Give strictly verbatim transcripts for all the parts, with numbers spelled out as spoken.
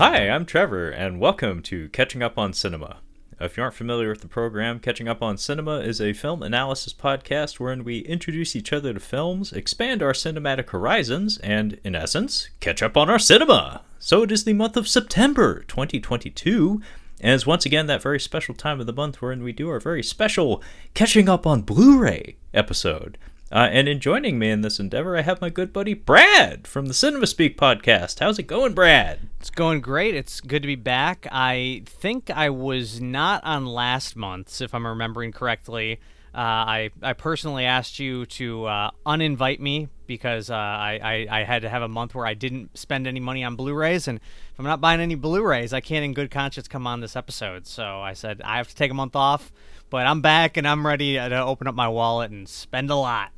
Hi, I'm Trevor, and welcome to Catching Up on Cinema. If you aren't familiar with the program, Catching Up on Cinema is a film analysis podcast wherein we introduce each other to films, expand our cinematic horizons, and, in essence, catch up on our cinema. So it is the month of September twenty twenty-two, and it's once again that very special time of the month wherein we do our very special Catching Up on Blu-ray episode. Uh, and in joining me in this endeavor, I have my good buddy Brad from the Cinema Speak podcast. How's it going, Brad? It's going great. It's good to be back. I think I was not on last month's, if I'm remembering correctly. Uh, I I personally asked you to uh, uninvite me because uh, I, I, I had to have a month where I didn't spend any money on Blu-rays. And if I'm not buying any Blu-rays, I can't in good conscience come on this episode. So I said, I have to take a month off, but I'm back and I'm ready to open up my wallet and spend a lot.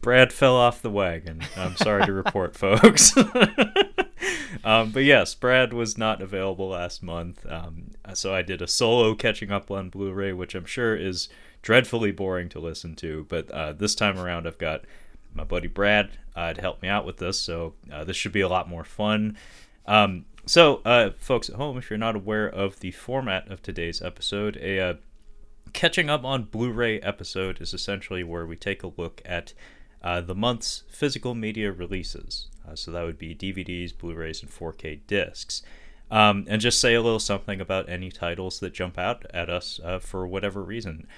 Brad fell off the wagon. I'm sorry to report, folks. um, but yes, Brad was not available last month, um, so I did a solo catching up on Blu-ray, which I'm sure is dreadfully boring to listen to. But uh, this time around, I've got my buddy Brad uh, to help me out with this, so uh, this should be a lot more fun. Um, so, uh, folks at home, if you're not aware of the format of today's episode, a uh, Catching Up on Blu-ray episode is essentially where we take a look at uh, the month's physical media releases. Uh, so that would be D V Ds, Blu-rays, and four K discs. Um, and just say a little something about any titles that jump out at us uh, for whatever reason.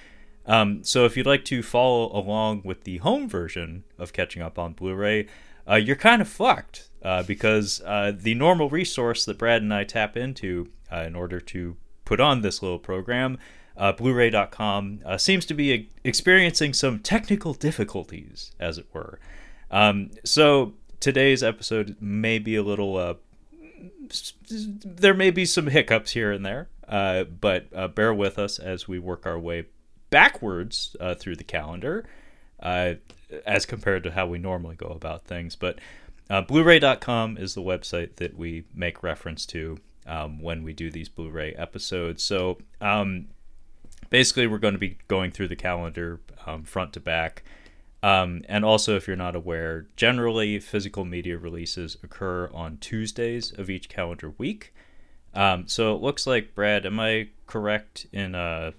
Um, so if you'd like to follow along with the home version of Catching Up on Blu-ray, uh, you're kind of fucked uh, because uh, the normal resource that Brad and I tap into uh, in order to put on this little program, Uh, Blu-ray dot com uh, seems to be e- experiencing some technical difficulties, as it were. Um, so today's episode may be a little, uh, there may be some hiccups here and there, uh, but uh, bear with us as we work our way backwards uh, through the calendar, uh, as compared to how we normally go about things. But uh, Blu-ray dot com is the website that we make reference to um, when we do these Blu-ray episodes. So, um, basically, we're going to be going through the calendar um, front to back. Um, and also, if you're not aware, generally physical media releases occur on Tuesdays of each calendar week. Um, so it looks like, Brad, am I correct in uh,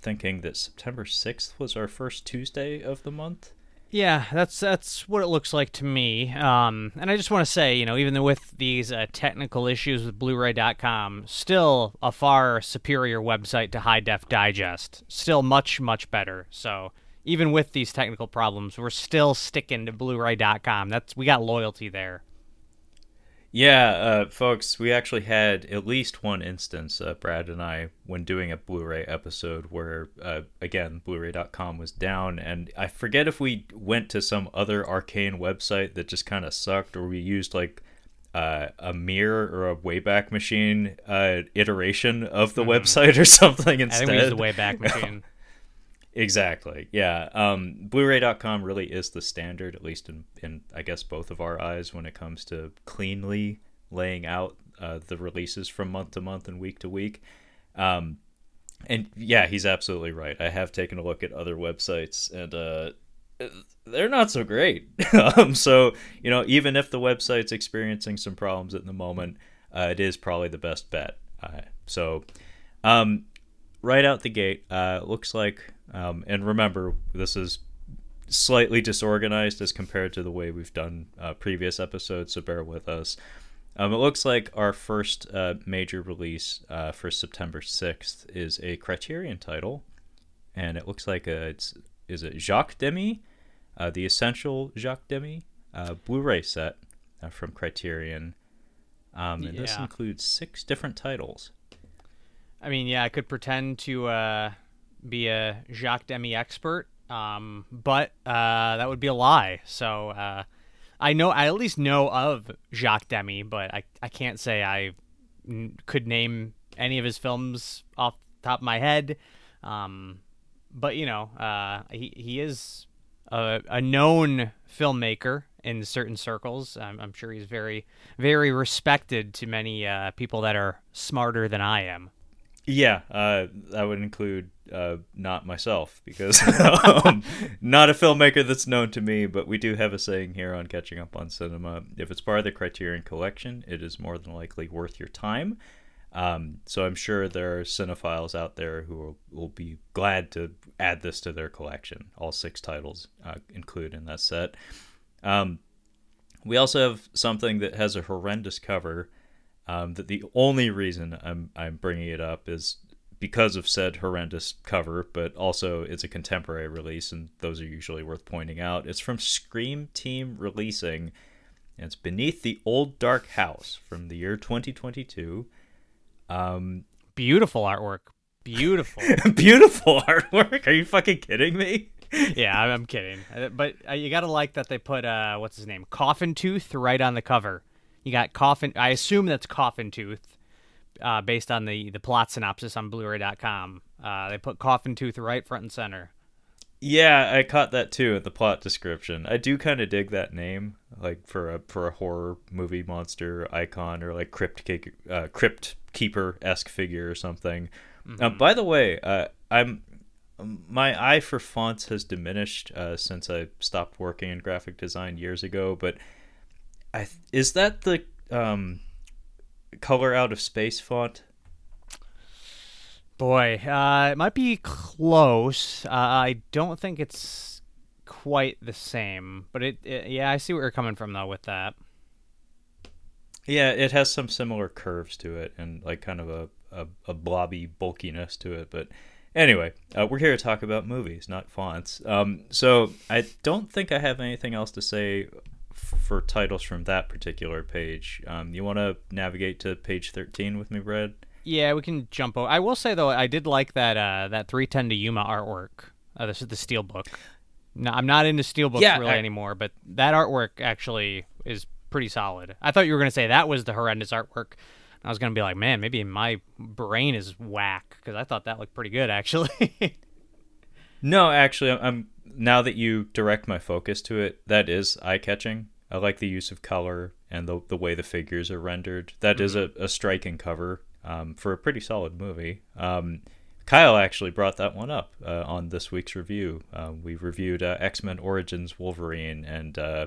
thinking that September sixth was our first Tuesday of the month? Yeah, that's that's what it looks like to me. Um, and I just want to say, you know, even with these uh, technical issues with Blu-ray dot com, still a far superior website to High Def Digest. Still much, much better. So even with these technical problems, we're still sticking to Blu-ray dot com. That's we got loyalty there. Yeah, uh, folks, we actually had at least one instance, uh, Brad and I, when doing a Blu-ray episode where, uh, again, Blu-ray dot com was down, and I forget if we went to some other arcane website that just kind of sucked, or we used, like, uh, a mirror or a Wayback Machine uh, iteration of the mm-hmm. website or something instead. I think we used the Wayback Machine. Exactly, yeah. Um, Blu-ray dot com really is the standard, at least in, in, I guess, both of our eyes when it comes to cleanly laying out uh, the releases from month to month and week to week. Um, and yeah, he's absolutely right. I have taken a look at other websites, and uh, they're not so great. um, so, you know, even if the website's experiencing some problems at the moment, uh, it is probably the best bet. Uh, so, um, right out the gate, uh, looks like... Um, and remember, this is slightly disorganized as compared to the way we've done uh, previous episodes, so bear with us. Um, it looks like our first uh, major release uh, for September sixth is a Criterion title, and it looks like a, it's is it Jacques Demy, uh, the Essential Jacques Demy uh, Blu-ray set uh, from Criterion, um, and yeah. This includes six different titles. I mean, yeah, I could pretend to... Uh... be a Jacques Demy expert, um, but uh, that would be a lie. So uh, I know I at least know of Jacques Demy, but I, I can't say I n- could name any of his films off the top of my head. Um, but, you know, uh, he, he is a, a known filmmaker in certain circles. I'm, I'm sure he's very, very respected to many uh, people that are smarter than I am. Yeah, uh, that would include uh, not myself, because um, not a filmmaker that's known to me, but we do have a saying here on Catching Up on Cinema. If it's part of the Criterion Collection, it is more than likely worth your time. Um, so I'm sure there are cinephiles out there who will, will be glad to add this to their collection. All six titles uh, included in that set. Um, we also have something that has a horrendous cover. Um, that the only reason I'm I'm bringing it up is because of said horrendous cover, but also it's a contemporary release, and those are usually worth pointing out. It's from Scream Team Releasing, and it's Beneath the Old Dark House from the year twenty twenty-two. Um, beautiful artwork. Beautiful. Beautiful artwork? Are you fucking kidding me? Yeah, I'm kidding. But you gotta like that they put, uh, what's his name? Coffin Tooth right on the cover. You got Coffin... I assume that's Coffin Tooth, uh, based on the, the plot synopsis on Blu-ray dot com. Uh, they put Coffin Tooth right front and center. Yeah, I caught that too at the plot description. I do kind of dig that name, like for a for a horror movie monster icon or like crypt cake, uh, crypt keeper-esque figure or something. Mm-hmm. Uh, by the way, uh, I'm my eye for fonts has diminished uh, since I stopped working in graphic design years ago, but I th- is that the um, Color Out of Space font? Boy, uh, it might be close. Uh, I don't think it's quite the same, but it, it. Yeah, I see where you're coming from though with that. Yeah, it has some similar curves to it and like kind of a a, a blobby bulkiness to it. But anyway, uh, we're here to talk about movies, not fonts. Um, so I don't think I have anything else to say for titles from that particular page. Um, you want to navigate to page thirteen with me, Brad? Yeah, we can jump over. I will say, though, I did like that uh, that three ten to Yuma artwork. Uh, this is the Steelbook. No, I'm not into Steelbooks yeah, really I... anymore, but that artwork actually is pretty solid. I thought you were going to say that was the horrendous artwork. I was going to be like, man, maybe my brain is whack, because I thought that looked pretty good, actually. No, actually, I'm now that you direct my focus to it, that is eye-catching. I like the use of color and the the way the figures are rendered. That mm-hmm. is a, a striking cover um, for a pretty solid movie. Um, Kyle actually brought that one up uh, on this week's review. Uh, we reviewed uh, X-Men Origins Wolverine, and uh,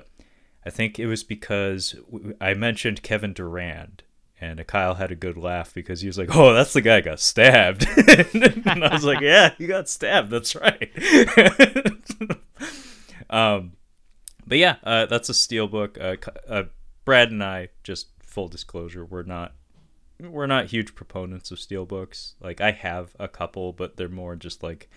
I think it was because w- I mentioned Kevin Durand. And Kyle had a good laugh because he was like, oh, that's the guy who got stabbed. And I was like, yeah, he got stabbed. That's right. um, but yeah, uh, that's a Steelbook. Uh, uh, Brad and I, just full disclosure, we're not we're not huge proponents of Steelbooks. Like, I have a couple, but they're more just like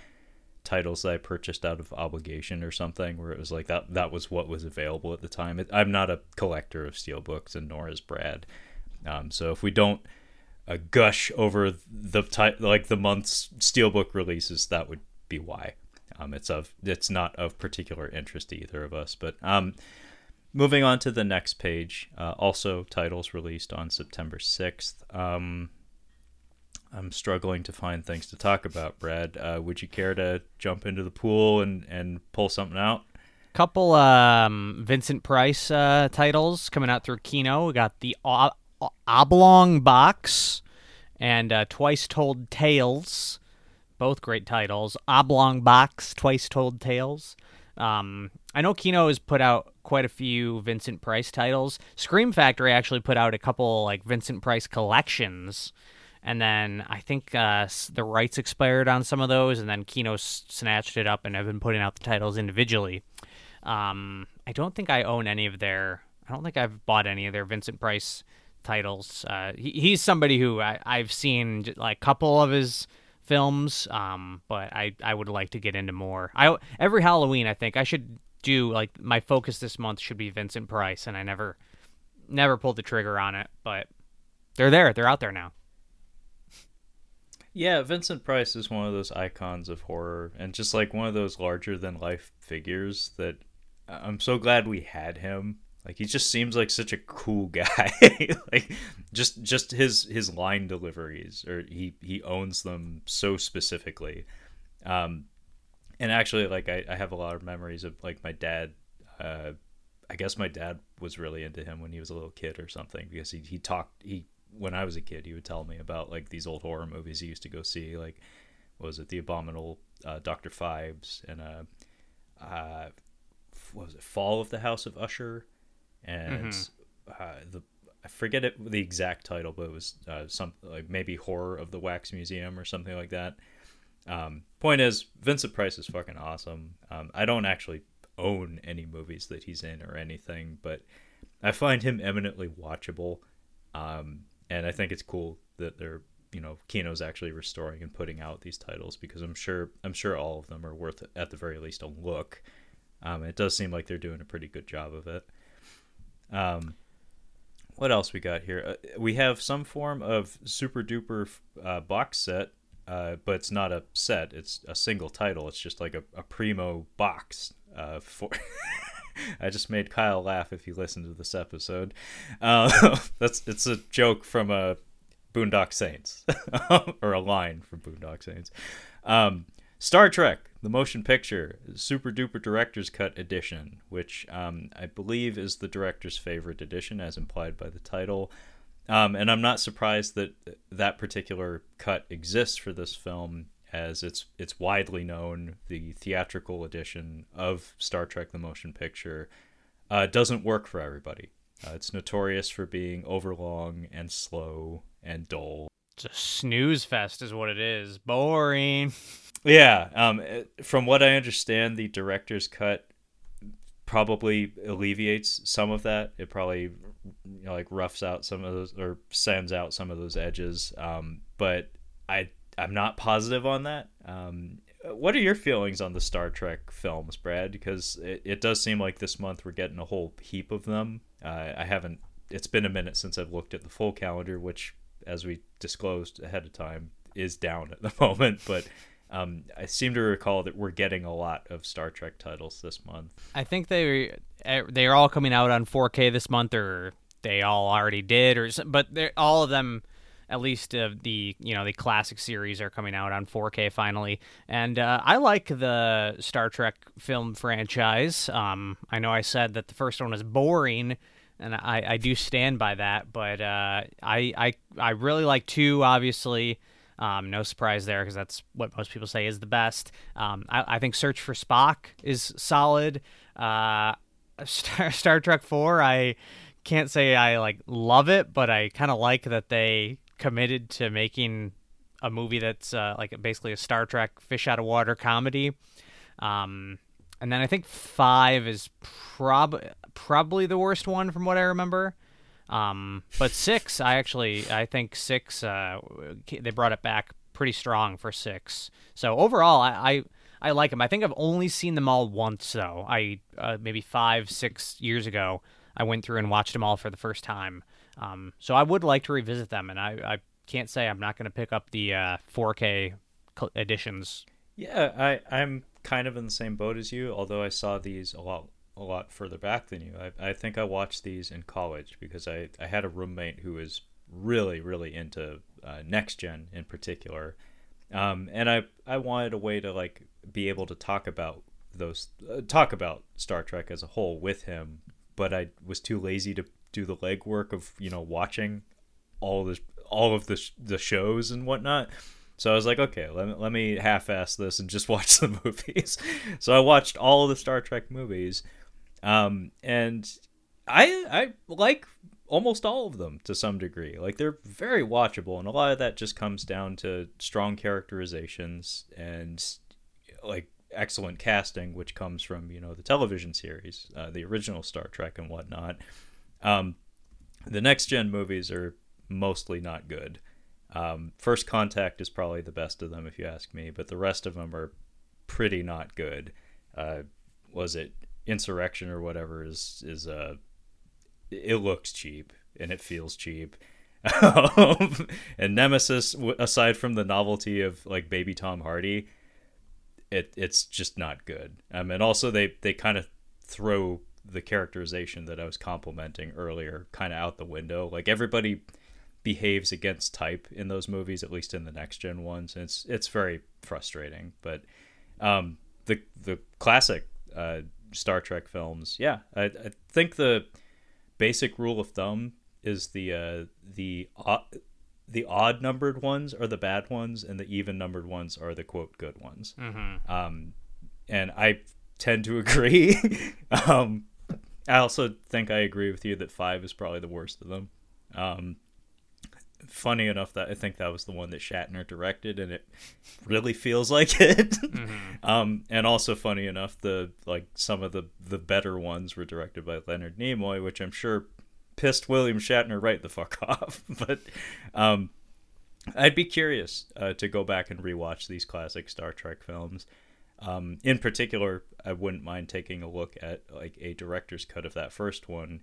titles that I purchased out of obligation or something, where it was like that, that was what was available at the time. It, I'm not a collector of Steelbooks, and nor is Brad. Um, so if we don't uh, gush over the ty- like the month's Steelbook releases, that would be why. Um, it's of it's not of particular interest to either of us. But um, moving on to the next page, uh, also titles released on September sixth. Um, I'm struggling to find things to talk about, Brad. Uh, would you care to jump into the pool and, and pull something out? Couple um, Vincent Price uh, titles coming out through Kino. We got the... Uh, Oblong Box and uh, Twice Told Tales, both great titles. Oblong Box, Twice Told Tales. Um, I know Kino has put out quite a few Vincent Price titles. Scream Factory actually put out a couple like Vincent Price collections, and then I think uh, the rights expired on some of those, and then Kino snatched it up and have been putting out the titles individually. Um, I don't think I own any of their. I don't think I've bought any of their Vincent Price titles. Uh, he, he's somebody who I, I've seen like a couple of his films, um, but I, I would like to get into more. I every Halloween I think I should do like my focus this month should be Vincent Price, and I never never pulled the trigger on it, but they're there, they're out there now. Yeah, Vincent Price is one of those icons of horror, and just like one of those larger than life figures that I'm so glad we had him. Like, he just seems like such a cool guy. Like, just just his his line deliveries, or he, he owns them so specifically. Um, and actually, like, I, I have a lot of memories of, like, my dad. Uh, I guess my dad was really into him when he was a little kid or something, because he, he talked, he when I was a kid, he would tell me about, like, these old horror movies he used to go see, like what was it, The Abominable, uh, Doctor Fives, and uh, uh, what was it, Fall of the House of Usher, and mm-hmm. uh, the I forget it, the exact title, but it was uh, some like maybe Horror of the Wax Museum or something like that. Um, point is, Vincent Price is fucking awesome. Um, I don't actually own any movies that he's in or anything, but I find him eminently watchable, um, and I think it's cool that they're, you know, Kino's actually restoring and putting out these titles, because I'm sure I'm sure all of them are worth at the very least a look. Um, it does seem like they're doing a pretty good job of it. Um, what else we got here? Uh, we have some form of super duper uh, box set. Uh, but it's not a set, it's a single title. It's just like a, a primo box. Uh, for I just made Kyle laugh if you listen to this episode. Uh, that's it's a joke from a Boondock Saints, or a line from Boondock Saints. Um, Star Trek The Motion Picture, Super Duper Director's Cut Edition, which um, I believe is the director's favorite edition, as implied by the title. Um, and I'm not surprised that that particular cut exists for this film, as it's it's widely known the theatrical edition of Star Trek The Motion Picture uh, doesn't work for everybody. Uh, it's notorious for being overlong and slow and dull. It's a snooze fest is what it is. Boring. Yeah. Um, from what I understand, the director's cut probably alleviates some of that. It probably, you know, like roughs out some of those, or sands out some of those edges. Um, but I, I'm not positive on that. Um, what are your feelings on the Star Trek films, Brad? Because it, it does seem like this month we're getting a whole heap of them. Uh, I haven't, it's been a minute since I've looked at the full calendar, which, as we disclosed ahead of time, is down at the moment, but Um, I seem to recall that we're getting a lot of Star Trek titles this month. I think they they are all coming out on four K this month, or they all already did, or but all of them, at least uh, the you know the classic series, are coming out on four K finally. And uh, I like the Star Trek film franchise. Um, I know I said that the first one was boring, and I, I do stand by that. But uh, I I I really like two, obviously. Um, no surprise there, because that's what most people say is the best. Um, I, I think Search for Spock is solid. Uh, Star, Star Trek four, I can't say I like love it, but I kind of like that they committed to making a movie that's uh, like basically a Star Trek fish out of water comedy. Um, and then I think five is prob- probably the worst one from what I remember. Um, but six, I actually, I think six, uh, they brought it back pretty strong for six. So overall, I, I, I like them. I think I've only seen them all once though. I, uh, maybe five, six years ago, I went through and watched them all for the first time. Um, so I would like to revisit them, and I, I can't say I'm not going to pick up the, uh, four K editions. Yeah. I, I'm kind of in the same boat as you, although I saw these a lot a lot further back than you. I, I think I watched these in college, because I, I had a roommate who was really, really into uh, Next Gen in particular. Um, and I, I wanted a way to like be able to talk about those, uh, talk about Star Trek as a whole with him, but I was too lazy to do the legwork of, you know, watching all this, all of the, sh- the shows and whatnot. So I was like, okay, let me, let me half-ass this and just watch the movies. So I watched all of the Star Trek movies. Um, and I, I like almost all of them to some degree. Like, they're very watchable, and a lot of that just comes down to strong characterizations and like excellent casting, which comes from, you know, the television series, uh, the original Star Trek and whatnot. Um, the Next Gen movies are mostly not good. Um, First Contact is probably the best of them if you ask me, but the rest of them are pretty not good. Uh, was it? Insurrection or whatever is is uh it looks cheap and it feels cheap. Um, and Nemesis, aside from the novelty of like baby Tom Hardy, it it's just not good. Um, and also they they kind of throw the characterization that I was complimenting earlier kind of out the window. Like, everybody behaves against type in those movies, at least in the Next Gen ones, and it's it's very frustrating. But um the the classic uh Star Trek films, yeah, I, I think the basic rule of thumb is the uh, the uh, the odd numbered ones are the bad ones and the even numbered ones are the quote good ones. Mm-hmm. Um, and I tend to agree. um, I also think I agree with you that five is probably the worst of them. Um, funny enough that I think that was the one that Shatner directed and it really feels like it. Mm-hmm. Um, and also funny enough, the, like some of the, the better ones were directed by Leonard Nimoy, which I'm sure pissed William Shatner right the fuck off. But, um, I'd be curious, uh, to go back and rewatch these classic Star Trek films. Um, in particular, I wouldn't mind taking a look at like a director's cut of that first one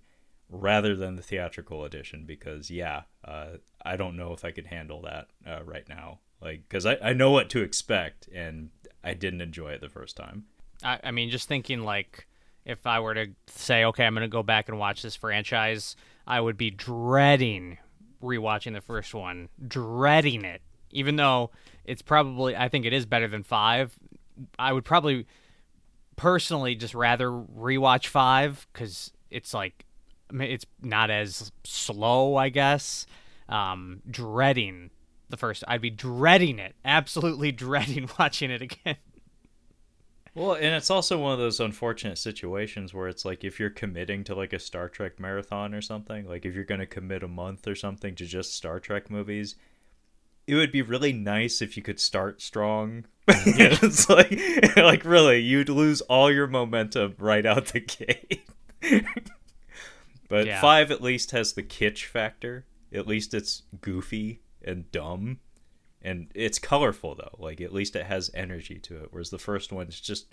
rather than the theatrical edition, because yeah, uh, I don't know if I could handle that uh, right now. Like, cause I, I know what to expect and I didn't enjoy it the first time. I, I mean, just thinking like if I were to say, okay, I'm going to go back and watch this franchise, I would be dreading rewatching the first one, dreading it, even though it's probably, I think it is better than five. I would probably personally just rather rewatch five because it's like it's not as slow, I guess. Um, dreading the first, I'd be dreading it, absolutely dreading watching it again. Well, and it's also one of those unfortunate situations where it's like if you're committing to like a Star Trek marathon or something, like if you're going to commit a month or something to just Star Trek movies, it would be really nice if you could start strong. Yeah. It's like, like really, you'd lose all your momentum right out the gate. But yeah. Five at least has the kitsch factor. At least it's goofy and dumb, and it's colorful though. Like at least it has energy to it. Whereas the first one is just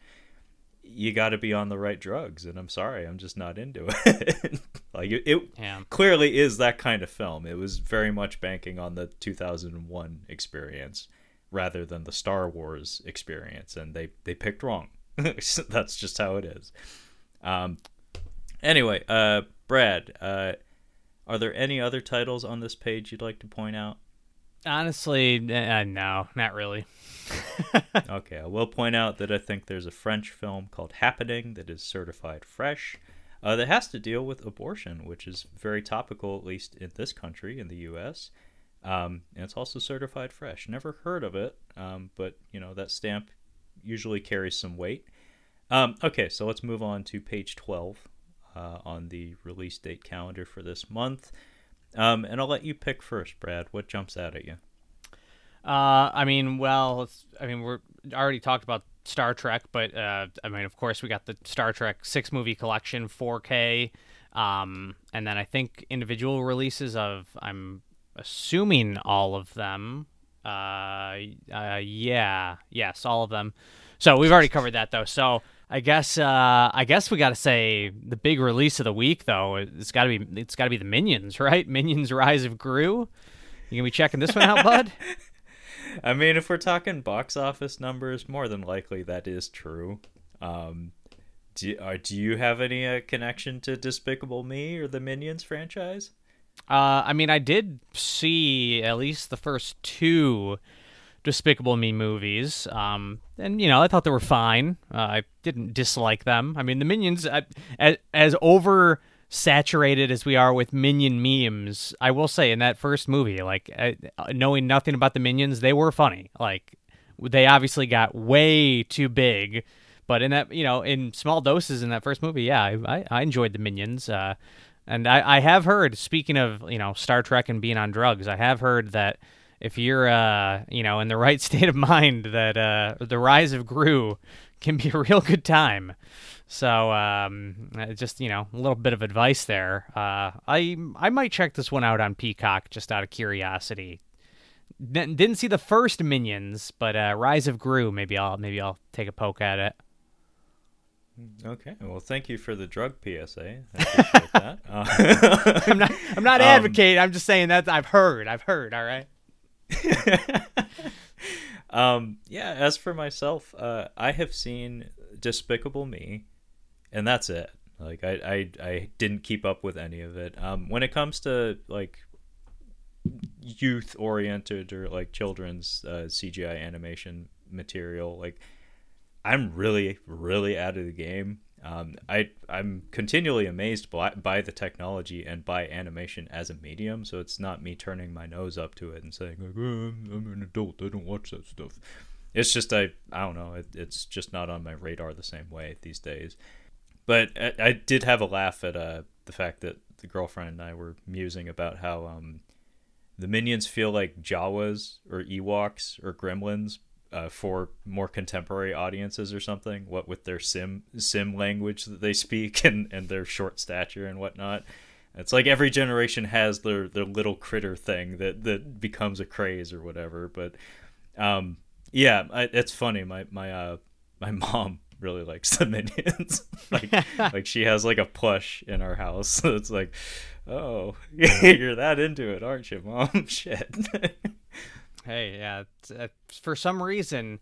you got to be on the right drugs. And I'm sorry, I'm just not into it. Like it, it yeah. clearly is that kind of film. It was very much banking on the two thousand one experience rather than the Star Wars experience, and they they picked wrong. So that's just how it is. Um. Anyway, uh, Brad, uh, are there any other titles on this page you'd like to point out? Honestly, uh, no, not really. Okay, I will point out that I think there's a French film called Happening that is certified fresh, uh, that has to deal with abortion, which is very topical, at least in this country, in the U S Um, and it's also certified fresh. Never heard of it, um, but, you know, that stamp usually carries some weight. Um, okay, so let's move on to page twelve uh, on the release date calendar for this month. Um, and I'll let you pick first, Brad. What jumps out at you? Uh, I mean, well, it's, I mean, we're already talked about Star Trek, but, uh, I mean, of course, we got the Star Trek six movie collection, four K, um, and then I think individual releases of, I'm assuming all of them. Uh, uh, yeah, yes, all of them. So we've already covered that, though. So I guess uh, I guess we got to say the big release of the week, though. It's got to be it's got to be the Minions, right? Minions: Rise of Gru. You gonna be checking this one out, bud? I mean, if we're talking box office numbers, more than likely that is true. Um, do uh, do you have any uh, connection to Despicable Me or the Minions franchise? Uh, I mean, I did see at least the first two Despicable Me movies, um, and you know I thought they were fine. Uh, I didn't dislike them. I mean, the Minions, I, as, as oversaturated as we are with Minion memes, I will say in that first movie, like I, knowing nothing about the Minions, they were funny. Like they obviously got way too big, but in that you know in small doses in that first movie, yeah, I, I enjoyed the Minions. Uh, and I, I have heard, speaking of you know Star Trek and being on drugs, I have heard that. If you're, uh, you know, in the right state of mind, that uh, the Rise of Gru can be a real good time. So, um, just you know, a little bit of advice there. Uh, I I might check this one out on Peacock just out of curiosity. N- didn't see the first Minions, but uh, Rise of Gru, maybe I'll maybe I'll take a poke at it. Okay. Well, thank you for the drug P S A. I appreciate that. Uh- I'm not I'm not advocating. Um, I'm just saying that I've heard. I've heard. All right. um yeah as for myself uh I have seen Despicable Me and that's it. Like I, I I didn't keep up with any of it. Um when it comes to like youth oriented or like children's uh, C G I animation material, like I'm really really out of the game. Um, I, I'm continually amazed by, by the technology and by animation as a medium, so it's not me turning my nose up to it and saying, like, oh, I'm, I'm an adult, I don't watch that stuff. It's just, I, I don't know, it, it's just not on my radar the same way these days. But I, I did have a laugh at uh, the fact that the girlfriend and I were musing about how um, the minions feel like Jawas or Ewoks or Gremlins, Uh, for more contemporary audiences or something, what with their sim sim language that they speak and, and their short stature and whatnot. It's like every generation has their, their little critter thing that, that becomes a craze or whatever. But um, yeah, I, it's funny. My my uh, my mom really likes the Minions. like like she has like a plush in our house. So it's like, oh, you're that into it, aren't you, Mom? Shit. Hey, yeah. Uh, for some reason,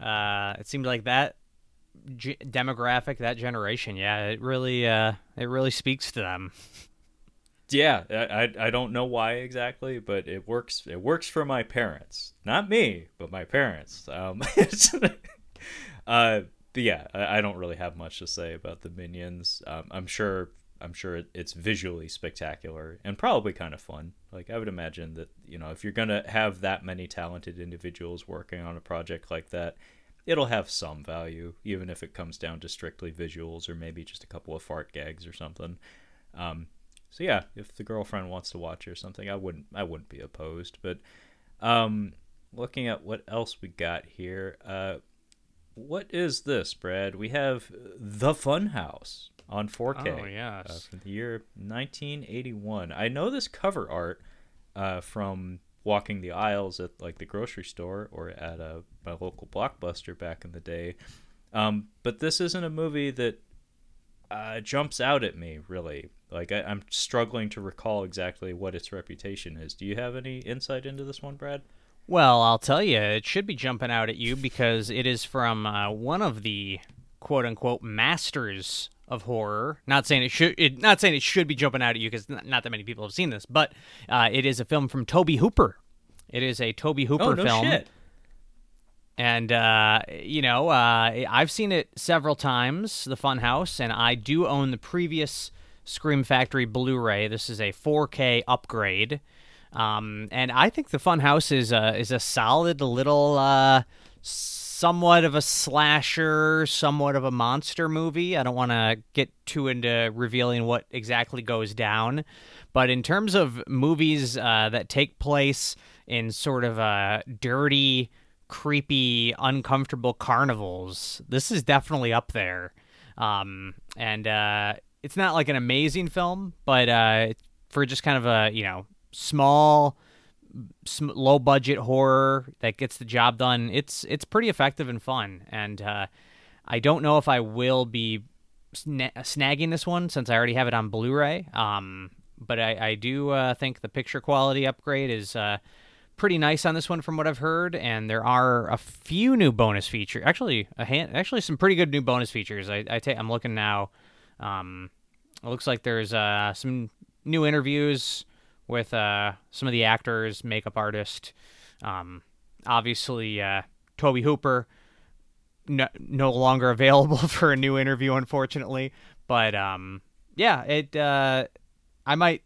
uh, it seemed like that g- demographic, that generation, yeah, it really, uh, it really speaks to them. Yeah, I, I don't know why exactly, but it works. It works for my parents, not me, but my parents. Um, uh, but yeah, I, I don't really have much to say about the Minions. Um, I'm sure. I'm sure it, it's visually spectacular and probably kind of fun. Like, I would imagine that, you know, if you're going to have that many talented individuals working on a project like that, it'll have some value, even if it comes down to strictly visuals or maybe just a couple of fart gags or something. Um, so yeah, if the girlfriend wants to watch it or something, I wouldn't, I wouldn't be opposed. But um, looking at what else we got here, uh, what is this, Brad? We have The Fun House on four K. Oh, yes. Uh, from the year nineteen eighty-one. I know this cover art uh, from walking the aisles at like the grocery store or at a my local Blockbuster back in the day. Um, but this isn't a movie that uh, jumps out at me, really. Like I, I'm struggling to recall exactly what its reputation is. Do you have any insight into this one, Brad? Well, I'll tell you, it should be jumping out at you because it is from uh, one of the quote-unquote masters of horror. Not saying it should it, not saying it should be jumping out at you because not, not that many people have seen this, but uh, it is a film from Tobe Hooper. It is a Tobe Hooper oh, no film. Shit. And, uh, you know, uh, I've seen it several times, The Fun House, and I do own the previous Scream Factory Blu-ray. This is a four K upgrade. Um, and I think The Fun House is a, is a solid little... Uh, somewhat of a slasher, somewhat of a monster movie. I don't want to get too into revealing what exactly goes down, but in terms of movies uh, that take place in sort of a dirty, creepy, uncomfortable carnivals, this is definitely up there. Um, and uh, it's not like an amazing film, but uh, for just kind of a, you know, small... low budget horror that gets the job done, it's it's pretty effective and fun. And uh, I don't know if I will be sna- snagging this one since I already have it on Blu-ray. Um, but I, I do uh, think the picture quality upgrade is uh, pretty nice on this one from what I've heard. And there are a few new bonus features. Actually, a hand- actually some pretty good new bonus features. I, I ta- I'm looking now. Um, it looks like there's uh, some new interviews with uh, some of the actors, makeup artist, um, obviously uh, Tobe Hooper, no, no longer available for a new interview, unfortunately. But um, yeah, it uh, I might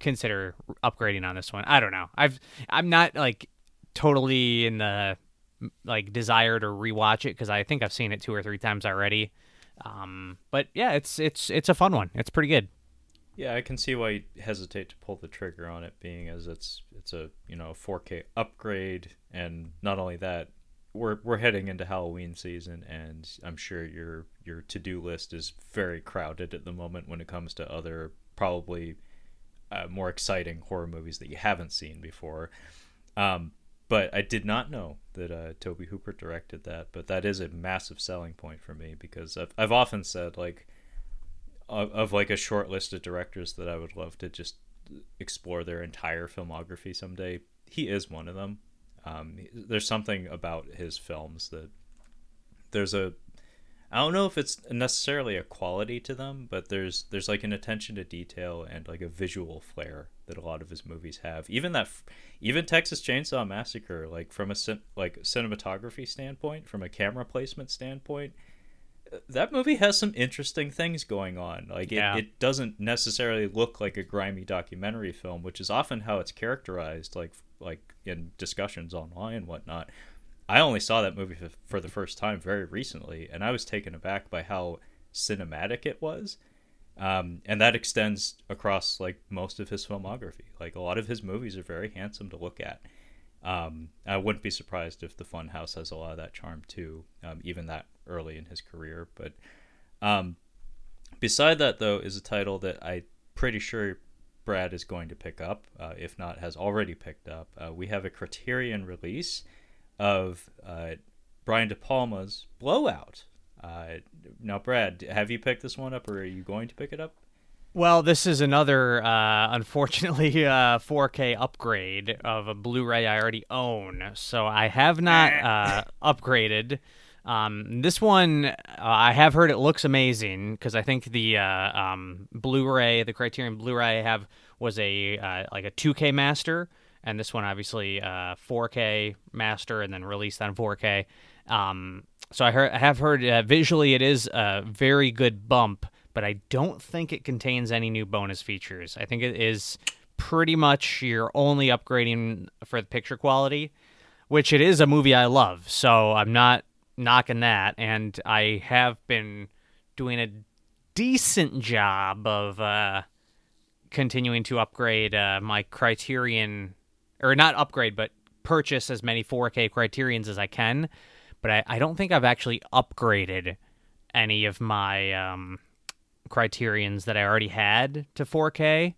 consider upgrading on this one. I don't know. I've I'm not like totally in the like desire to rewatch it because I think I've seen it two or three times already. Um, but yeah, it's it's it's a fun one. It's pretty good. Yeah, I can see why you hesitate to pull the trigger on it, being as it's it's a you know four K upgrade, and not only that, we're we're heading into Halloween season, and I'm sure your your to-do list is very crowded at the moment when it comes to other probably uh, more exciting horror movies that you haven't seen before. Um, but I did not know that uh, Tobe Hooper directed that, but that is a massive selling point for me because I've I've often said like. Of, of like a short list of directors that I would love to just explore their entire filmography someday. He is one of them. Um, there's something about his films that there's a, I don't know if it's necessarily a quality to them, but there's, there's like an attention to detail and like a visual flair that a lot of his movies have. Even that, even Texas Chainsaw Massacre, like from a, like cinematography standpoint, from a camera placement standpoint, that movie has some interesting things going on. Like, yeah. it, it doesn't necessarily look like a grimy documentary film, which is often how it's characterized, like like in discussions online and whatnot. I only saw that movie for, for the first time very recently, and I was taken aback by how cinematic it was. Um, and that extends across, like, most of his filmography. Like, a lot of his movies are very handsome to look at. Um, I wouldn't be surprised if The Fun House has a lot of that charm, too, um, even that early in his career. But um, beside that, though, is a title that I'm pretty sure Brad is going to pick up, uh, if not has already picked up. Uh, we have a Criterion release of uh, Brian De Palma's Blowout. Uh, now, Brad, have you picked this one up, or are you going to pick it up? Well, this is another, uh, unfortunately, uh, four K upgrade of a Blu-ray I already own, so I have not uh, upgraded. Um, this one, uh, I have heard it looks amazing, because I think the uh, um, Blu-ray, the Criterion Blu-ray I have was a uh, like a two K master, and this one, obviously, uh, four K master, and then released on four K. Um So I, heard, I have heard uh, visually it is a very good bump, but I don't think it contains any new bonus features. I think it is pretty much you're only upgrading for the picture quality, which it is a movie I love, so I'm not knocking that. And I have been doing a decent job of uh, continuing to upgrade uh, my Criterion, or not upgrade, but purchase as many four K Criterions as I can. But I, I don't think I've actually upgraded any of my um, Criterions that I already had to four K.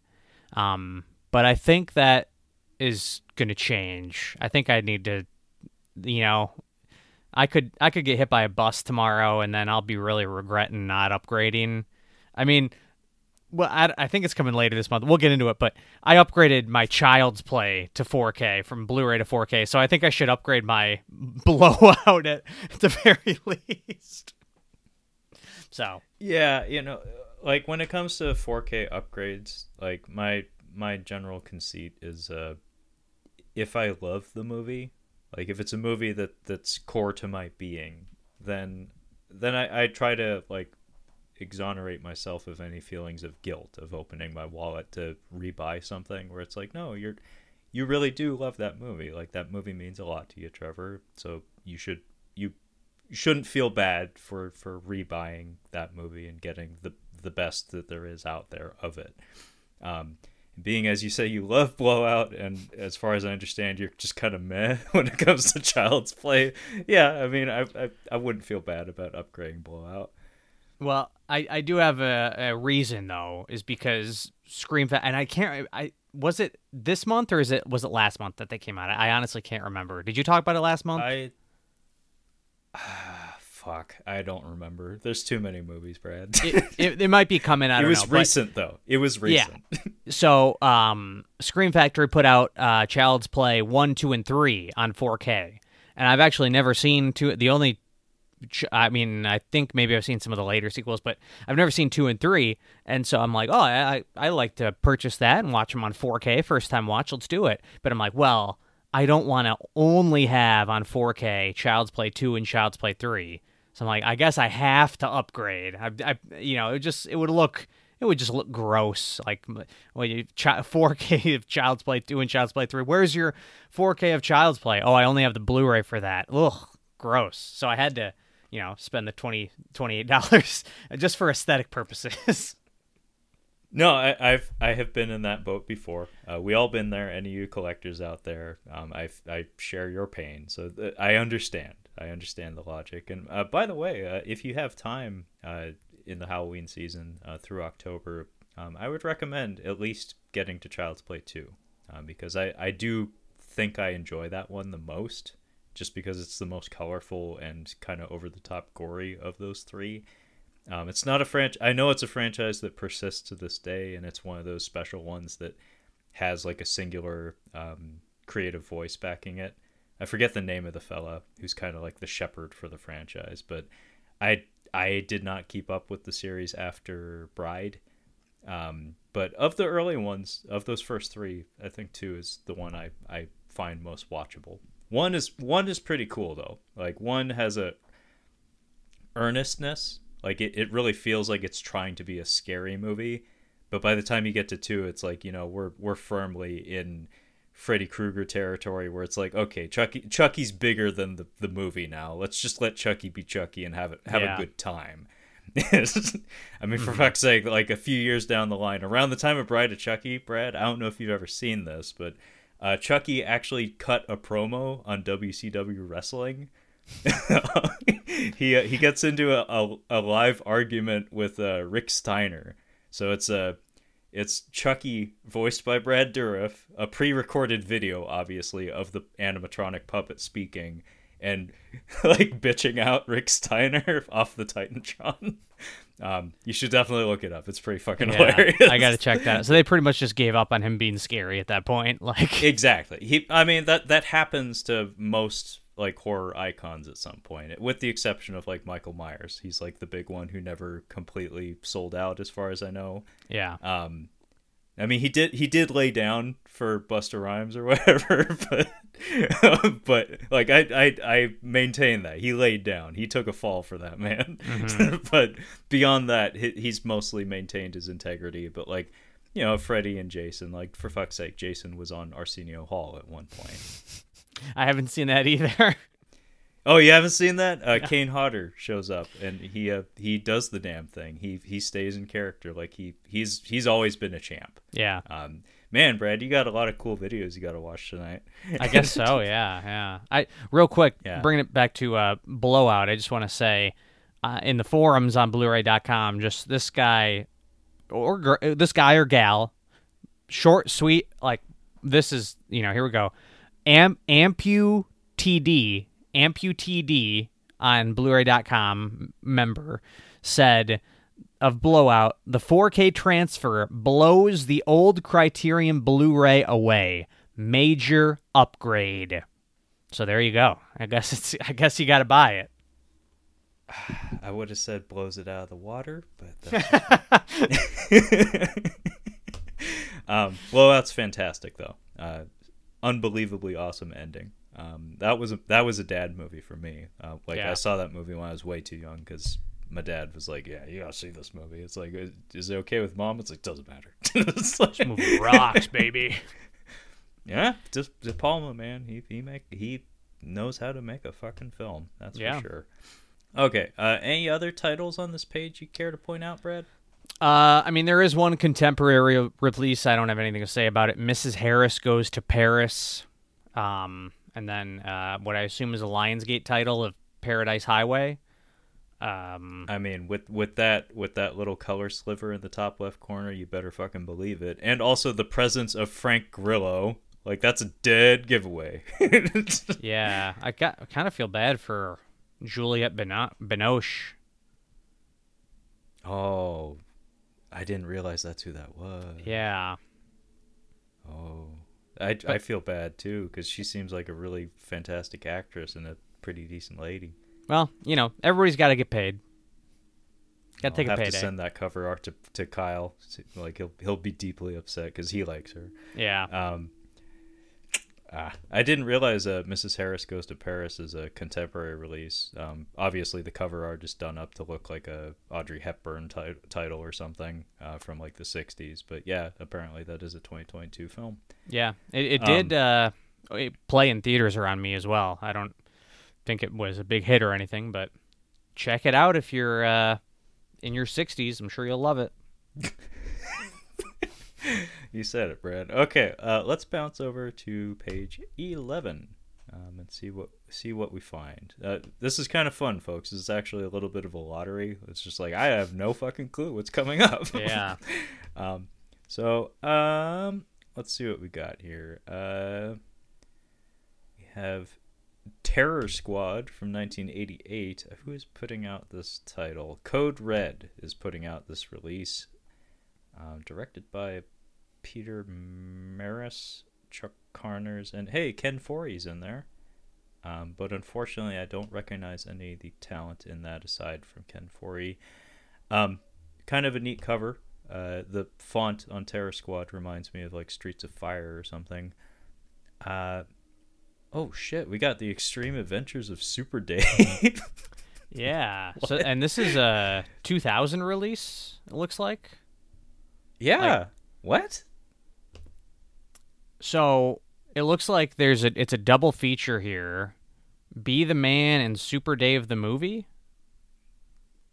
Um, but I think that is going to change. I think I need to, you know, I could I could get hit by a bus tomorrow, and then I'll be really regretting not upgrading. I mean, well, I, I think it's coming later this month. We'll get into it, but I upgraded my Child's Play to four K from Blu-ray to four K, so I think I should upgrade my Blowout at, at the very least. So yeah, you know, like when it comes to four K upgrades, like my my general conceit is, uh, if I love the movie, like if it's a movie that that's core to my being, then then I, I try to like. exonerate myself of any feelings of guilt of opening my wallet to rebuy something, where it's like, no, you're you really do love that movie. Like, that movie means a lot to you, Trevor, so you should you shouldn't feel bad for for rebuying that movie and getting the the best that there is out there of it. Um being as you say you love Blowout, and as far as I understand, you're just kind of meh when it comes to Child's Play. Yeah, I mean, I I, I wouldn't feel bad about upgrading Blowout. Well, I, I do have a, a reason, though, is because Scream Factory, and I can't, I was it this month or is it was it last month that they came out? I, I honestly can't remember. Did you talk about it last month? I, ah, fuck, I don't remember. There's too many movies, Brad. it, it, it might be coming out. It was know, recent, but, though. It was recent. Yeah. So, um, Scream Factory put out uh, Child's Play one, two, and three on four K, and I've actually never seen two. The only I mean, I think maybe I've seen some of the later sequels, but I've never seen two and three. And so I'm like, oh, I I like to purchase that and watch them on four K. First time watch, let's do it. But I'm like, well, I don't want to only have on four K Child's Play two and Child's Play three. So I'm like, I guess I have to upgrade. I, I you know, it just it would look it would just look gross. Like, well, you four K of Child's Play two and Child's Play three. Where's your four K of Child's Play? Oh, I only have the Blu-ray for that. Ugh, gross. So I had to, you know, spend the twenty dollars, twenty-eight dollars just for aesthetic purposes. No, I, I've I have been in that boat before. Uh, we all been there. Any of you collectors out there, um, I I share your pain. So th- I understand. I understand the logic. And uh, by the way, uh, if you have time uh, in the Halloween season uh, through October, um, I would recommend at least getting to Child's Play two, uh, because I, I do think I enjoy that one the most, just because it's the most colorful and kind of over-the-top gory of those three. Um, it's not a franchise. I know it's a franchise that persists to this day, and it's one of those special ones that has like a singular um, creative voice backing it. I forget the name of the fella who's kind of like the shepherd for the franchise, but I I did not keep up with the series after Bride. Um, but of the early ones, of those first three, I think two is the one I, I find most watchable. One is one is pretty cool, though. Like, one has a earnestness. Like, it, it really feels like it's trying to be a scary movie. But by the time you get to two, it's like, you know, we're we're firmly in Freddy Krueger territory where it's like, okay, Chucky Chucky's bigger than the, the movie now. Let's just let Chucky be Chucky and have, it, have yeah. a good time. I mean, for fuck's sake, like a few years down the line, around the time of Bride of Chucky, Brad, I don't know if you've ever seen this, but uh, Chucky actually cut a promo on W C W Wrestling. he uh, he gets into a, a, a live argument with uh, Rick Steiner. So it's a uh, it's Chucky voiced by Brad Dourif, a pre-recorded video, obviously, of the animatronic puppet speaking and like bitching out Rick Steiner off the Titantron. Um, you should definitely look it up. It's pretty fucking yeah, hilarious. I gotta check that out. So they pretty much just gave up on him being scary at that point. Like exactly. He, I mean that that happens to most like horror icons at some point, with the exception of like Michael Myers. He's like the big one who never completely sold out, as far as I know. Yeah. Um, I mean he did he did lay down for Busta Rhymes or whatever, but. but like I, I I maintain that he laid down, he took a fall for that man. Mm-hmm. But beyond that, he, he's mostly maintained his integrity. But like, you know, Freddy and Jason, like for fuck's sake, Jason was on Arsenio Hall at one point. I haven't seen that either. Oh, you haven't seen that? Uh, no. Kane Hodder shows up and he uh, he does the damn thing. He he stays in character. Like he he's he's always been a champ. Yeah. Um. Man, Brad, you got a lot of cool videos you got to watch tonight. I guess so, yeah, yeah. I real quick, yeah. bringing it back to uh, Blowout, I just want to say, uh, in the forums on Blu-ray dot com, just this guy or gr- this guy or gal, short, sweet, like this is, you know, here we go, Am- Ampu T D, Ampu T D on Blu-ray dot com member said, of Blowout, the four K transfer blows the old Criterion Blu-ray away. Major upgrade. So there you go. I guess it's. I guess you got to buy it. I would have said blows it out of the water, but that's... um, Blowout's fantastic though. Uh, unbelievably awesome ending. Um, that was a, that was a dad movie for me. Uh, like yeah. I saw that movie when I was way too young because. My dad was like, yeah, you gotta see this movie. It's like, is it okay with mom? It's like, doesn't matter. It's like, this movie rocks, baby. Yeah, just De Palma, man. He he make he knows how to make a fucking film. That's yeah. for sure. Okay, uh, any other titles on this page you care to point out, Brad? Uh, I mean, there is one contemporary release. I don't have anything to say about it. Missus Harris Goes to Paris. Um, and then uh, what I assume is a Lionsgate title of Paradise Highway. Um, I mean, with with that with that little color sliver in the top left corner, you better fucking believe it. And also the presence of Frank Grillo, like that's a dead giveaway. Yeah, I got I kind of feel bad for Juliette Binoche. Oh, I didn't realize that's who that was. Yeah. Oh, I but, I feel bad too because she seems like a really fantastic actress and a pretty decent lady. Well, you know, everybody's got to get paid. Got to take a payday. I'll have to send that cover art to, to Kyle. Like he'll he'll be deeply upset because he likes her. Yeah. Um. Ah, I didn't realize uh, Missus Harris Goes to Paris is a contemporary release. Um, obviously the cover art is done up to look like a Audrey Hepburn t- title or something uh, from like the sixties. But yeah, apparently that is a twenty twenty-two film. Yeah, it it did um, uh, it play in theaters around me as well. I don't. think it was a big hit or anything, but check it out if you're uh in your sixties. I'm sure you'll love it. You said it, Brad. Okay, uh let's bounce over to page eleven um and see what see what we find. Uh this is kind of fun, folks. It's actually a little bit of a lottery. It's just like I have no fucking clue what's coming up. Yeah. um so um let's see what we got here. Uh we have Terror Squad from nineteen eighty-eight. Who is putting out this title? Code Red is putting out this release, uh, directed by Peter Maris, Chuck Carners, and hey, Ken Foree's in there. Um, but unfortunately, I don't recognize any of the talent in that aside from Ken Foree. Um, kind of a neat cover. Uh, the font on Terror Squad reminds me of like Streets of Fire or something. Uh, Oh, shit, we got the Extreme Adventures of Super Dave. Yeah. So and this is a two thousand release, it looks like. Yeah. Like, what? So it looks like there's a it's a double feature here. Be the Man and Super Day of the Movie.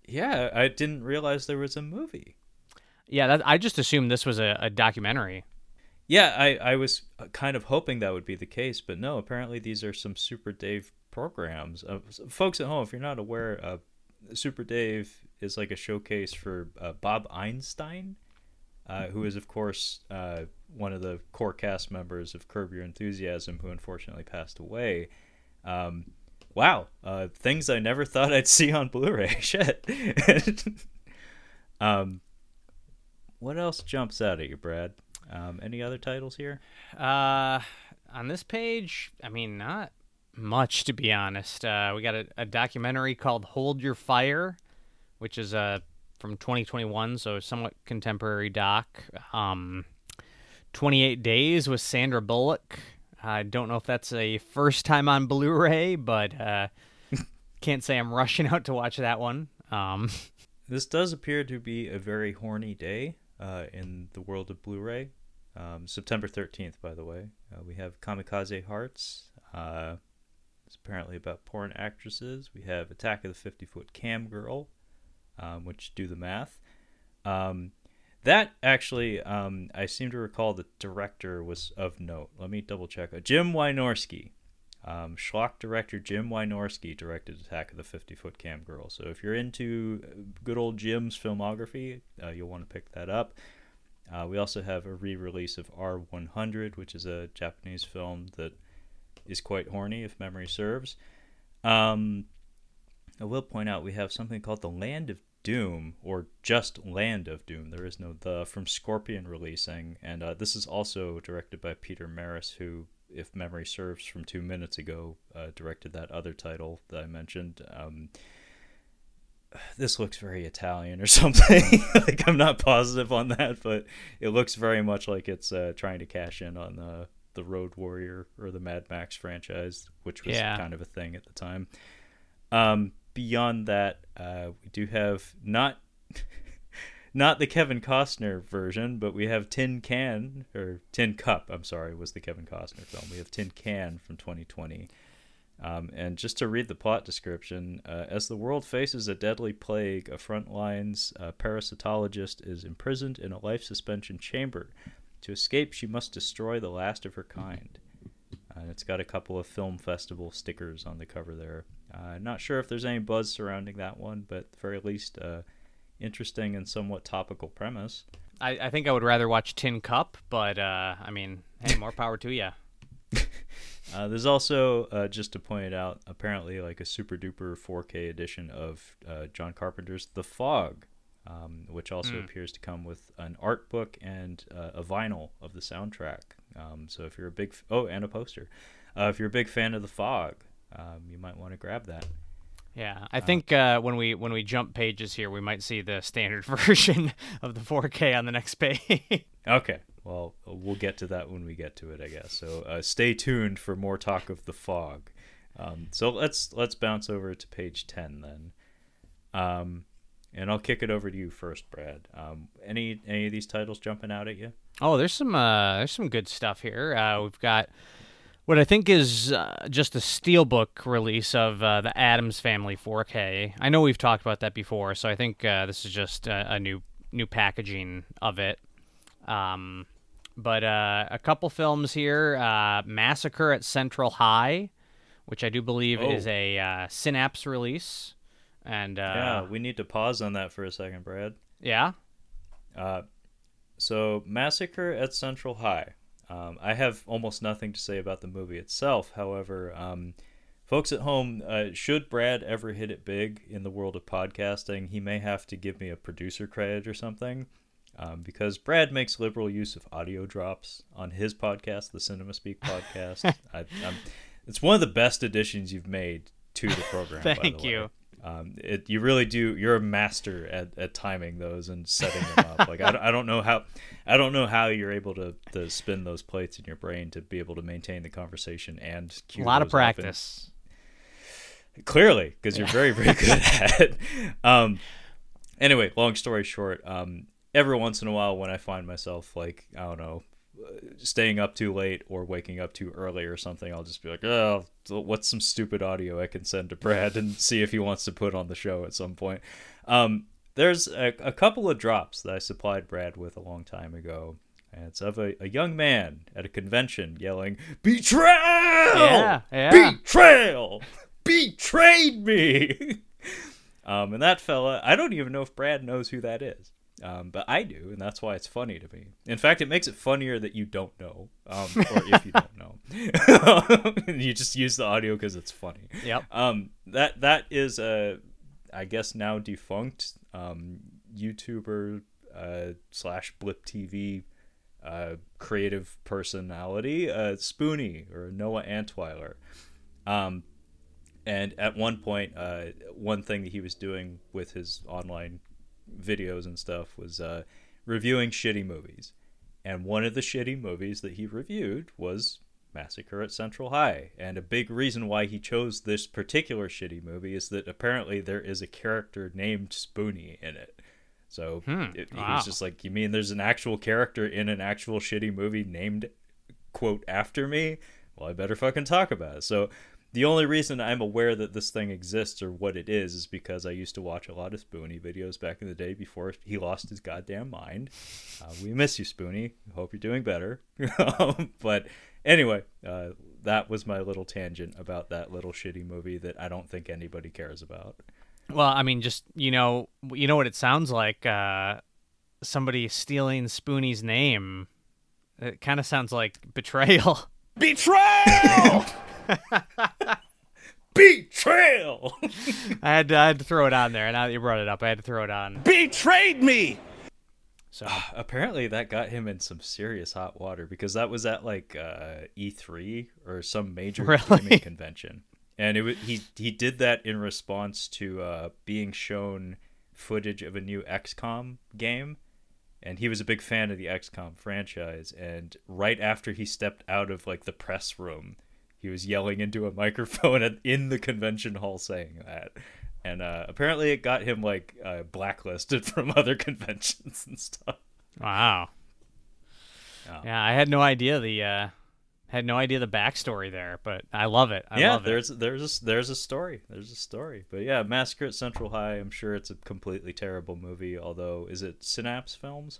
Yeah, I didn't realize there was a movie. Yeah, that, I just assumed this was a, a documentary. Yeah, I, I was kind of hoping that would be the case, but no, apparently these are some Super Dave programs. Uh, folks at home, if you're not aware, uh, Super Dave is like a showcase for uh, Bob Einstein, uh, who is, of course, uh, one of the core cast members of Curb Your Enthusiasm, who unfortunately passed away. Um, wow, uh, things I never thought I'd see on Blu-ray. Shit. um, what else jumps out at you, Brad? Um, any other titles here? Uh, on this page, I mean, not much, to be honest. Uh, we got a, a documentary called Hold Your Fire, which is uh, from twenty twenty-one, so somewhat contemporary doc. Um, twenty-eight Days with Sandra Bullock. I don't know if that's a first time on Blu-ray, but uh, can't say I'm rushing out to watch that one. Um, this does appear to be a very horny day uh, in the world of Blu-ray. Um, September thirteenth, by the way. Uh, we have Kamikaze Hearts. Uh, it's apparently about porn actresses. We have Attack of the fifty-foot Cam Girl, um, which do the math. Um That actually, um, I seem to recall the director was of note. Let me double check. Jim Wynorski. Um, Schlock director Jim Wynorski directed Attack of the fifty-foot Cam Girl. So if you're into good old Jim's filmography, uh, you'll want to pick that up. Uh, we also have a re-release of R one hundred, which is a Japanese film that is quite horny, if memory serves. Um, I will point out we have something called The Land of Doom, or just Land of Doom, there is no the, from Scorpion Releasing, and uh, this is also directed by Peter Maris, who, if memory serves from two minutes ago, uh, directed that other title that I mentioned. Um, this looks very Italian or something. Like, I'm not positive on that, but it looks very much like it's uh, trying to cash in on the, the Road Warrior or the Mad Max franchise, which was yeah. kind of a thing at the time. Um, Beyond that, uh, we do have not not the Kevin Costner version, but we have Tin Can, or Tin Cup, I'm sorry, was the Kevin Costner film. We have Tin Can from twenty twenty. Um, and just to read the plot description, uh, as the world faces a deadly plague, a frontlines uh, parasitologist is imprisoned in a life suspension chamber. To escape, she must destroy the last of her kind. Uh, and it's got a couple of film festival stickers on the cover there. Uh, not sure if there's any buzz surrounding that one, but at the very least, uh, interesting and somewhat topical premise. I, I think I would rather watch Tin Cup, but uh, I mean, hey, more power to ya. uh, there's also, uh, just to point it out, apparently like a super duper four K edition of uh, John Carpenter's The Fog, um, which also mm. appears to come with an art book and uh, a vinyl of the soundtrack. Um, so if you're a big f- oh, and a poster. Uh, if you're a big fan of The Fog, Um, you might want to grab that. Yeah, I think uh, when we when we jump pages here, we might see the standard version of the four K on the next page. Okay, well, we'll get to that when we get to it, I guess. So uh, stay tuned for more talk of The Fog. Um, so let's let's bounce over to page ten then, um, and I'll kick it over to you first, Brad. Um, any any of these titles jumping out at you? Oh, there's some uh, there's some good stuff here. Uh, we've got what I think is uh, just a Steelbook release of uh, the Addams Family four K. I know we've talked about that before, so I think uh, this is just a, a new new packaging of it. Um, but uh, a couple films here. Uh, Massacre at Central High, which I do believe oh. is a uh, Synapse release. And uh, yeah, we need to pause on that for a second, Brad. Yeah? Uh, so, Massacre at Central High. Um, I have almost nothing to say about the movie itself. However, um, folks at home, uh, should Brad ever hit it big in the world of podcasting, he may have to give me a producer credit or something, um, because Brad makes liberal use of audio drops on his podcast, the Cinema Speak podcast. I, it's one of the best additions you've made to the program. Thank by the you. Way. Um, it, you really do. You're a master at, at timing those and setting them up. Like, I, I don't know how, I don't know how you're able to, to spin those plates in your brain to be able to maintain the conversation and cue a lot of practice. Clearly, because yeah. you're very, very good at it. Um, anyway, long story short, um, every once in a while when I find myself, like, I don't know, staying up too late or waking up too early or something, I'll just be like, oh, what's some stupid audio I can send to Brad and see if he wants to put on the show at some point. Um, there's a, a couple of drops that I supplied Brad with a long time ago. And it's of a, a young man at a convention yelling, "Betrayal! Yeah, yeah. Betrayal! Betrayed me!" um, and that fella, I don't even know if Brad knows who that is. Um, but I do, and that's why it's funny to me. In fact, it makes it funnier that you don't know, um, or if you don't know. You just use the audio because it's funny. Yep. Um, that, that is a, I guess, now defunct um, YouTuber uh, slash Blip T V uh, creative personality, uh, Spoonie, or Noah Antweiler. Um, and at one point, uh, one thing that he was doing with his online videos and stuff was uh, reviewing shitty movies. And one of the shitty movies that he reviewed was Massacre at Central High. And a big reason why he chose this particular shitty movie is that apparently there is a character named Spoonie in it. So hmm, it, he wow. was just like, you mean there's an actual character in an actual shitty movie named, quote, after me? Well, I better fucking talk about it. So the only reason I'm aware that this thing exists or what it is is because I used to watch a lot of Spoonie videos back in the day before he lost his goddamn mind. Uh, we miss you, Spoonie. Hope you're doing better. But anyway, uh, that was my little tangent about that little shitty movie that I don't think anybody cares about. Well, I mean, just, you know, you know what it sounds like? Uh, somebody stealing Spoonie's name. It kind of sounds like betrayal. Betrayal! Betrayal! I had to, I had to throw it on there. Now that you brought it up, I had to throw it on. Betrayed me. So apparently that got him in some serious hot water because that was at like uh, E three or some major really? gaming convention, and it was, he he did that in response to uh, being shown footage of a new X COM game. And he was a big fan of the X COM franchise. And right after he stepped out of like the press room, he was yelling into a microphone at, in the convention hall saying that. And uh, apparently it got him like uh, blacklisted from other conventions and stuff. Wow. Oh. Yeah, I had no idea the uh, had no idea the backstory there, but I love it. I yeah, love there's it. there's a, there's a story. There's a story. But yeah, Massacre at Central High. I'm sure it's a completely terrible movie. Although, is it Synapse Films?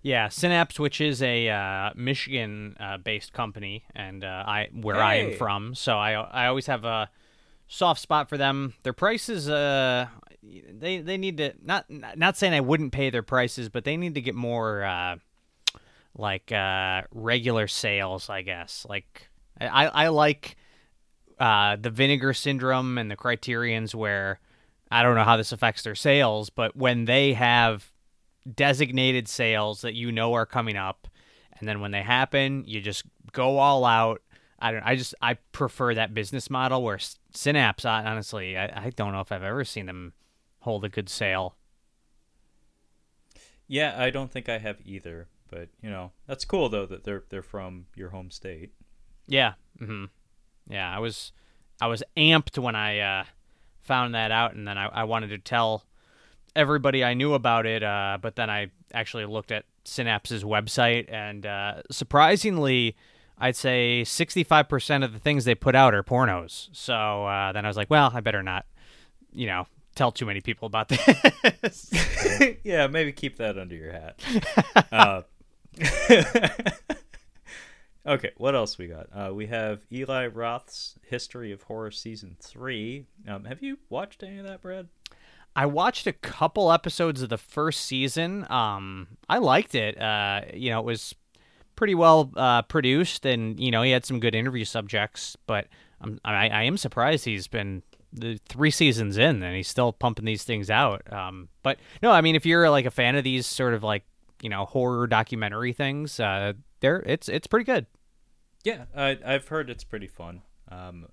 Yeah, Synapse, which is a uh, Michigan-based uh, company, and uh, I where hey. I am from, so I I always have a soft spot for them. Their prices, uh, they they need to not not saying I wouldn't pay their prices, but they need to get more uh, like uh, regular sales, I guess. Like I I like uh, the Vinegar Syndrome and the Criterions, where I don't know how this affects their sales, but when they have designated sales that you know are coming up, and then when they happen, you just go all out. I don't. I just. I prefer that business model where Synapse. Honestly, I, I don't know if I've ever seen them hold a good sale. Yeah, I don't think I have either. But you know, that's cool though that they're they're from your home state. Yeah. Mm-hmm. Yeah. I was I was amped when I uh, found that out, and then I, I wanted to tell everybody I knew about it, uh, but then I actually looked at Synapse's website, and uh, surprisingly, I'd say sixty-five percent of the things they put out are pornos. So uh, then I was like, well, I better not, you know, tell too many people about this. Yeah, maybe keep that under your hat. Uh, okay, what else we got? Uh, we have Eli Roth's History of Horror Season three. Um, have you watched any of that, Brad? I watched a couple episodes of the first season. Um, I liked it. Uh, you know, it was pretty well uh, produced, and you know, he had some good interview subjects. But I'm, I, I am surprised he's been the three seasons in, and he's still pumping these things out. Um, but no, I mean, if you're like a fan of these sort of like you know horror documentary things, uh, they're it's it's pretty good. Yeah, I, I've heard it's pretty fun. Um,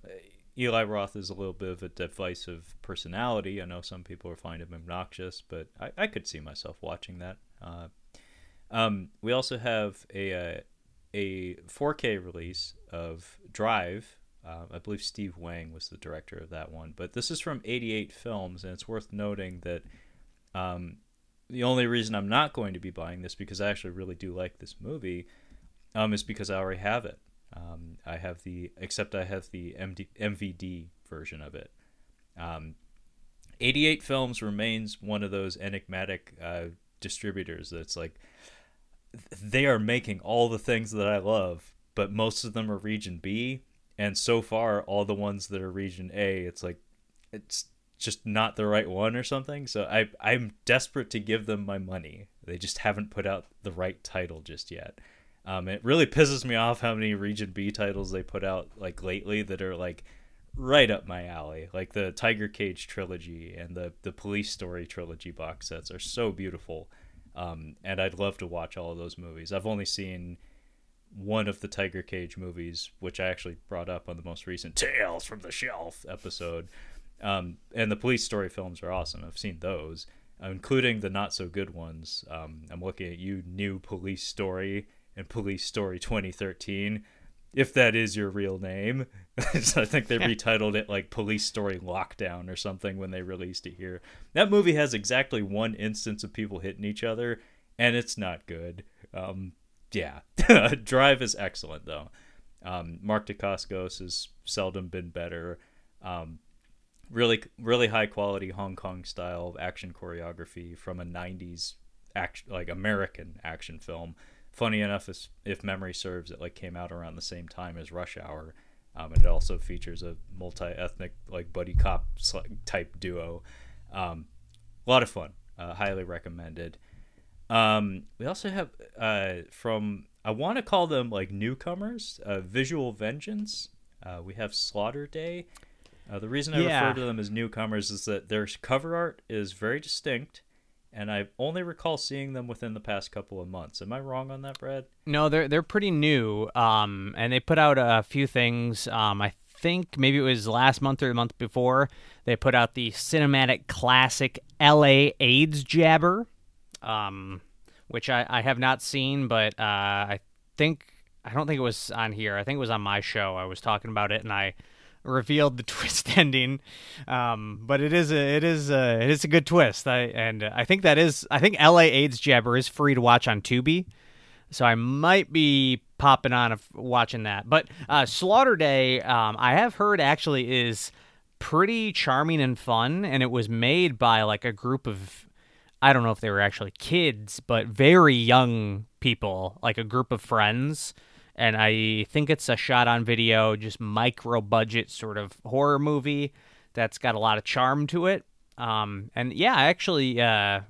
Eli Roth is a little bit of a divisive personality. I know some people find him obnoxious, but I, I could see myself watching that. Uh, um, we also have a uh, a four K release of Drive, Uh, I believe Steve Wang was the director of that one. But this is from eighty-eight Films, and it's worth noting that um, the only reason I'm not going to be buying this, because I actually really do like this movie, um, is because I already have it. Um, I have the, except I have the M D, M V D version of it. Um, eighty-eight Films remains one of those enigmatic uh, distributors that's like, they are making all the things that I love, but most of them are region B. And so far, all the ones that are region A, it's like, it's just not the right one or something. So I, I'm desperate to give them my money. They just haven't put out the right title just yet. Um, it really pisses me off how many region B titles they put out like lately that are like right up my alley. Like the Tiger Cage trilogy and the, the Police Story trilogy box sets are so beautiful. Um, and I'd love to watch all of those movies. I've only seen one of the Tiger Cage movies, which I actually brought up on the most recent Tales from the Shelf episode. Um, and the Police Story films are awesome. I've seen those, including the not so good ones. Um, I'm looking at you, New Police Story and Police Story twenty thirteen, if that is your real name. So I think they retitled it like Police Story Lockdown or something when they released it here. That movie has exactly one instance of people hitting each other, and it's not good. Um, yeah. Drive is excellent, though. Um, Mark Dacascos has seldom been better. Um, really, really high-quality Hong Kong-style action choreography from a nineties action, like American action film. Funny enough, if memory serves, it like came out around the same time as Rush Hour, um, and it also features a multi-ethnic like buddy cop type duo. Um, a lot of fun, uh, highly recommended. Um, we also have uh, from I want to call them like newcomers, uh, Visual Vengeance. Uh, we have Slaughter Day. Uh, the reason I yeah. refer to them as newcomers is that their cover art is very distinct. And I only recall seeing them within the past couple of months. Am I wrong on that, Brad? No, they're they're pretty new, um, and they put out a few things. Um, I think maybe it was last month or the month before. They put out the cinematic classic L A AIDS Jabber, um, which I, I have not seen, but uh, I think I don't think it was on here. I think it was on my show. I was talking about it, and I revealed the twist ending, um but it is a it is a it is a good twist. I and I think that is I think L A AIDS Jabber is free to watch on Tubi, so I might be popping on of watching that. But uh Slaughter Day, um I have heard actually is pretty charming and fun, and it was made by like a group of, I don't know if they were actually kids, but very young people, like a group of friends. And I think it's a shot-on-video, just micro-budget sort of horror movie that's got a lot of charm to it. Um, and, yeah, I actually uh,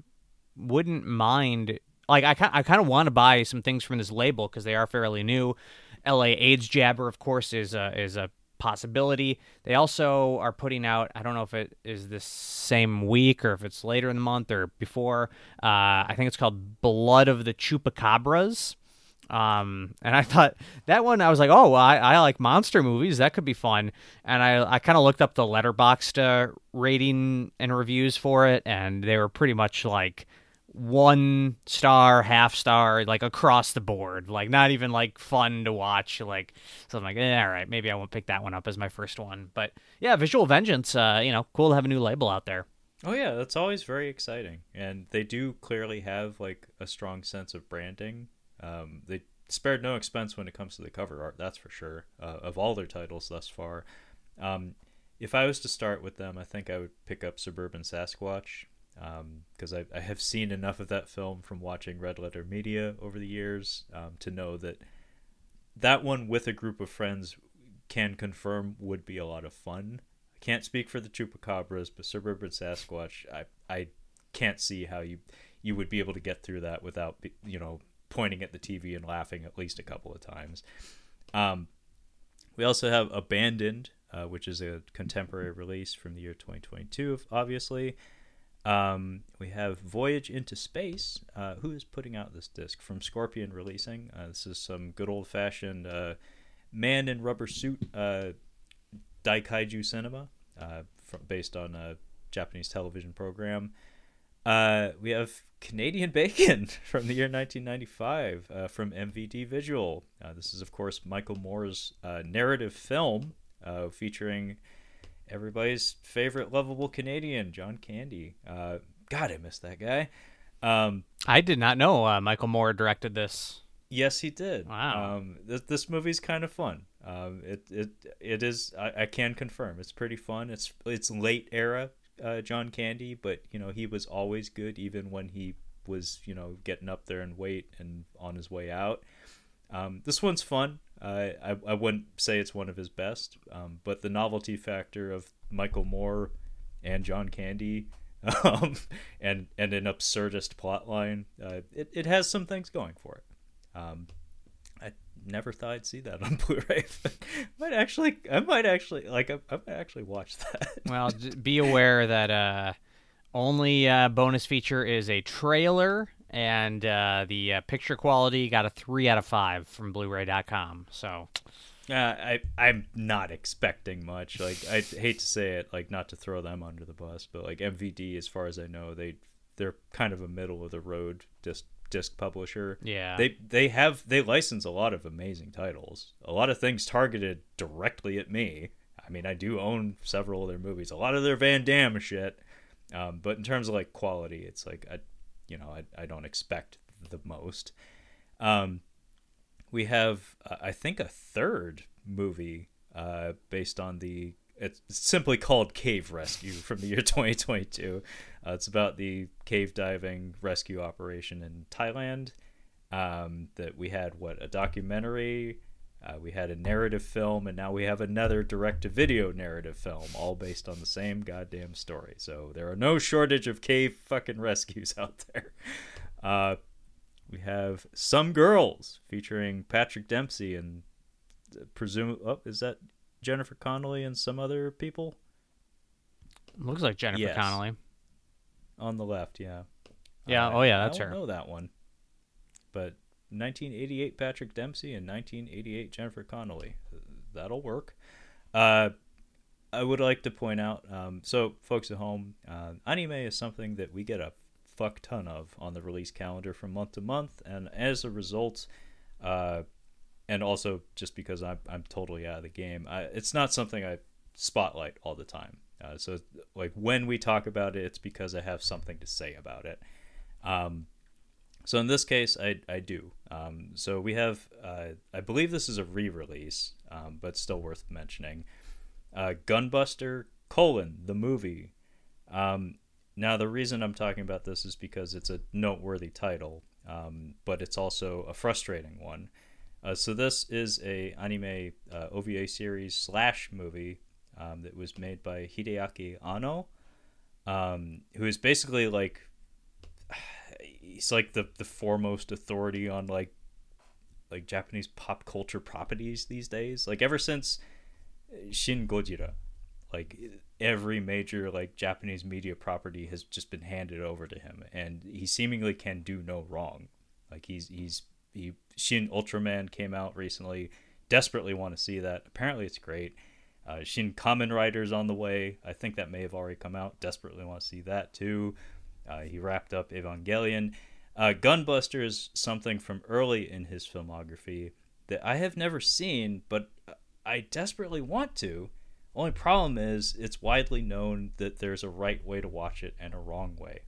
wouldn't mind. Like, I, I kind of want to buy some things from this label because they are fairly new. L A AIDS Jabber, of course, is a, is a possibility. They also are putting out, I don't know if it is this same week or if it's later in the month or before. Uh, I think it's called Blood of the Chupacabras. Um, and I thought that one, I was like, oh, well, I, I like monster movies. That could be fun. And I, I kind of looked up the Letterboxd uh, rating and reviews for it. And they were pretty much like one star, half star, like across the board, like not even like fun to watch. Like, so I'm like, eh, all right, maybe I won't pick that one up as my first one. But yeah, Visual Vengeance, uh, you know, cool to have a new label out there. Oh yeah, that's always very exciting. And they do clearly have like a strong sense of branding. Um, they spared no expense when it comes to the cover art, that's for sure, uh, of all their titles thus far. Um, if I was to start with them, I think I would pick up Suburban Sasquatch, because um, I, I have seen enough of that film from watching Red Letter Media over the years um, to know that that one with a group of friends can confirm would be a lot of fun. I can't speak for the Chupacabras, but Suburban Sasquatch, I, I can't see how you, you would be able to get through that without, you know, pointing at the T V and laughing at least a couple of times. Um, we also have Abandoned, uh, which is a contemporary release from the year twenty twenty-two, obviously. Um, we have Voyage into Space. Uh, who is putting out this disc? From Scorpion Releasing. Uh, this is some good old-fashioned uh, man in rubber suit uh, Daikaiju cinema, uh, from, based on a Japanese television program. Uh, we have Canadian Bacon from the year nineteen ninety-five, uh, from M V D Visual. Uh, this is, of course, Michael Moore's uh, narrative film uh, featuring everybody's favorite lovable Canadian, John Candy. Uh, God, I miss that guy. Um, I did not know uh, Michael Moore directed this. Yes, he did. Wow. Um, this this movie's kind of fun. Um, it it it is. I, I can confirm it's pretty fun. It's it's late era uh, John Candy, but you know he was always good, even when he was you know getting up there in weight and on his way out. Um, this one's fun. Uh, I I wouldn't say it's one of his best, um, but the novelty factor of Michael Moore and John Candy. Um, and, and an absurdist plot line. Uh, it, it has some things going for it. Um, I never thought I'd see that on Blu-ray. Might actually, I might actually, like, I, I might actually watch that. Well, be aware that uh, only uh, bonus feature is a trailer, and uh, the uh, picture quality got a three out of five from Blu-ray dot com. So. Uh, I I'm not expecting much. Like I hate to say it, like not to throw them under the bus, but like M V D, as far as I know, they they're kind of a middle of the road disc disc publisher. Yeah. They they have they license a lot of amazing titles. A lot of things targeted directly at me. I mean, I do own several of their movies. A lot of their Van Damme shit. Um, but in terms of like quality, it's like I, you know, I I don't expect the most. Um. We have, uh, I think, a third movie uh, based on the... It's simply called Cave Rescue from the year twenty twenty-two. Uh, it's about the cave diving rescue operation in Thailand. Um, that we had, what, a documentary, uh, we had a narrative film, and now we have another direct-to-video narrative film, all based on the same goddamn story. So there are no shortage of cave fucking rescues out there. Uh We have Some Girls featuring Patrick Dempsey and presume oh is that Jennifer Connelly and some other people. Looks like Jennifer yes. Connelly on the left, yeah, yeah. Uh, oh yeah, that's her. I don't her. know that one, but nineteen eighty-eight Patrick Dempsey and nineteen eighty-eight Jennifer Connelly. That'll work. Uh, I would like to point out, um, so folks at home, uh, anime is something that we get up. fuck ton of on the release calendar from month to month, and as a result uh and also just because i'm, I'm totally out of the game, I, it's not something I spotlight all the time, uh, so like when we talk about it, it's because I have something to say about it. Um so in this case i i do. Um so we have uh I believe this is a re-release, um but still worth mentioning, uh Gunbuster colon the movie. um Now, the reason I'm talking about this is because it's a noteworthy title, um, but it's also a frustrating one. Uh, so this is a anime uh, O V A series slash movie um, that was made by Hideaki Anno, um, who is basically like, he's like the, the foremost authority on like like Japanese pop culture properties these days. Like ever since Shin Godzilla, like every major like Japanese media property has just been handed over to him, and he seemingly can do no wrong. Like he's he's he Shin Ultraman came out recently. Desperately want to see that. Apparently it's great. Uh, Shin Kamen Rider's on the way. I think that may have already come out. Desperately want to see that too. Uh, he wrapped up Evangelion. Uh, Gunbuster is something from early in his filmography that I have never seen, but I desperately want to. Only problem is it's widely known that there's a right way to watch it and a wrong way.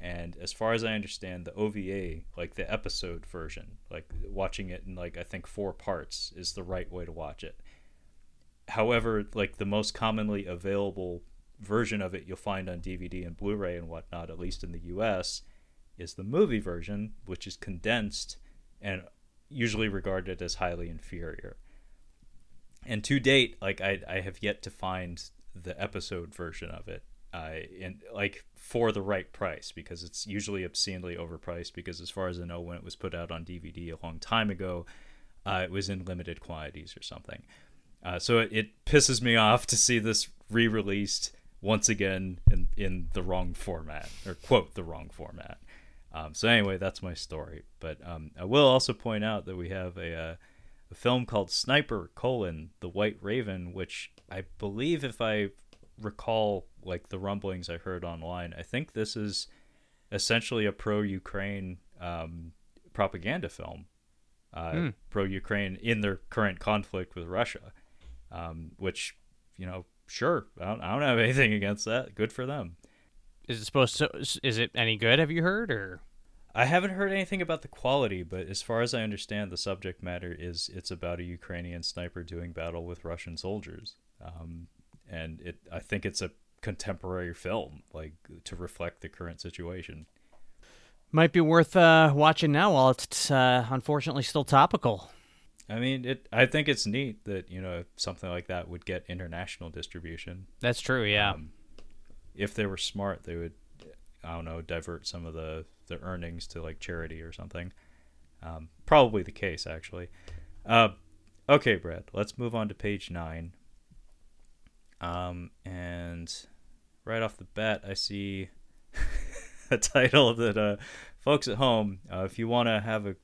And as far as I understand, the O V A, like the episode version, like watching it in like, I think four parts is the right way to watch it. However, like the most commonly available version of it you'll find on D V D and Blu-ray and whatnot, at least in the U S, is the movie version, which is condensed and usually regarded as highly inferior. And to date, like I, I have yet to find the episode version of it, uh, and like for the right price, because it's usually obscenely overpriced. Because as far as I know, when it was put out on D V D a long time ago, uh, it was in limited quantities or something. Uh, so it, it pisses me off to see this re-released once again in, in the wrong format, or quote the wrong format. Um, so anyway, that's my story. But um, I will also point out that we have a. Uh, A film called Sniper, colon, The White Raven, which I believe, if I recall, like the rumblings I heard online, I think this is essentially a pro-Ukraine um, propaganda film, uh, mm. pro-Ukraine in their current conflict with Russia, um, which you know, sure, I don't, I don't have anything against that. Good for them. Is it supposed to? Is it any good? Have you heard? Or I haven't heard anything about the quality, but as far as I understand, the subject matter is it's about a Ukrainian sniper doing battle with Russian soldiers, um, and it. I think it's a contemporary film, like to reflect the current situation. Might be worth uh, watching now while it's uh, unfortunately still topical. I mean, it. I think it's neat that, you know, something like that would get international distribution. That's true, yeah. Um, if they were smart, they would, I don't know, divert some of the, the earnings to, like, charity or something. Um, probably the case, actually. Uh, okay, Brad, let's move on to page nine. Um, and right off the bat, I see a title that, uh, folks at home, uh, if you want to have a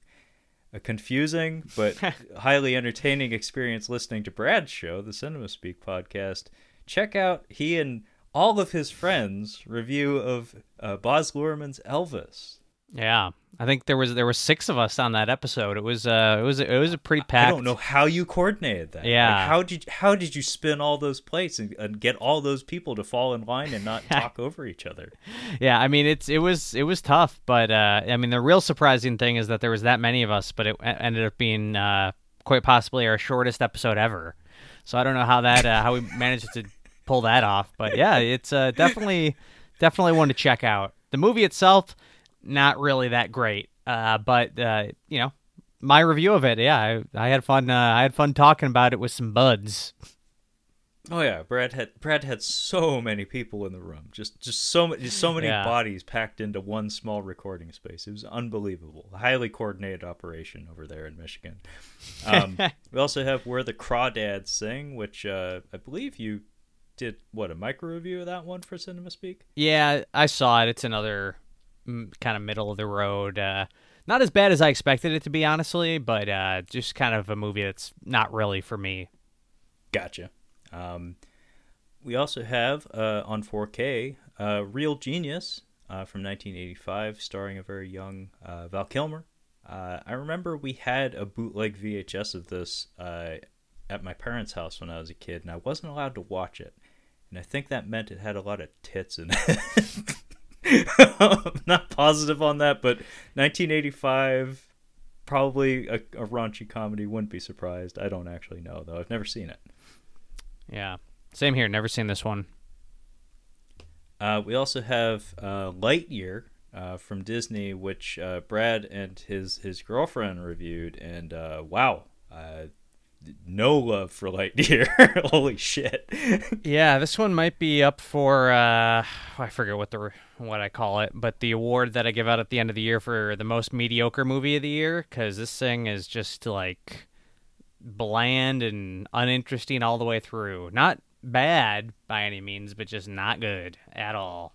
A confusing but highly entertaining experience listening to Brad's show, the Cinema Speak podcast, check out he and all of his friends' review of uh, Baz Luhrmann's Elvis. Yeah, I think there was there were six of us on that episode. It was uh, it was it was a pretty packed. I don't know how you coordinated that. Yeah, like, how did how did you spin all those plates and, and get all those people to fall in line and not talk over each other? Yeah, I mean it's it was it was tough, but uh, I mean the real surprising thing is that there was that many of us, but it ended up being uh, quite possibly our shortest episode ever. So I don't know how that uh, how we managed to pull that off, but yeah, it's uh, definitely definitely one to check out. The movie itself. Not really that great, uh, but uh, you know, my review of it. Yeah, I, I had fun. Uh, I had fun talking about it with some buds. Oh yeah, Brad had Brad had so many people in the room. Just just so many so many yeah. bodies packed into one small recording space. It was unbelievable. A highly coordinated operation over there in Michigan. Um, we also have Where the Crawdads Sing, which uh, I believe you did what a micro review of that one for CinemaSpeak. Yeah, I saw it. It's another. Kind of middle of the road, uh, not as bad as I expected it to be, honestly, but uh, just kind of a movie that's not really for me. Gotcha. Um, we also have uh, on four K uh, Real Genius uh, from nineteen eighty-five, starring a very young uh, Val Kilmer. Uh, I remember we had a bootleg V H S of this uh, at my parents' house when I was a kid, and I wasn't allowed to watch it, and I think that meant it had a lot of tits in it. I'm not positive on that, but nineteen eighty-five, probably a, a raunchy comedy. Wouldn't be surprised. I don't actually know, though. I've never seen it. Yeah. Same here. Never seen this one. Uh, we also have uh, Lightyear uh, from Disney, which uh, Brad and his, his girlfriend reviewed. And uh, wow. Uh, no love for Lightyear. Holy shit. Yeah, this one might be up for uh I forget what the what I call it, but the award that I give out at the end of the year for the most mediocre movie of the year, because this thing is just like bland and uninteresting all the way through. Not bad by any means, but just not good at all.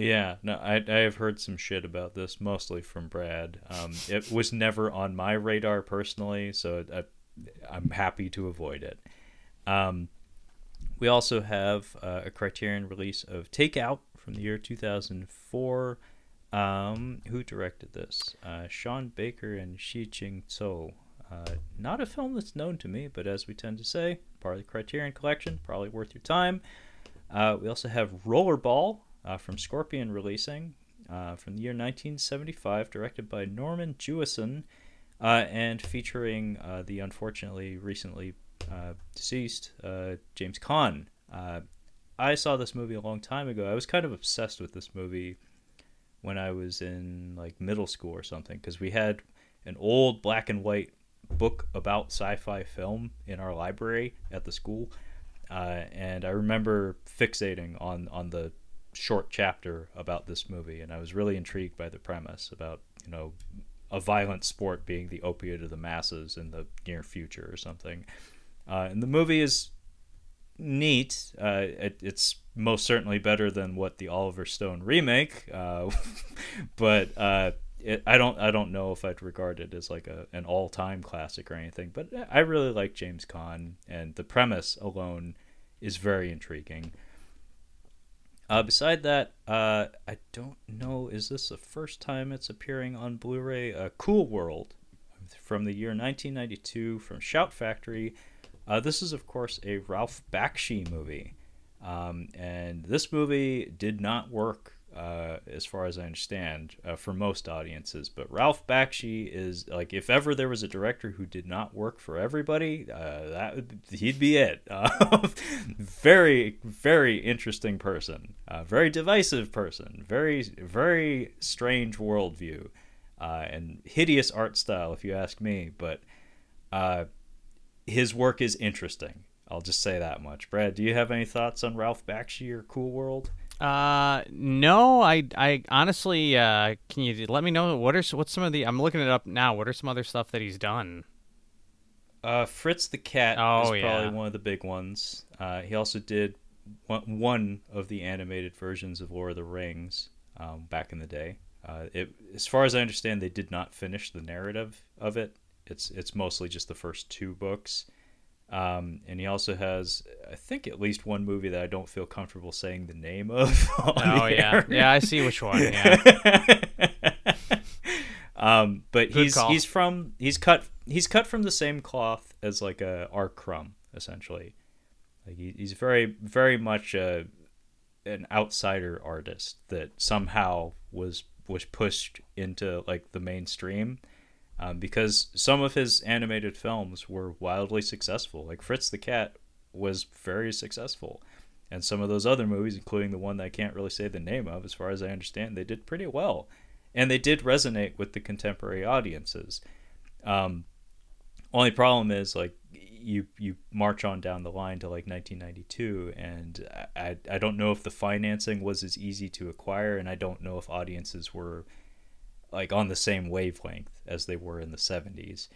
Yeah, no, I I have heard some shit about this, mostly from Brad. Um, it was never on my radar personally, so I, I'm happy to avoid it. Um, we also have uh, a Criterion release of Takeout from the year two thousand four. Um, who directed this? Uh, Sean Baker and Shi Ching Tso. Uh, not a film that's known to me, but as we tend to say, part of the Criterion Collection, probably worth your time. Uh, we also have Rollerball. Uh, from Scorpion Releasing, uh, from the year nineteen seventy-five, directed by Norman Jewison, uh, and featuring uh, the unfortunately recently uh, deceased uh, James Caan. Uh, I saw this movie a long time ago. I was kind of obsessed with this movie when I was in like middle school or something, because we had an old black and white book about sci-fi film in our library at the school, uh, and I remember fixating on on the short chapter about this movie, and I was really intrigued by the premise about, you know, a violent sport being the opiate of the masses in the near future or something. Uh, and the movie is neat. Uh, it, it's most certainly better than what the Oliver Stone remake, uh, but uh, it, I don't I don't know if I'd regard it as like a an all-time classic or anything, but I really like James Caan, and the premise alone is very intriguing. Uh, beside that, uh, I don't know, is this the first time it's appearing on Blu-ray? Uh, Cool World from the year nineteen ninety-two from Shout Factory, Uh, this is, of course, a Ralph Bakshi movie. Um, and this movie did not work, uh, as far as I understand, uh, for most audiences. But Ralph Bakshi is, like, if ever there was a director who did not work for everybody, uh, that would, he'd be it. Uh, very, very interesting person. Uh, very divisive person. Very, very strange worldview. Uh, and hideous art style, if you ask me. But... Uh, his work is interesting. I'll just say that much. Brad, do you have any thoughts on Ralph Bakshi or Cool World? Uh, no, I, I honestly, uh, can you let me know what are what's some of the? I'm looking it up now. What are some other stuff that he's done? Uh, Fritz the Cat oh, is probably yeah. one of the big ones. Uh, he also did one, one of the animated versions of Lord of the Rings, um, back in the day. Uh, it, as far as I understand, they did not finish the narrative of it. It's it's mostly just the first two books. Um, and he also has, I think, at least one movie that I don't feel comfortable saying the name of. Oh, yeah. Air. Yeah, I see which one. Yeah. um, but Good he's call. he's from he's cut he's cut from the same cloth as like a R. Crumb, essentially. Like he, he's very very much a, an outsider artist that somehow was was pushed into like the mainstream. Um, because some of his animated films were wildly successful. Like Fritz the Cat was very successful. And some of those other movies, including the one that I can't really say the name of, as far as I understand, they did pretty well. And they did resonate with the contemporary audiences. Um, only problem is, like, you you march on down the line to, like, nineteen ninety-two, and I I don't know if the financing was as easy to acquire, and I don't know if audiences were... like on the same wavelength as they were in the seventies.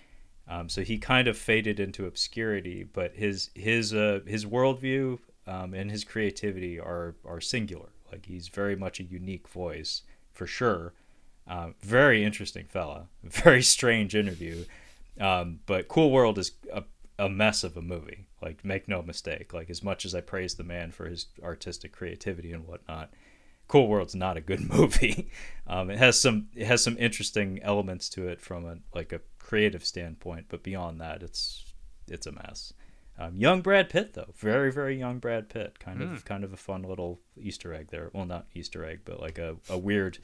Um, so he kind of faded into obscurity, but his his uh, his worldview um, and his creativity are are singular. Like he's very much a unique voice for sure. Um, very interesting fella, very strange interview. Um, but Cool World is a, a mess of a movie. Like make no mistake. Like as much as I praise the man for his artistic creativity and whatnot, Cool World's not a good movie. Um, it has some it has some interesting elements to it from a like a creative standpoint, but beyond that, it's it's a mess. Um, young Brad Pitt though, very very young Brad Pitt, kind of mm. kind of a fun little Easter egg there. Well, not Easter egg, but like a a weird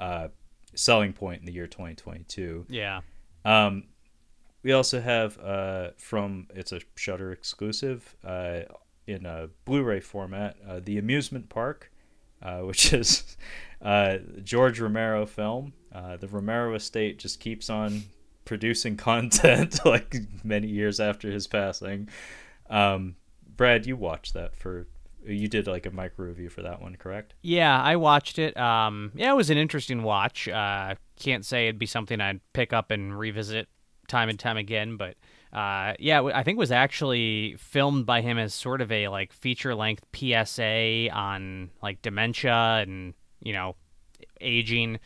uh, selling point in the year twenty twenty-two. Yeah. Um, we also have uh, from it's a Shudder exclusive uh, in a Blu-ray format, uh, The Amusement Park. Uh, which is uh, George Romero film. Uh, the Romero estate just keeps on producing content like many years after his passing. Um, Brad, you watched that for you did like a micro review for that one, correct? Yeah, I watched it. Um, yeah, it was an interesting watch. Uh, can't say it'd be something I'd pick up and revisit time and time again, but uh, yeah, I think it was actually filmed by him as sort of a like feature-length P S A on like dementia and, you know, aging.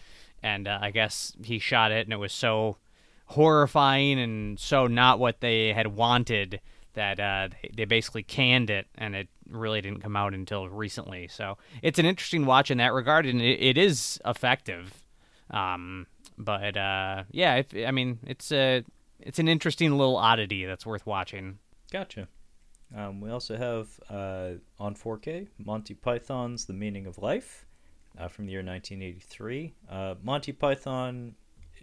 And uh, I guess he shot it and it was so horrifying and so not what they had wanted that uh, they, they basically canned it, and it really didn't come out until recently. So it's an interesting watch in that regard, and it, it is effective. Um, but uh, yeah, if, I mean, it's a... It's an interesting little oddity that's worth watching. Gotcha. Um, we also have uh, on four K Monty Python's The Meaning of Life uh, from the year nineteen eighty-three. Uh, Monty Python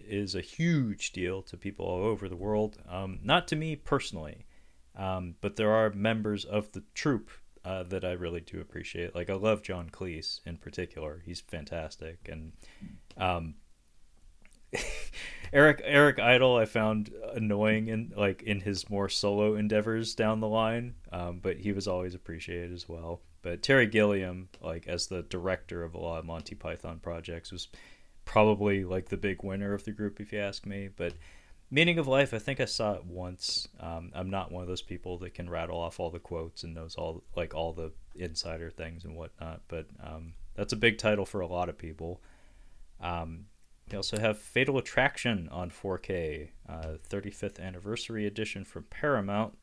is a huge deal to people all over the world. Um, not to me personally, um, but there are members of the troupe uh, that I really do appreciate. Like I love John Cleese in particular. He's fantastic. And um, Eric Eric Idle I found annoying in like in his more solo endeavors down the line, um, but he was always appreciated as well. But Terry Gilliam, like as the director of a lot of Monty Python projects, was probably like the big winner of the group if you ask me. But Meaning of Life, I think I saw it once. Um, I'm not one of those people that can rattle off all the quotes and knows all like all the insider things and whatnot. But um, that's a big title for a lot of people. Um, They also have Fatal Attraction on four K, uh, thirty-fifth anniversary edition from Paramount.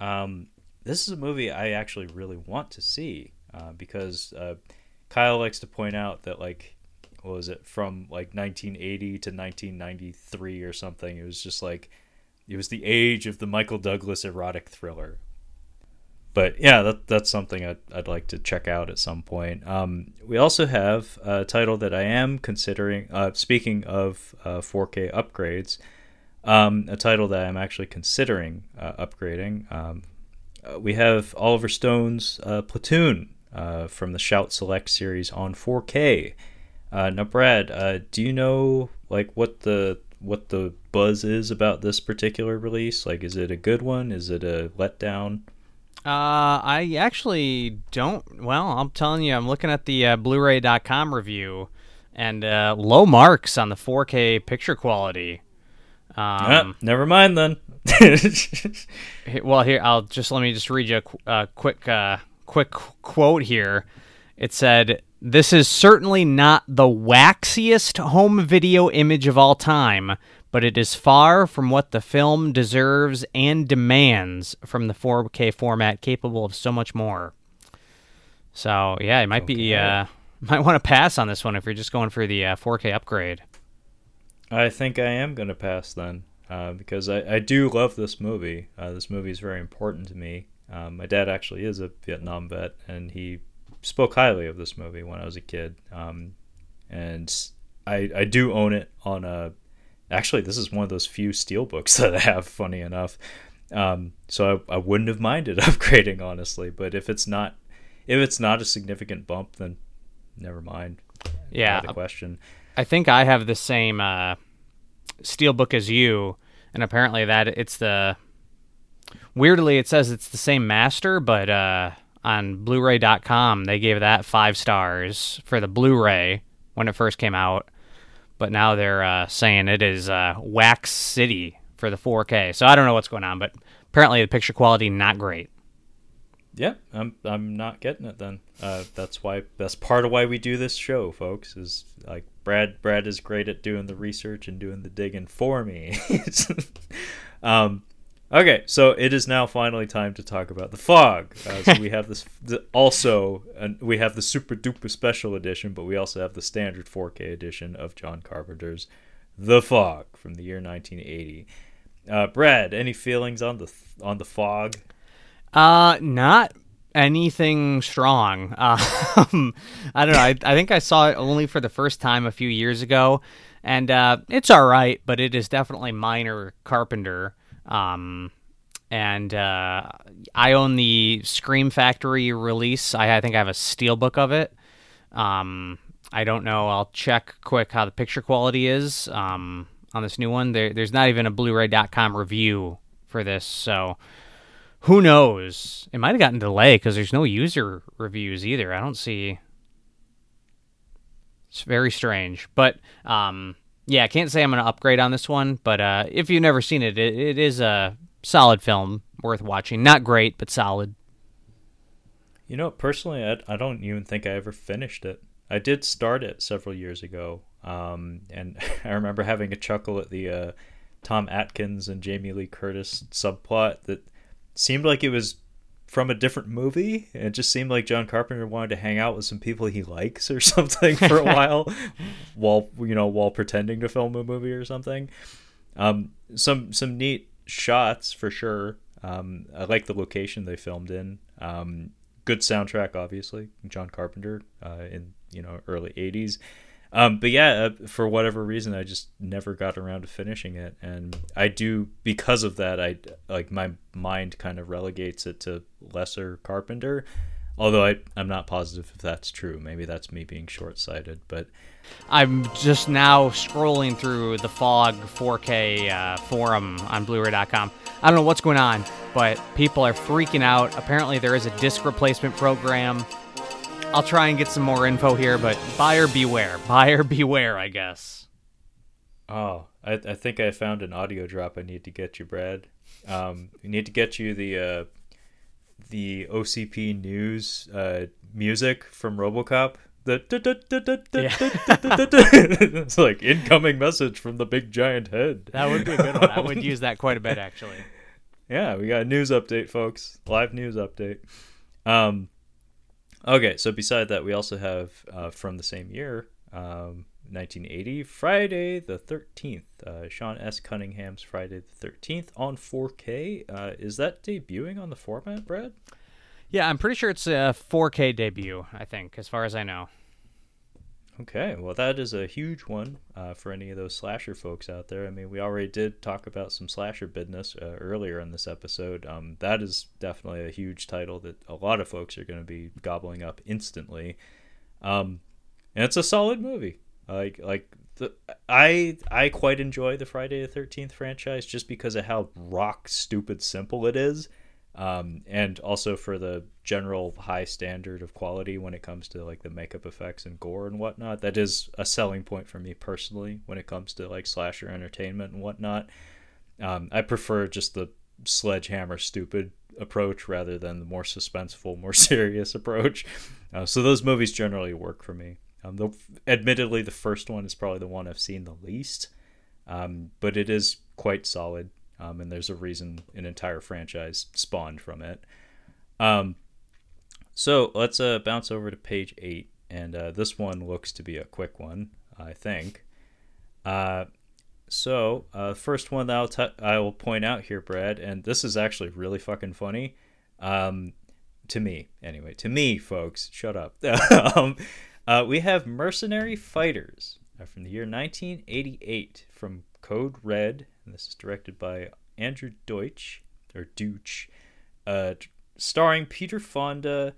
Um, this is a movie I actually really want to see uh, because uh, Kyle likes to point out that, like, what was it, from like nineteen eighty to nineteen ninety-three or something, it was just like it was the age of the Michael Douglas erotic thriller. But yeah, that, that's something I'd, I'd like to check out at some point. Um, we also have a title that I am considering, uh, speaking of uh, four K upgrades, um, a title that I'm actually considering uh, upgrading. Um, we have Oliver Stone's uh, Platoon uh, from the Shout Select series on four K. Uh, now, Brad, uh, do you know like what the what the buzz is about this particular release? Like, is it a good one? Is it a letdown? Uh, I actually don't. Well, I'm telling you, I'm looking at the uh, Blu-ray dot com review, and uh, low marks on the four K picture quality. Um, ah, never mind then. Well, here I'll just let me just read you a qu- uh, quick, uh, quick quote here. It said, "This is certainly not the waxiest home video image of all time, but it is far from what the film deserves and demands from the four K format, capable of so much more." So, yeah, it might okay. be, uh, might want to pass on this one if you're just going for the uh, four K upgrade. I think I am going to pass then, uh, because I, I do love this movie. Uh, this movie is very important to me. Um, my dad actually is a Vietnam vet, and he spoke highly of this movie when I was a kid. Um, and I, I do own it on a... Actually, this is one of those few steelbooks that I have, funny enough. Um, so I, I wouldn't have minded upgrading, honestly. But if it's not, if it's not a significant bump, then never mind. Yeah, the question. I think I have the same uh, steelbook as you, and apparently that it's the. Weirdly, it says it's the same master, but uh, on Blu-ray dot com they gave that five stars for the Blu-ray when it first came out. But now they're uh, saying it is uh, Wax City for the four K. So I don't know what's going on, but apparently the picture quality not great. Yeah, I'm I'm not getting it then. Uh, that's why that's part of why we do this show, folks. Is like Brad Brad is great at doing the research and doing the digging for me. um, okay, so it is now finally time to talk about The Fog. Uh, so we have this the, also, and we have the super duper special edition, but we also have the standard four K edition of John Carpenter's The Fog from the year nineteen eighty. Uh, Brad, any feelings on the on The Fog? Uh, not anything strong. Uh, I don't know. I, I think I saw it only for the first time a few years ago, and uh, it's all right, but it is definitely minor Carpenter. Um, and, uh, I own the Scream Factory release. I, I think I have a steelbook of it. Um, I don't know. I'll check quick how the picture quality is, um, on this new one. There, there's not even a Blu-ray dot com review for this, so who knows? It might've gotten delayed because there's no user reviews either. I don't see. It's very strange, but, um... yeah, I can't say I'm going to upgrade on this one, but uh, if you've never seen it, it, it is a solid film worth watching. Not great, but solid. You know, personally, I, I don't even think I ever finished it. I did start it several years ago, um, and I remember having a chuckle at the uh, Tom Atkins and Jamie Lee Curtis subplot that seemed like it was from a different movie. It just seemed like John Carpenter wanted to hang out with some people he likes or something for a while while, you know, while pretending to film a movie or something. Um, some, some neat shots for sure. Um, I like the location they filmed in. Um, good soundtrack, obviously, John Carpenter, uh, in, you know, early eighties. Um, but yeah, uh, for whatever reason, I just never got around to finishing it. And I do, because of that, I like my mind kind of relegates it to lesser Carpenter, although I, I'm not positive if that's true. Maybe that's me being short-sighted, but I'm just now scrolling through the Fog four K uh, forum on Blu-ray dot com. I don't know what's going on, but people are freaking out. Apparently there is a disc replacement program. I'll try and get some more info here, but buyer beware. Buyer beware, I guess. Oh, I, I think I found an audio drop I need to get you, Brad. Um, we need to get you the uh, the O C P News uh, music from RoboCop. It's like incoming message from the big giant head. That would be a good one. I would use that quite a bit, actually. Yeah, we got a news update, folks. Live news update. Um. Okay, so beside that, we also have uh, from the same year, um, nineteen eighty, Friday the thirteenth, uh, Sean S. Cunningham's Friday the thirteenth on four K. Uh, is that debuting on the format, Brad? Yeah, I'm pretty sure it's a four K debut, I think, as far as I know. Okay, well, that is a huge one uh, for any of those slasher folks out there. I mean, we already did talk about some slasher business uh, earlier in this episode. Um, that is definitely a huge title that a lot of folks are going to be gobbling up instantly. Um, and it's a solid movie. Like, like the, I I quite enjoy the Friday the thirteenth franchise just because of how rock stupid simple it is. Um, and also for the general high standard of quality when it comes to like the makeup effects and gore and whatnot. That is a selling point for me personally when it comes to like slasher entertainment and whatnot. Um, I prefer just the sledgehammer stupid approach rather than the more suspenseful, more serious approach. Uh, so those movies generally work for me. Um, the, admittedly, the first one is probably the one I've seen the least, um, but it is quite solid. Um, and there's a reason an entire franchise spawned from it. Um, so let's uh, bounce over to page eight. And uh, this one looks to be a quick one, I think. Uh, so uh, first one that I'll t- I will point out here, Brad, and this is actually really fucking funny. Um, to me, anyway. To me, folks. Shut up. um, uh, we have Mercenary Fighters uh, from the year nineteen eighty-eight from Code Red. And this is directed by Andrew Deutsch, or Deutsch, uh, starring Peter Fonda,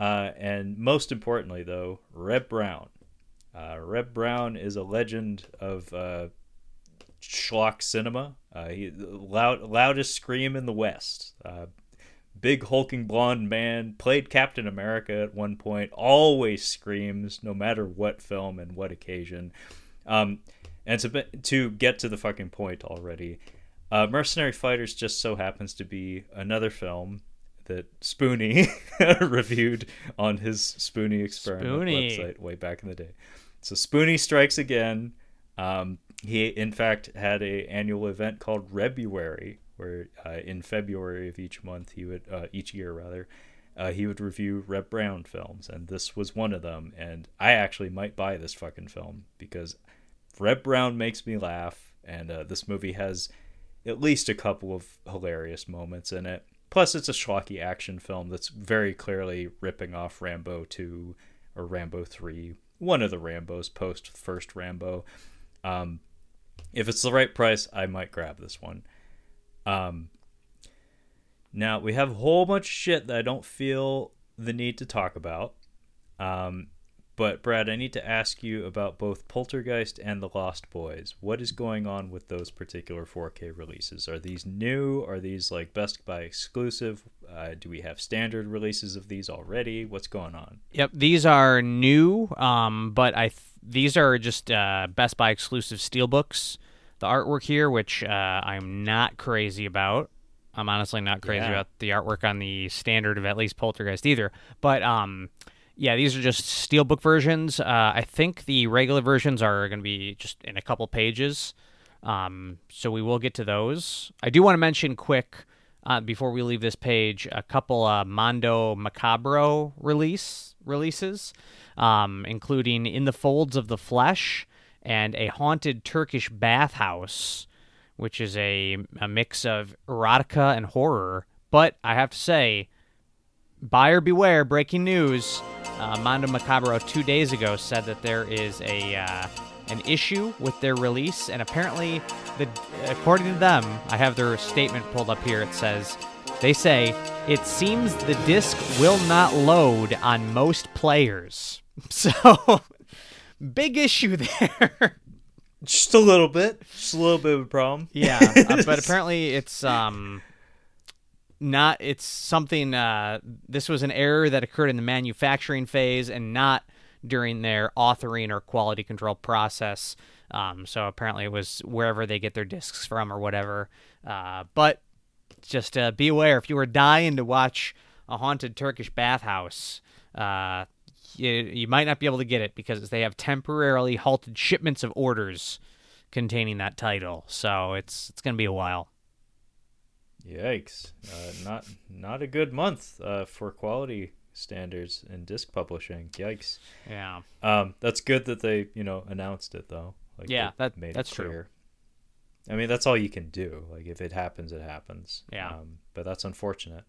uh, and most importantly, though, Reb Brown. Uh, Reb Brown is a legend of uh, schlock cinema. Uh, he, loud, loudest scream in the West. Uh, big hulking blonde man, played Captain America at one point, always screams no matter what film and what occasion. Um, And to to get to the fucking point already, uh, Mercenary Fighters just so happens to be another film that Spoonie reviewed on his Spoonie Experiment Spoonie. website way back in the day. So Spoonie strikes again. Um, he, in fact, had a annual event called Rebuary, where uh, in February of each month, he would uh, each year rather, uh, he would review Reb Brown films, and this was one of them. And I actually might buy this fucking film because Reb Brown makes me laugh, and uh, this movie has at least a couple of hilarious moments in it. Plus, it's a schlocky action film that's very clearly ripping off Rambo two or Rambo three, one of the Rambos post first Rambo. Um, if it's the right price, I might grab this one. Um, now, we have a whole bunch of shit that I don't feel the need to talk about. Um, But, Brad, I need to ask you about both Poltergeist and The Lost Boys. What is going on with those particular four K releases? Are these new? Are these, like, Best Buy exclusive? Uh, do we have standard releases of these already? What's going on? Yep, these are new, um, but I th- these are just uh, Best Buy exclusive steelbooks. The artwork here, which uh, I'm not crazy about. I'm honestly not crazy yeah. about the artwork on the standard of at least Poltergeist either. But, um... yeah, these are just steelbook versions. Uh, I think the regular versions are going to be just in a couple pages, um, so we will get to those. I do want to mention quick, uh, before we leave this page, a couple uh, Mondo Macabro release releases, um, including In the Folds of the Flesh and A Haunted Turkish Bathhouse, which is a, a mix of erotica and horror. But I have to say, buyer beware, breaking news. Uh, Mondo Macabro two days ago said that there is a uh, an issue with their release, and apparently, the according to them, I have their statement pulled up here. It says, they say, it seems the disc will not load on most players. So, big issue there. Just a little bit. Just a little bit of a problem. Yeah, uh, but apparently it's... um. Not it's something uh this was an error that occurred in the manufacturing phase and not during their authoring or quality control process, um so apparently it was wherever they get their discs from or whatever, uh but just uh be aware if you were dying to watch A Haunted Turkish Bathhouse, uh you, you might not be able to get it because they have temporarily halted shipments of orders containing that title, so it's it's gonna be a while. Yikes! Uh, not not a good month uh, for quality standards in disc publishing. Yikes. Yeah. Um, that's good that they, you know, announced it though. Like, yeah, that made that's it clear. True. I mean, that's all you can do. Like, if it happens, it happens. Yeah. Um, but that's unfortunate.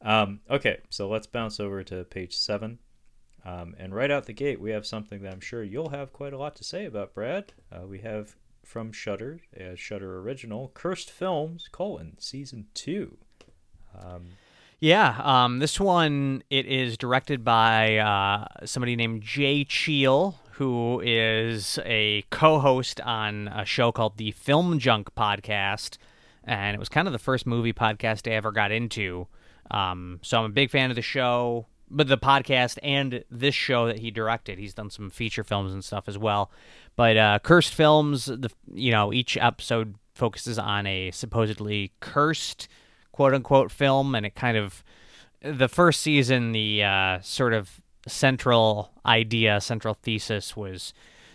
Um, okay, so let's bounce over to page seven. Um, and right out the gate, we have something that I'm sure you'll have quite a lot to say about, Brad. Uh, we have from Shudder, a Shudder original, Cursed Films, colon, Season two. Um, yeah, um, this one, it is directed by uh, somebody named Jay Cheel, who is a co-host on a show called the Film Junk Podcast, and it was kind of the first movie podcast I ever got into. Um, so I'm a big fan of the show, but the podcast and this show that he directed. He's done some feature films and stuff as well. But uh, Cursed Films, the you know, each episode focuses on a supposedly cursed, quote-unquote, film, and it kind of... The first season, the uh, sort of... central idea, central thesis was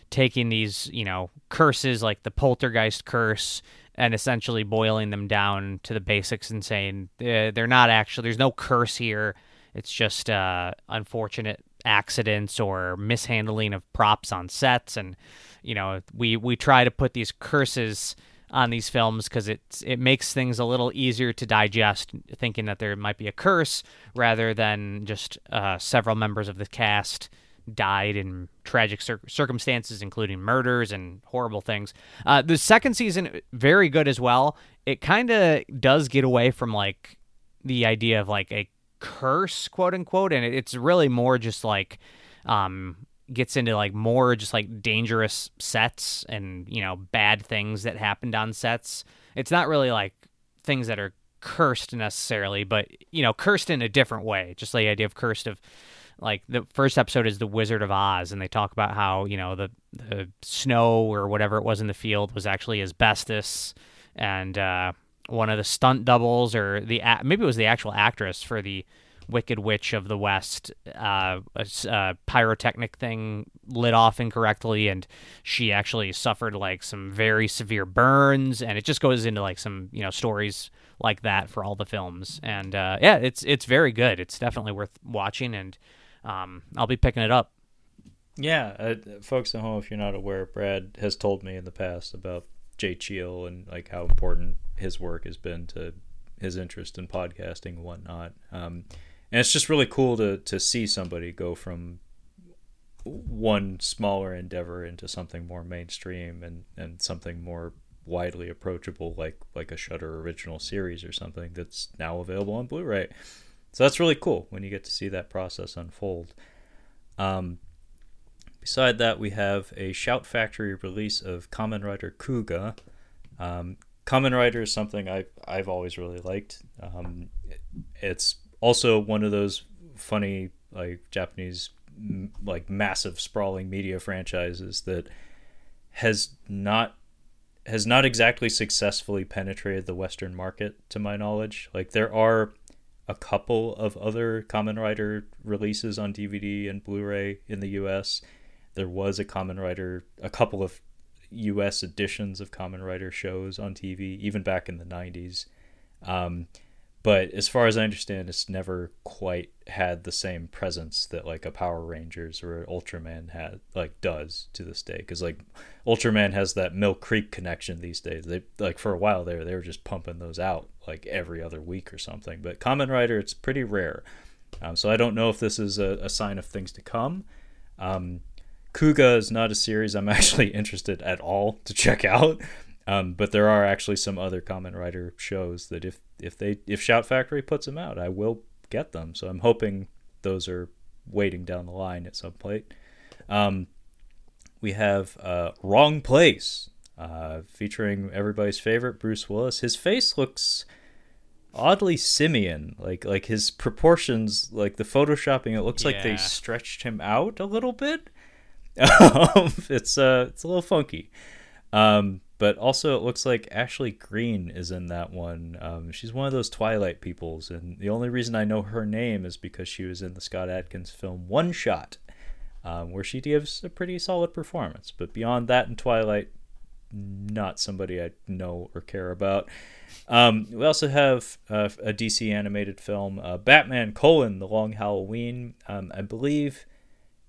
taking these, you know, curses like the poltergeist curse and essentially boiling them down to the basics and saying eh, they're not actually, there's no curse here. It's just uh, unfortunate accidents or mishandling of props on sets. And, you know, we, we try to put these curses on these films because it's it makes things a little easier to digest, thinking that there might be a curse rather than just uh, several members of the cast died in tragic cir- circumstances, including murders and horrible things. Uh, the second season, very good as well. It kind of does get away from like the idea of like a curse, quote unquote, and it, it's really more just like um. gets into like more just like dangerous sets and, you know, bad things that happened on sets. It's not really like things that are cursed necessarily, but, you know, cursed in a different way. Just like the idea of cursed of like the first episode is The Wizard of Oz, and they talk about how, you know, the, the snow or whatever it was in the field was actually asbestos, and uh, one of the stunt doubles or the maybe it was the actual actress for the Wicked Witch of the West, uh, a, a pyrotechnic thing lit off incorrectly, and she actually suffered like some very severe burns, and it just goes into like some, you know, stories like that for all the films. And uh, yeah, it's it's very good. It's definitely worth watching, and um, I'll be picking it up. Yeah, uh, folks at home, if you're not aware, Brad has told me in the past about Jay Cheel and like how important his work has been to his interest in podcasting and whatnot. Um, And it's just really cool to to see somebody go from one smaller endeavor into something more mainstream and, and something more widely approachable, like like a Shudder original series or something that's now available on Blu-ray. So that's really cool when you get to see that process unfold. Um, beside that, we have a Shout Factory release of Kamen Rider Kuga. Um, Kamen Rider is something I, I've always really liked. Um, it, it's... Also, one of those funny, like Japanese, m- like massive sprawling media franchises that has not has not exactly successfully penetrated the Western market, to my knowledge. Like, there are a couple of other Kamen Rider releases on D V D and Blu-ray in the U S. There was a Kamen Rider, a couple of U S editions of Kamen Rider shows on T V, even back in the nineties. Um, But as far as I understand, it's never quite had the same presence that like a Power Rangers or Ultraman had, like does to this day. Because like Ultraman has that Mill Creek connection these days. They like for a while there, they were just pumping those out like every other week or something. But Kamen Rider, it's pretty rare. Um, so I don't know if this is a, a sign of things to come. Um, Kuga is not a series I'm actually interested at all to check out. Um, but there are actually some other Kamen Rider shows that if, if they if Shout Factory puts them out, I will get them. So I'm hoping those are waiting down the line at some point. Um, we have uh, Wrong Place, uh, featuring everybody's favorite Bruce Willis. His face looks oddly simian, like like his proportions, like the photoshopping. It looks yeah. like they stretched him out a little bit. it's uh it's a little funky. Um, But also, it looks like Ashley Greene is in that one. Um, she's one of those Twilight peoples, and the only reason I know her name is because she was in the Scott Adkins film One Shot, um, where she gives a pretty solid performance. But beyond that and Twilight, not somebody I know or care about. Um, we also have uh, a D C animated film, uh, Batman: colon, The Long Halloween, um, I believe.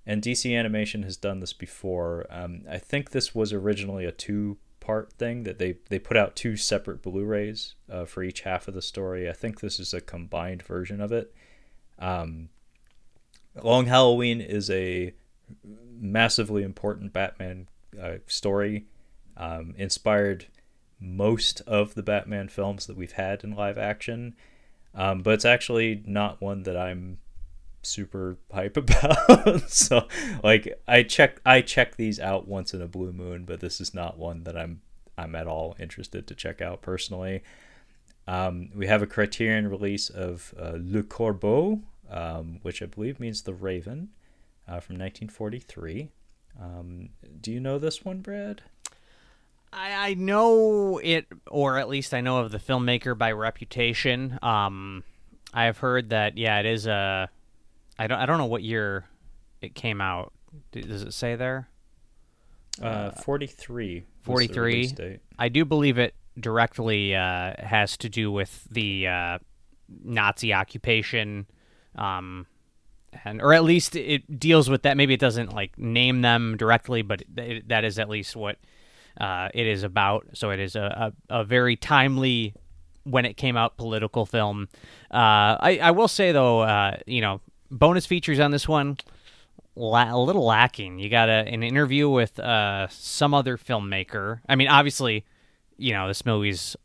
And D C Animation has done this before. Um, I think this was originally a two-part thing that they, they put out two separate Blu-rays uh, for each half of the story. I think this is a combined version of it. Um, Long Halloween is a massively important Batman uh, story, um, inspired most of the Batman films that we've had in live action, um, but it's actually not one that I'm super hype about. So like I check I check these out once in a blue moon, but this is not one that I'm I'm at all interested to check out personally. Um, we have a Criterion release of uh, Le Corbeau, um, which I believe means the Raven, uh, from nineteen forty-three. Um, do you know this one, Brad? I, I know it, or at least I know of the filmmaker by reputation. Um, I have heard that, yeah, it is a I don't I don't know what year it came out. Does it say there? Uh, forty-three. forty-three. I do believe it directly uh, has to do with the uh, Nazi occupation, um, and or at least it deals with that. Maybe it doesn't like name them directly, but it, that is at least what uh, it is about. So it is a, a, a very timely, when it came out, political film. Uh, I, I will say, though, uh, you know, bonus features on this one, la- a little lacking. You got a, an interview with uh, some other filmmaker. I mean, obviously, you know, this movie's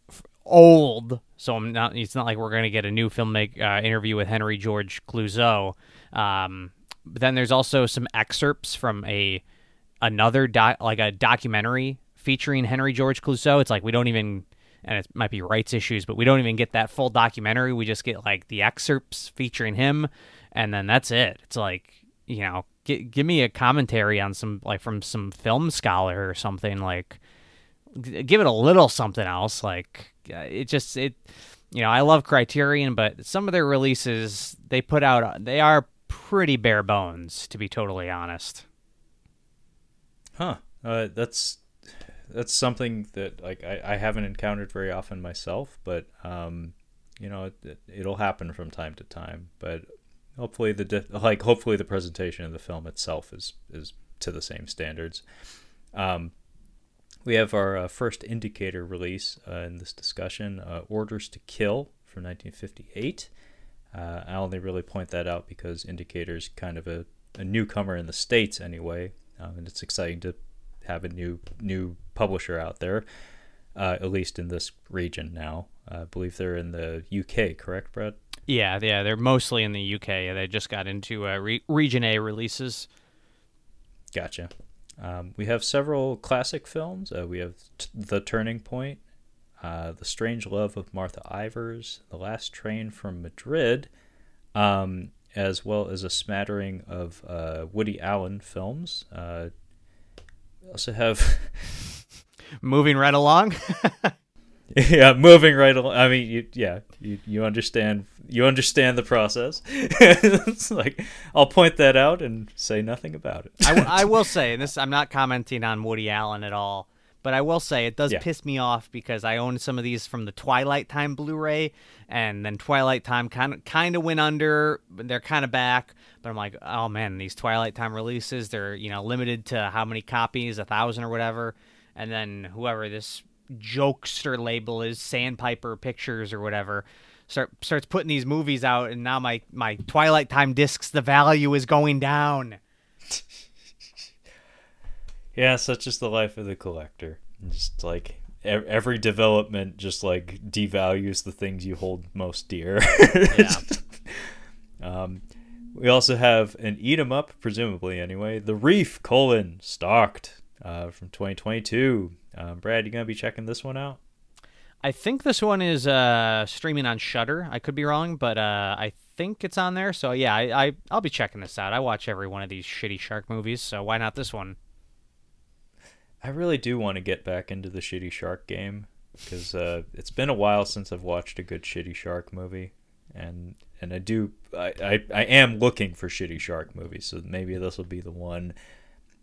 old, so I'm not, it's not like we're going to get a new filmmaker uh, interview with Henry George Clouseau. Um, but then there's also some excerpts from a another doc, like a documentary featuring Henry George Clouseau. It's like we don't even, and it might be rights issues, but we don't even get that full documentary. We just get like the excerpts featuring him. And then that's it. It's like, you know, g- give me a commentary on some, like, from some film scholar or something. Like, g- give it a little something else. Like, it just, it, you know, I love Criterion, but some of their releases they put out, they are pretty bare bones, to be totally honest. Huh. Uh, that's, that's something that, like, I, I haven't encountered very often myself, but, um, you know, it, it, it'll happen from time to time. But Hopefully the de- like hopefully the presentation of the film itself is is to the same standards. Um, we have our uh, first indicator release uh, in this discussion, uh, Orders to Kill from nineteen fifty-eight. Uh, I only really point that out because Indicator's kind of a, a newcomer in the States anyway, um, and it's exciting to have a new new publisher out there, uh, at least in this region now. I believe they're in the U K, correct, Brad? Yeah, yeah, they're mostly in the U K. They just got into uh, re- Region A releases. Gotcha. Um, we have several classic films. Uh, we have t- The Turning Point, uh, The Strange Love of Martha Ivers, The Last Train from Madrid, um, as well as a smattering of uh, Woody Allen films. Uh, we also have... Moving right along. Yeah, moving right along. I mean, you, yeah, you, you understand you understand the process. It's like, I'll point that out and say nothing about it. I, w- I will say, and this, I'm not commenting on Woody Allen at all, but I will say it does yeah. piss me off because I own some of these from the Twilight Time Blu-ray, and then Twilight Time kind of kind of went under. They're kind of back, but I'm like, oh man, these Twilight Time releases, they're, you know, limited to how many copies, a thousand or whatever, and then whoever this jokester label is, Sandpiper Pictures or whatever, start starts putting these movies out, and now my my Twilight Time discs, the value is going down. Yeah, such is the life of the collector. Just like every development just like devalues the things you hold most dear. Yeah. um we also have an eat 'em up, presumably anyway, The Reef colon Stalked, uh from twenty twenty-two. Um, Brad, you gonna be checking this one out? I think this one is uh, streaming on Shudder. I could be wrong, but uh, I think it's on there. So yeah, I, I I'll be checking this out. I watch every one of these shitty shark movies, so why not this one? I really do want to get back into the shitty shark game because uh, it's been a while since I've watched a good shitty shark movie, and and I do I, I, I am looking for shitty shark movies, so maybe this will be the one.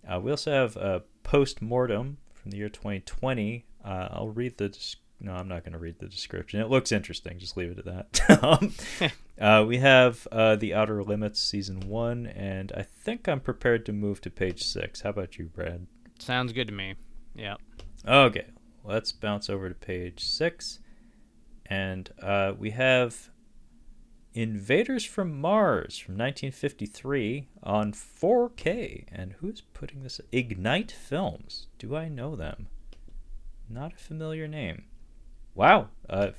Uh, we also have uh, Post Mortem. from the year twenty twenty. Uh, I'll read the... Dis- no, I'm not going to read the description. It looks interesting. Just leave it at that. um, uh, we have uh, The Outer Limits Season one, and I think I'm prepared to move to page six. How about you, Brad? Sounds good to me. Yep. Okay. Let's bounce over to page six. And uh, we have... Invaders from Mars from nineteen fifty-three on four K. And who's putting this? Ignite Films. Do I know them? Not a familiar name. Wow. Uh,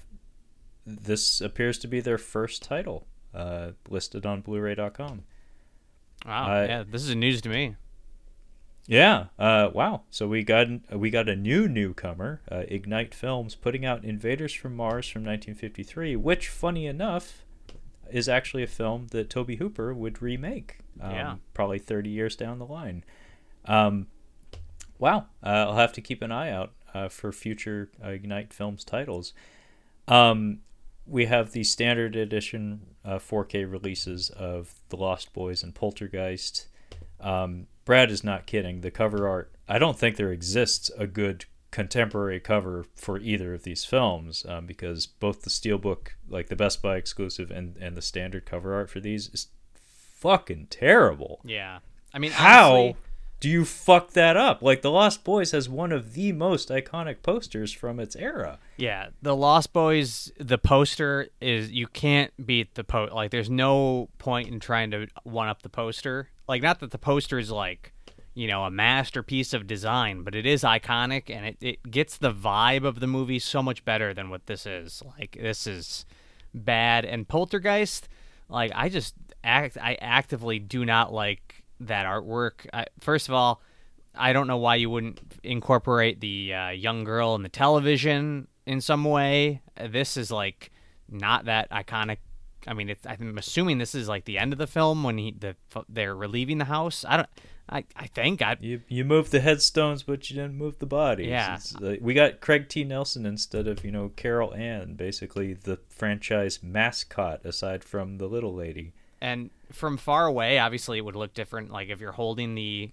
this appears to be their first title uh, listed on Blu-ray dot com. Wow. Uh, yeah, this is news to me. Yeah. Uh, wow. So we got we got a new newcomer, uh, Ignite Films, putting out Invaders from Mars from nineteen fifty-three, which, funny enough, is actually a film that Tobe Hooper would remake um, yeah. probably thirty years down the line. Um, wow. Uh, I'll have to keep an eye out uh, for future uh, Ignite Films titles. Um, we have the standard edition uh, four K releases of The Lost Boys and Poltergeist. Um, Brad is not kidding. The cover art, I don't think there exists a good contemporary cover for either of these films um, because both the Steelbook, like the Best Buy exclusive, and and the standard cover art for these is fucking terrible. Yeah, I mean, how honestly, do you fuck that up? Like, The Lost Boys has one of the most iconic posters from its era. Yeah, The Lost Boys, the poster is, you can't beat the po. Like, there's no point in trying to one up the poster. Like, not that the poster is like, you know, a masterpiece of design, but it is iconic, and it, it gets the vibe of the movie so much better than what this is. Like, this is bad. And Poltergeist, like, I just act, I actively do not like that artwork. I, first of all, I don't know why you wouldn't incorporate the uh, young girl in the television in some way. This is like not that iconic. I mean, it's, I'm assuming this is like the end of the film when he the they're relieving the house. I don't. I, I think I you you moved the headstones, but you didn't move the bodies. Yeah, uh, we got Craig T. Nelson instead of you know Carol Ann, basically the franchise mascot aside from the little lady. And from far away, obviously, it would look different. Like if you're holding the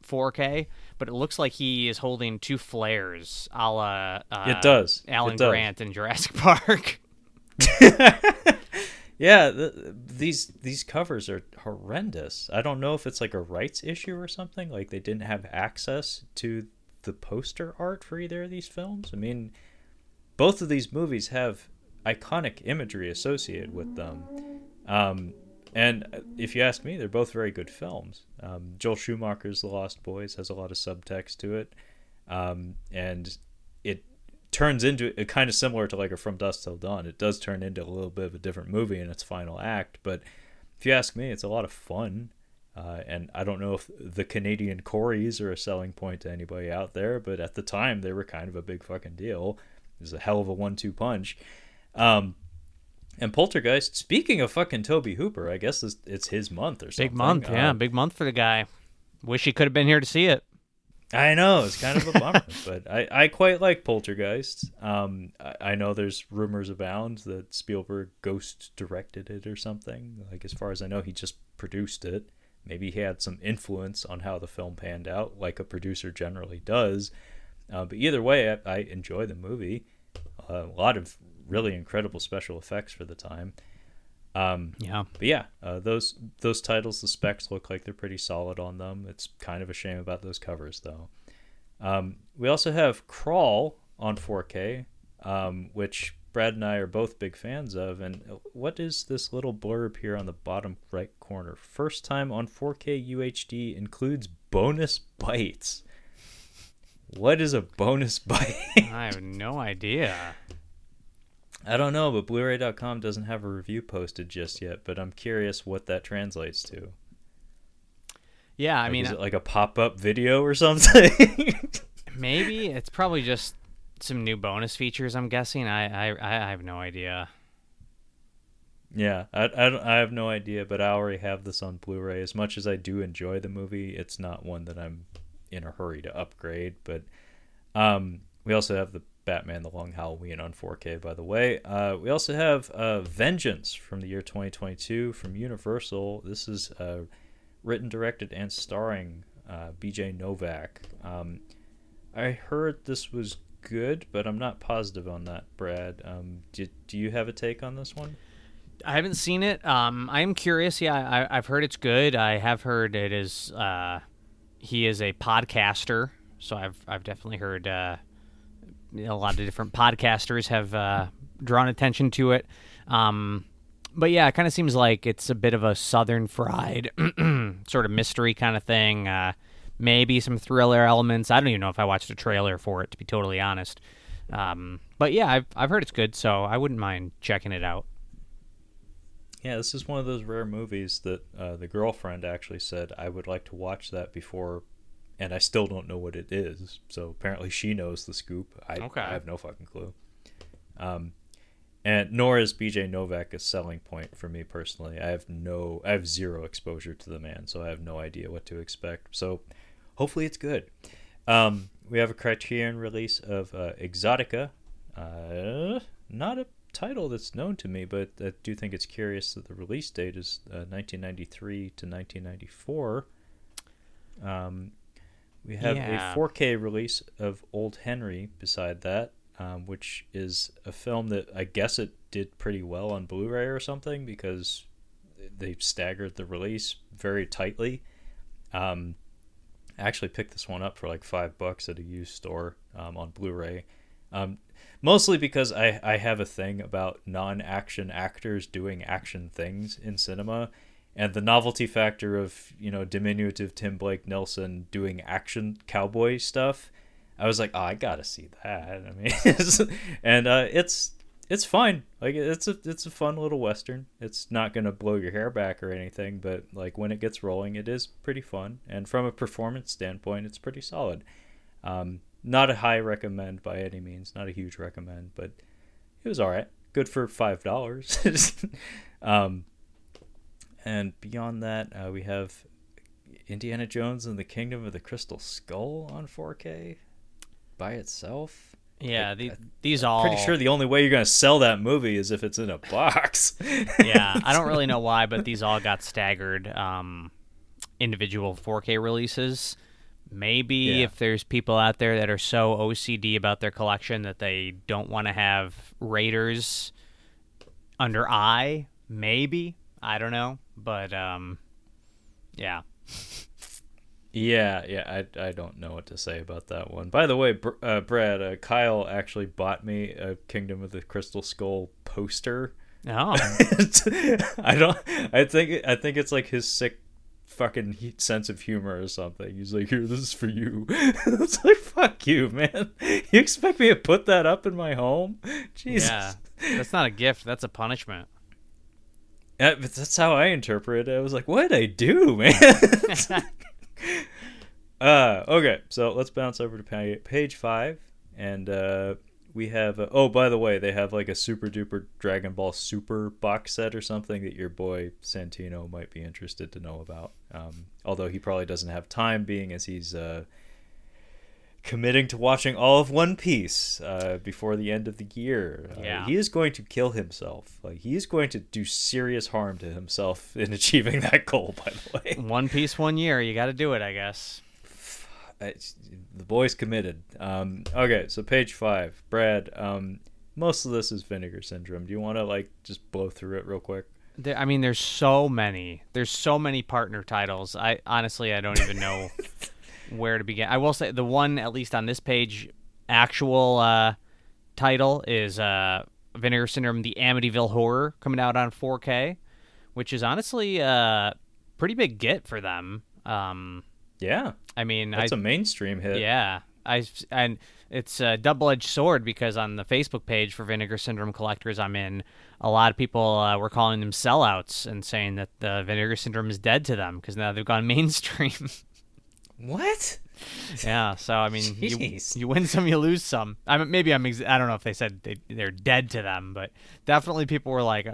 four K, but it looks like he is holding two flares, a la uh, it does Alan it does. Grant in Jurassic Park. Yeah, the, these these covers are horrendous. I don't know if it's like a rights issue or something. Like they didn't have access to the poster art for either of these films. I mean, both of these movies have iconic imagery associated with them. Um, and if you ask me, they're both very good films. Um, Joel Schumacher's The Lost Boys has a lot of subtext to it. Um, and it... turns into a kind of similar to like a From Dusk Till Dawn. It does turn into a little bit of a different movie in its final act, but if you ask me, it's a lot of fun. Uh, and I don't know if the Canadian Corys are a selling point to anybody out there, but at the time they were kind of a big fucking deal. It was a hell of a one two punch. Um, and Poltergeist, speaking of fucking Tobe Hooper, I guess it's, it's his month or something. Big month, yeah, um, big month for the guy. Wish he could have been here to see it. I know, it's kind of a bummer, but I, I quite like Poltergeist. Um, I, I know there's rumors abound that Spielberg ghost directed it or something. Like, as far as I know, he just produced it. Maybe he had some influence on how the film panned out, like a producer generally does. Uh, but either way, I, I enjoy the movie. Uh, a lot of really incredible special effects for the time. Um, yeah, but yeah, uh, those those titles, the specs look like they're pretty solid on them. It's kind of a shame about those covers, though. Um, we also have Crawl on four K, um, which Brad and I are both big fans of. And what is this little blurb here on the bottom right corner? First time on four K U H D includes bonus bites. What is a bonus bite? I have no idea. I don't know, but Blu-ray dot com doesn't have a review posted just yet, but I'm curious what that translates to. Yeah, I like, mean... Is it like a pop-up video or something? Maybe. It's probably just some new bonus features, I'm guessing. I, I, I have no idea. Yeah, I, I, I have no idea, but I already have this on Blu-ray. As much as I do enjoy the movie, it's not one that I'm in a hurry to upgrade, but um, we also have the Batman The Long Halloween on four K, by the way. Uh, we also have uh, Vengeance from the year twenty twenty-two from Universal. This is uh, written, directed, and starring uh, B J Novak. Um, I heard this was good, but I'm not positive on that, Brad. Um, do, do you have a take on this one? I haven't seen it. Um, I'm curious. Yeah, I, I've heard it's good. I have heard it is. Uh, he is a podcaster, so I've I've definitely heard uh, a lot of different podcasters have uh, drawn attention to it. Um, but yeah, it kind of seems like it's a bit of a southern fried sort of mystery kind of thing. Uh, maybe some thriller elements. I don't even know if I watched a trailer for it, to be totally honest. Um, but yeah, I've I've heard it's good, so I wouldn't mind checking it out. Yeah, this is one of those rare movies that uh, the girlfriend actually said, I would like to watch that before, and I still don't know what it is. So apparently she knows the scoop. I, okay. I have no fucking clue. Um, and nor is B J Novak a selling point for me personally. I have no, I have zero exposure to the man, so I have no idea what to expect. So hopefully it's good. Um, we have a Criterion release of uh, Exotica. Uh, not a title that's known to me, but I do think it's curious that the release date is uh, nineteen ninety-three to nineteen ninety-four. Um, we have yeah. a four K release of Old Henry beside that, um, which is a film that I guess it did pretty well on Blu-ray or something, because they staggered the release very tightly. Um, I actually picked this one up for like five bucks at a used store um, on Blu-ray. Um, Mostly because I, I have a thing about non-action actors doing action things in cinema, and the novelty factor of, you know, diminutive Tim Blake Nelson doing action cowboy stuff. I was like, oh, I gotta see that. I mean, it's, and uh, it's it's fine. Like it's a it's a fun little western. It's not gonna blow your hair back or anything, but like when it gets rolling, it is pretty fun. And from a performance standpoint, it's pretty solid. Um, Not a high recommend by any means, not a huge recommend, but it was all right. Good for five dollars. um, and beyond that, uh, we have Indiana Jones and the Kingdom of the Crystal Skull on four K by itself. Yeah, like, the, these I'm all... pretty sure the only way you're going to sell that movie is if it's in a box. Yeah, I don't really know why, but these all got staggered um, individual four K releases. Maybe yeah. if there's people out there that are so O C D about their collection that they don't want to have raters under I, maybe. I don't know. But, um, yeah. Yeah, yeah, I, I don't know what to say about that one. By the way, Br- uh, Brad, uh, Kyle actually bought me a Kingdom of the Crystal Skull poster. Oh. I don't, I think, I think it's like his sick fucking heat sense of humor or something. He's like, here, this is for you. It's like, fuck you, man. You expect me to put that up in my home? Jesus. Yeah, that's not a gift, that's a punishment. Yeah, but that's how I interpret it. I was like, what'd I do, man? uh okay, so let's bounce over to page five, and uh we have a, oh, by the way, they have like a super duper Dragon Ball Super box set or something that your boy Santino might be interested to know about. Um, although he probably doesn't have time, being as he's uh, committing to watching all of One Piece uh, before the end of the year. Yeah. Uh, he is going to kill himself. Like, he is going to do serious harm to himself in achieving that goal, by the way. One Piece one year. You got to do it, I guess. It's, the boy's committed. Um, okay, so page five, Brad. Um, most of this is Vinegar Syndrome. Do you want to like just blow through it real quick? There, I mean, there's so many. There's so many partner titles. I honestly, I don't even know where to begin. I will say the one, at least on this page, actual uh, title is uh, Vinegar Syndrome: The Amityville Horror, coming out on four K, which is honestly a pretty big get for them. Um, yeah. I mean, it's a mainstream hit. Yeah, I and it's a double-edged sword, because on the Facebook page for Vinegar Syndrome Collectors I'm in, a lot of people uh, were calling them sellouts and saying that the Vinegar Syndrome is dead to them because now they've gone mainstream. What? Yeah, so I mean, you, you win some, you lose some. I mean, maybe I'm ex- I don't know if they said they, they're dead to them, but definitely people were like,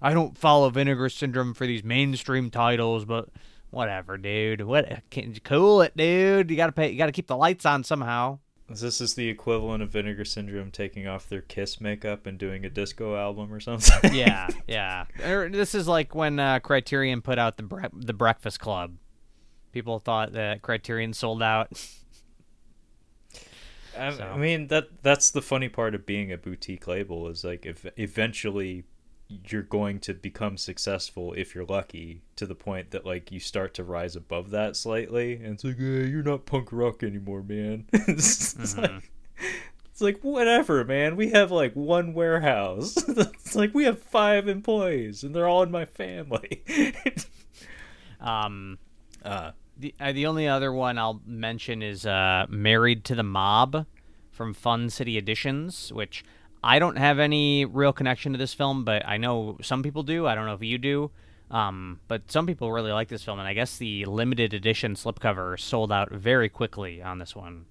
I don't follow Vinegar Syndrome for these mainstream titles, but. Whatever, dude. What? Can you cool it, dude? You gotta pay. You gotta keep the lights on somehow. This is the equivalent of Vinegar Syndrome taking off their Kiss makeup and doing a disco album or something. Yeah, yeah. This is like when uh, Criterion put out the bre- the Breakfast Club. People thought that Criterion sold out. I, so. I mean, that that's the funny part of being a boutique label is like if eventually you're going to become successful if you're lucky to the point that like you start to rise above that slightly, and it's like, hey, you're not punk rock anymore, man. it's, mm-hmm. it's like it's like whatever, man. We have like one warehouse. It's like we have five employees, and they're all in my family. um. Uh. The uh, the only other one I'll mention is uh, Married to the Mob from Fun City Editions, which I don't have any real connection to this film, but I know some people do. I don't know if you do, um, but some people really like this film, and I guess the limited edition slipcover sold out very quickly on this one.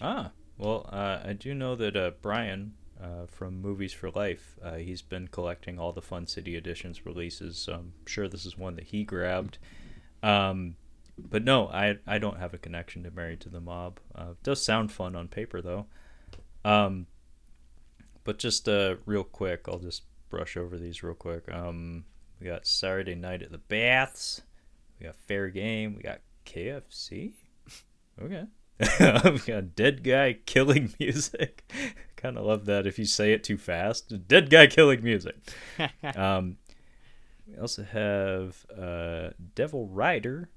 Ah, well, uh, I do know that uh, Brian uh, from Movies for Life, uh, he's been collecting all the Fun City Editions releases, so I'm sure this is one that he grabbed. Um But no, I I don't have a connection to Married to the Mob. Uh, it does sound fun on paper, though. Um, but just uh, real quick, I'll just brush over these real quick. Um, we got Saturday Night at the Baths. We got Fair Game. We got K F C. Okay. We got Dead Guy Killing Music. Kind of love that if you say it too fast. Dead Guy Killing Music. um, we also have uh, Devil Rider.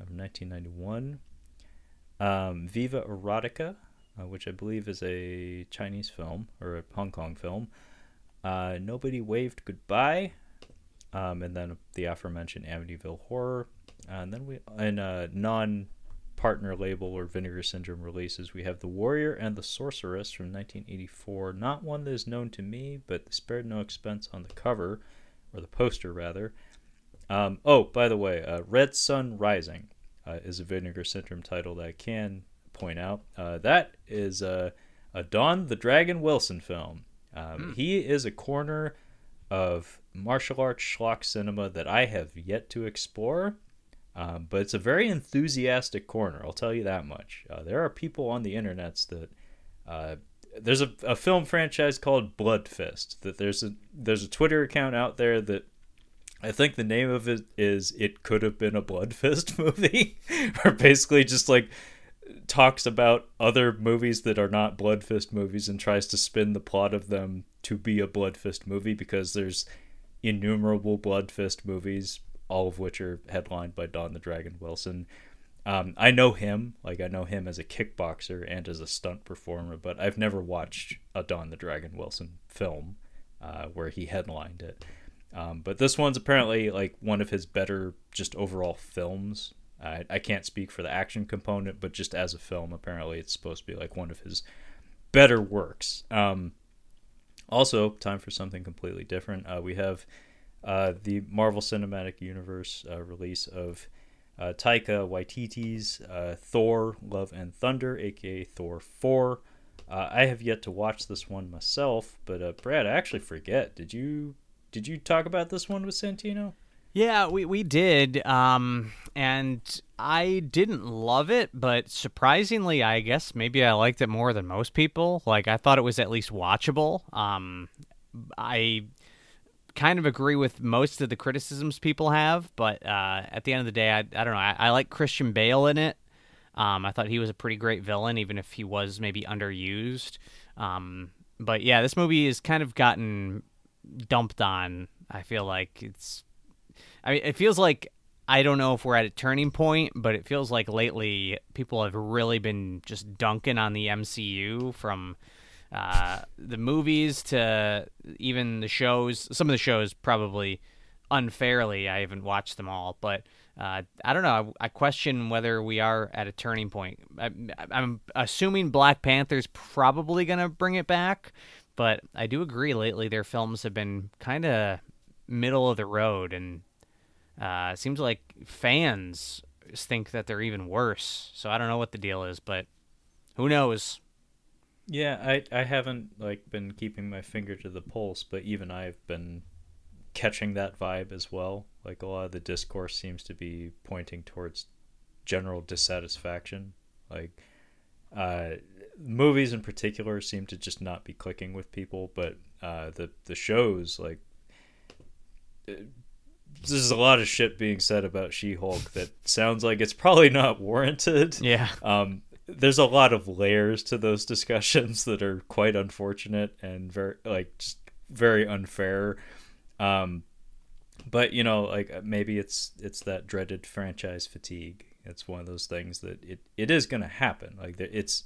Of nineteen ninety-one, um, Viva Erotica, uh, which I believe is a Chinese film or a Hong Kong film. Uh, Nobody Waved Goodbye, um, and then the aforementioned Amityville Horror, uh, and then we in uh, non-partner label or Vinegar Syndrome releases we have The Warrior and the Sorceress from nineteen eighty-four. Not one that is known to me, but they spared no expense on the cover, or the poster rather. Um, oh, by the way, uh, Red Sun Rising uh, is a Vinegar Syndrome title that I can point out. Uh, that is a, a Don the Dragon Wilson film. Um, mm. He is a corner of martial arts schlock cinema that I have yet to explore, um, but it's a very enthusiastic corner, I'll tell you that much. Uh, there are people on the internets that... Uh, there's a, a film franchise called Blood Fist. That there's a, there's a Twitter account out there that I think the name of it is It Could Have Been a Blood Fist Movie, or basically just like talks about other movies that are not Blood Fist movies and tries to spin the plot of them to be a Blood Fist movie, because there's innumerable Blood Fist movies, all of which are headlined by Don the Dragon Wilson. Um, I know him, like I know him as a kickboxer and as a stunt performer, but I've never watched a Don the Dragon Wilson film uh, where he headlined it. Um, but this one's apparently like one of his better just overall films. I, I can't speak for the action component, but just as a film, apparently it's supposed to be like one of his better works. Um, also, time for something completely different. Uh, we have uh, the Marvel Cinematic Universe uh, release of uh, Taika Waititi's uh, Thor, Love and Thunder, a k a. Thor four. Uh, I have yet to watch this one myself, but uh, Brad, I actually forget. Did you... Did you talk about this one with Santino? Yeah, we, we did, um, and I didn't love it, but surprisingly, I guess maybe I liked it more than most people. Like, I thought it was at least watchable. Um, I kind of agree with most of the criticisms people have, but uh, at the end of the day, I, I don't know. I, I like Christian Bale in it. Um, I thought he was a pretty great villain, even if he was maybe underused. Um, but yeah, this movie has kind of gotten... dumped on. I feel like it's I mean it feels like I don't know if we're at a turning point, but it feels like lately people have really been just dunking on the M C U, from uh the movies to even the shows. Some of the shows probably unfairly. I haven't watched them all, but uh I don't know. I, I question whether we are at a turning point. I, I'm assuming Black Panther's probably gonna bring it back. But I do agree lately their films have been kind of middle of the road, and uh, it seems like fans think that they're even worse. So I don't know what the deal is, but who knows? Yeah, I, I haven't like been keeping my finger to the pulse, but even I've been catching that vibe as well. Like a lot of the discourse seems to be pointing towards general dissatisfaction. Like, uh... movies in particular seem to just not be clicking with people, but uh the the shows, like it, there's a lot of shit being said about She-Hulk that sounds like it's probably not warranted. Yeah um there's a lot of layers to those discussions that are quite unfortunate and very, like, just very unfair. Um, but, you know, like, maybe it's it's that dreaded franchise fatigue. It's one of those things that it, it is going to happen. Like, it's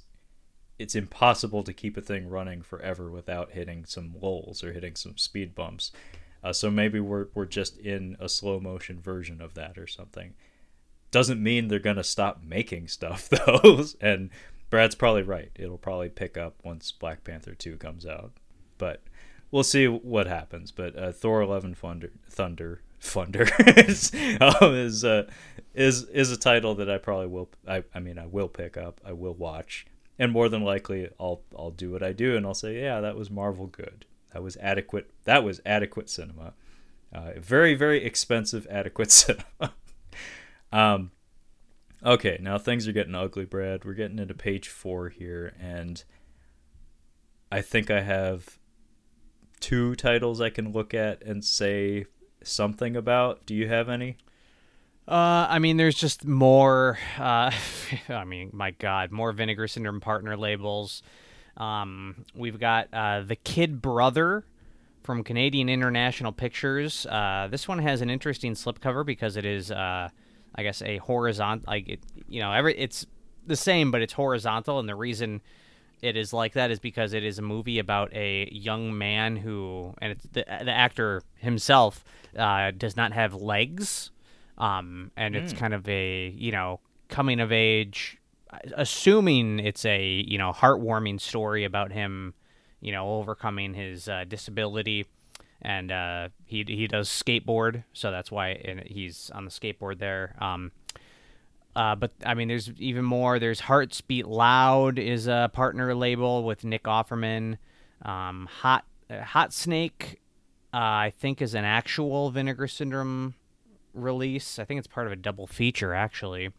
it's impossible to keep a thing running forever without hitting some lulls or hitting some speed bumps. Uh, so maybe we're we're just in a slow motion version of that or something. Doesn't mean they're going to stop making stuff, though. And Brad's probably right. It'll probably pick up once Black Panther two comes out. But we'll see what happens. But uh, Thor eleven Thunder... Thunder... Thunder is, um, is, uh, is, is a title that I probably will... I, I mean, I will pick up. I will watch. And more than likely, I'll I'll do what I do. And I'll say, yeah, that was Marvel good. That was adequate. That was adequate cinema. Uh, very, very expensive, adequate cinema. Um, okay, now things are getting ugly, Brad. We're getting into page four here, and I think I have two titles I can look at and say something about. Do you have any? Uh, I mean, there's just more, uh, I mean, my God, more Vinegar Syndrome partner labels. Um, we've got, uh, The Kid Brother from Canadian International Pictures. Uh, this one has an interesting slipcover because it is, uh, I guess a horizontal, like it, you know, every it's the same, but it's horizontal. And the reason it is like that is because it is a movie about a young man who, and it's the, the actor himself, uh, does not have legs. Um, and mm. it's kind of a, you know, coming of age, assuming it's a, you know, heartwarming story about him, you know, overcoming his uh, disability. And uh, he he does skateboard, so that's why and he's on the skateboard there. Um, uh, but, I mean, there's even more. There's Hearts Beat Loud is a partner label with Nick Offerman. Um, Hot uh, Hot Snake, uh, I think, is an actual Vinegar Syndrome release. I think it's part of a double feature, actually.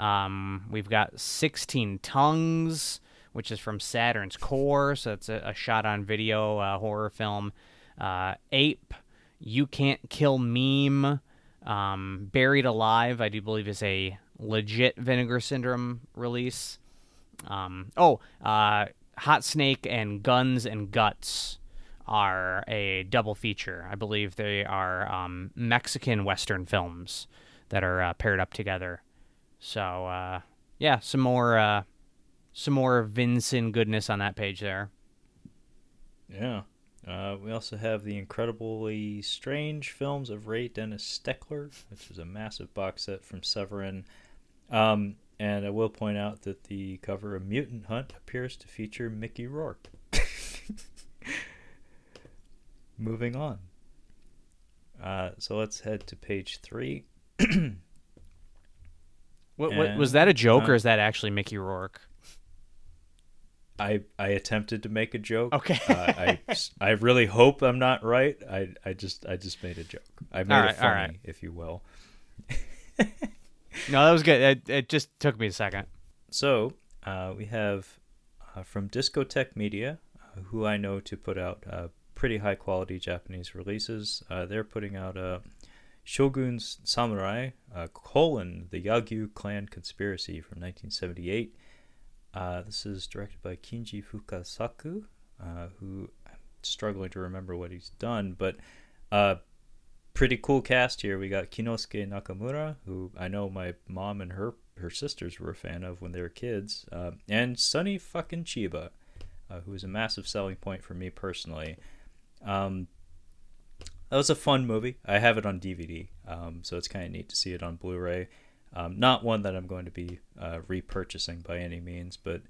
Um, we've got sixteen Tongues, which is from Saturn's Core, so that's a, a shot-on-video uh, horror film. Uh, Ape, You Can't Kill Meme, um, Buried Alive, I do believe is a legit Vinegar Syndrome release. Um, oh, uh, Hot Snake and Guns and Guts are a double feature. I believe they are um, Mexican Western films that are uh, paired up together. So, uh, yeah, some more, uh, some more Vincent goodness on that page there. Yeah. Uh, we also have the Incredibly Strange Films of Ray Dennis Steckler, which is a massive box set from Severin. Um, and I will point out that the cover of Mutant Hunt appears to feature Mickey Rourke. Moving on. Uh, so let's head to page three. what, what was that a joke, uh, or is that actually Mickey Rourke? I, I attempted to make a joke. Okay. uh, I, I really hope I'm not right. I, I just I just made a joke. I made all right, it funny, all right. if you will. No, that was good. It, it just took me a second. So uh, we have uh, from Discotech Media, uh, who I know to put out uh, pretty high quality Japanese releases. Uh, they're putting out uh, Shogun's Samurai, uh, colon, The Yagyu Clan Conspiracy from nineteen seventy-eight. Uh, this is directed by Kinji Fukasaku, uh, who I'm struggling to remember what he's done, but uh, pretty cool cast here. We got Kinosuke Nakamura, who I know my mom and her, her sisters were a fan of when they were kids, uh, and Sonny fucking Chiba, uh, who is a massive selling point for me personally. Um, that was a fun movie. I have it on D V D, um, so it's kind of neat to see it on Blu-ray. Um, not one that I'm going to be uh, repurchasing by any means, but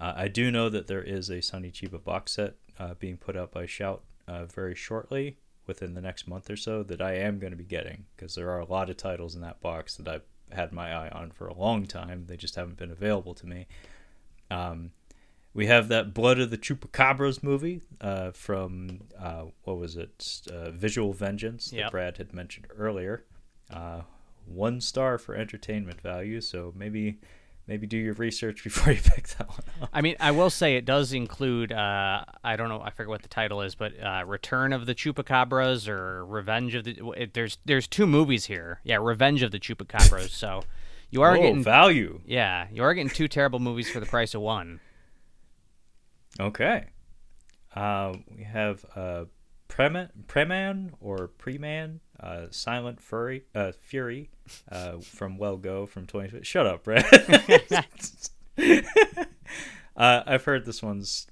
uh, I do know that there is a Sonny Chiba box set uh, being put out by Shout uh, very shortly, within the next month or so, that I am going to be getting, because there are a lot of titles in that box that I've had my eye on for a long time. They just haven't been available to me. Um, we have that Blood of the Chupacabras movie uh, from, uh, what was it, uh, Visual Vengeance, yep, that Brad had mentioned earlier. Uh One star for entertainment value, so maybe maybe do your research before you pick that one up. I mean, I will say it does include, uh, I don't know, I forget what the title is, but uh, Return of the Chupacabras or Revenge of the... It, there's there's two movies here. Yeah, Revenge of the Chupacabras, so You are oh, getting value. Yeah, you are getting two terrible movies for the price of one. Okay. Uh, we have uh, Preman, Preman or Preman, uh, Silent Fury, uh, Fury uh, from Well Go from twenty. Shut up, Brad. uh, I've heard this one's.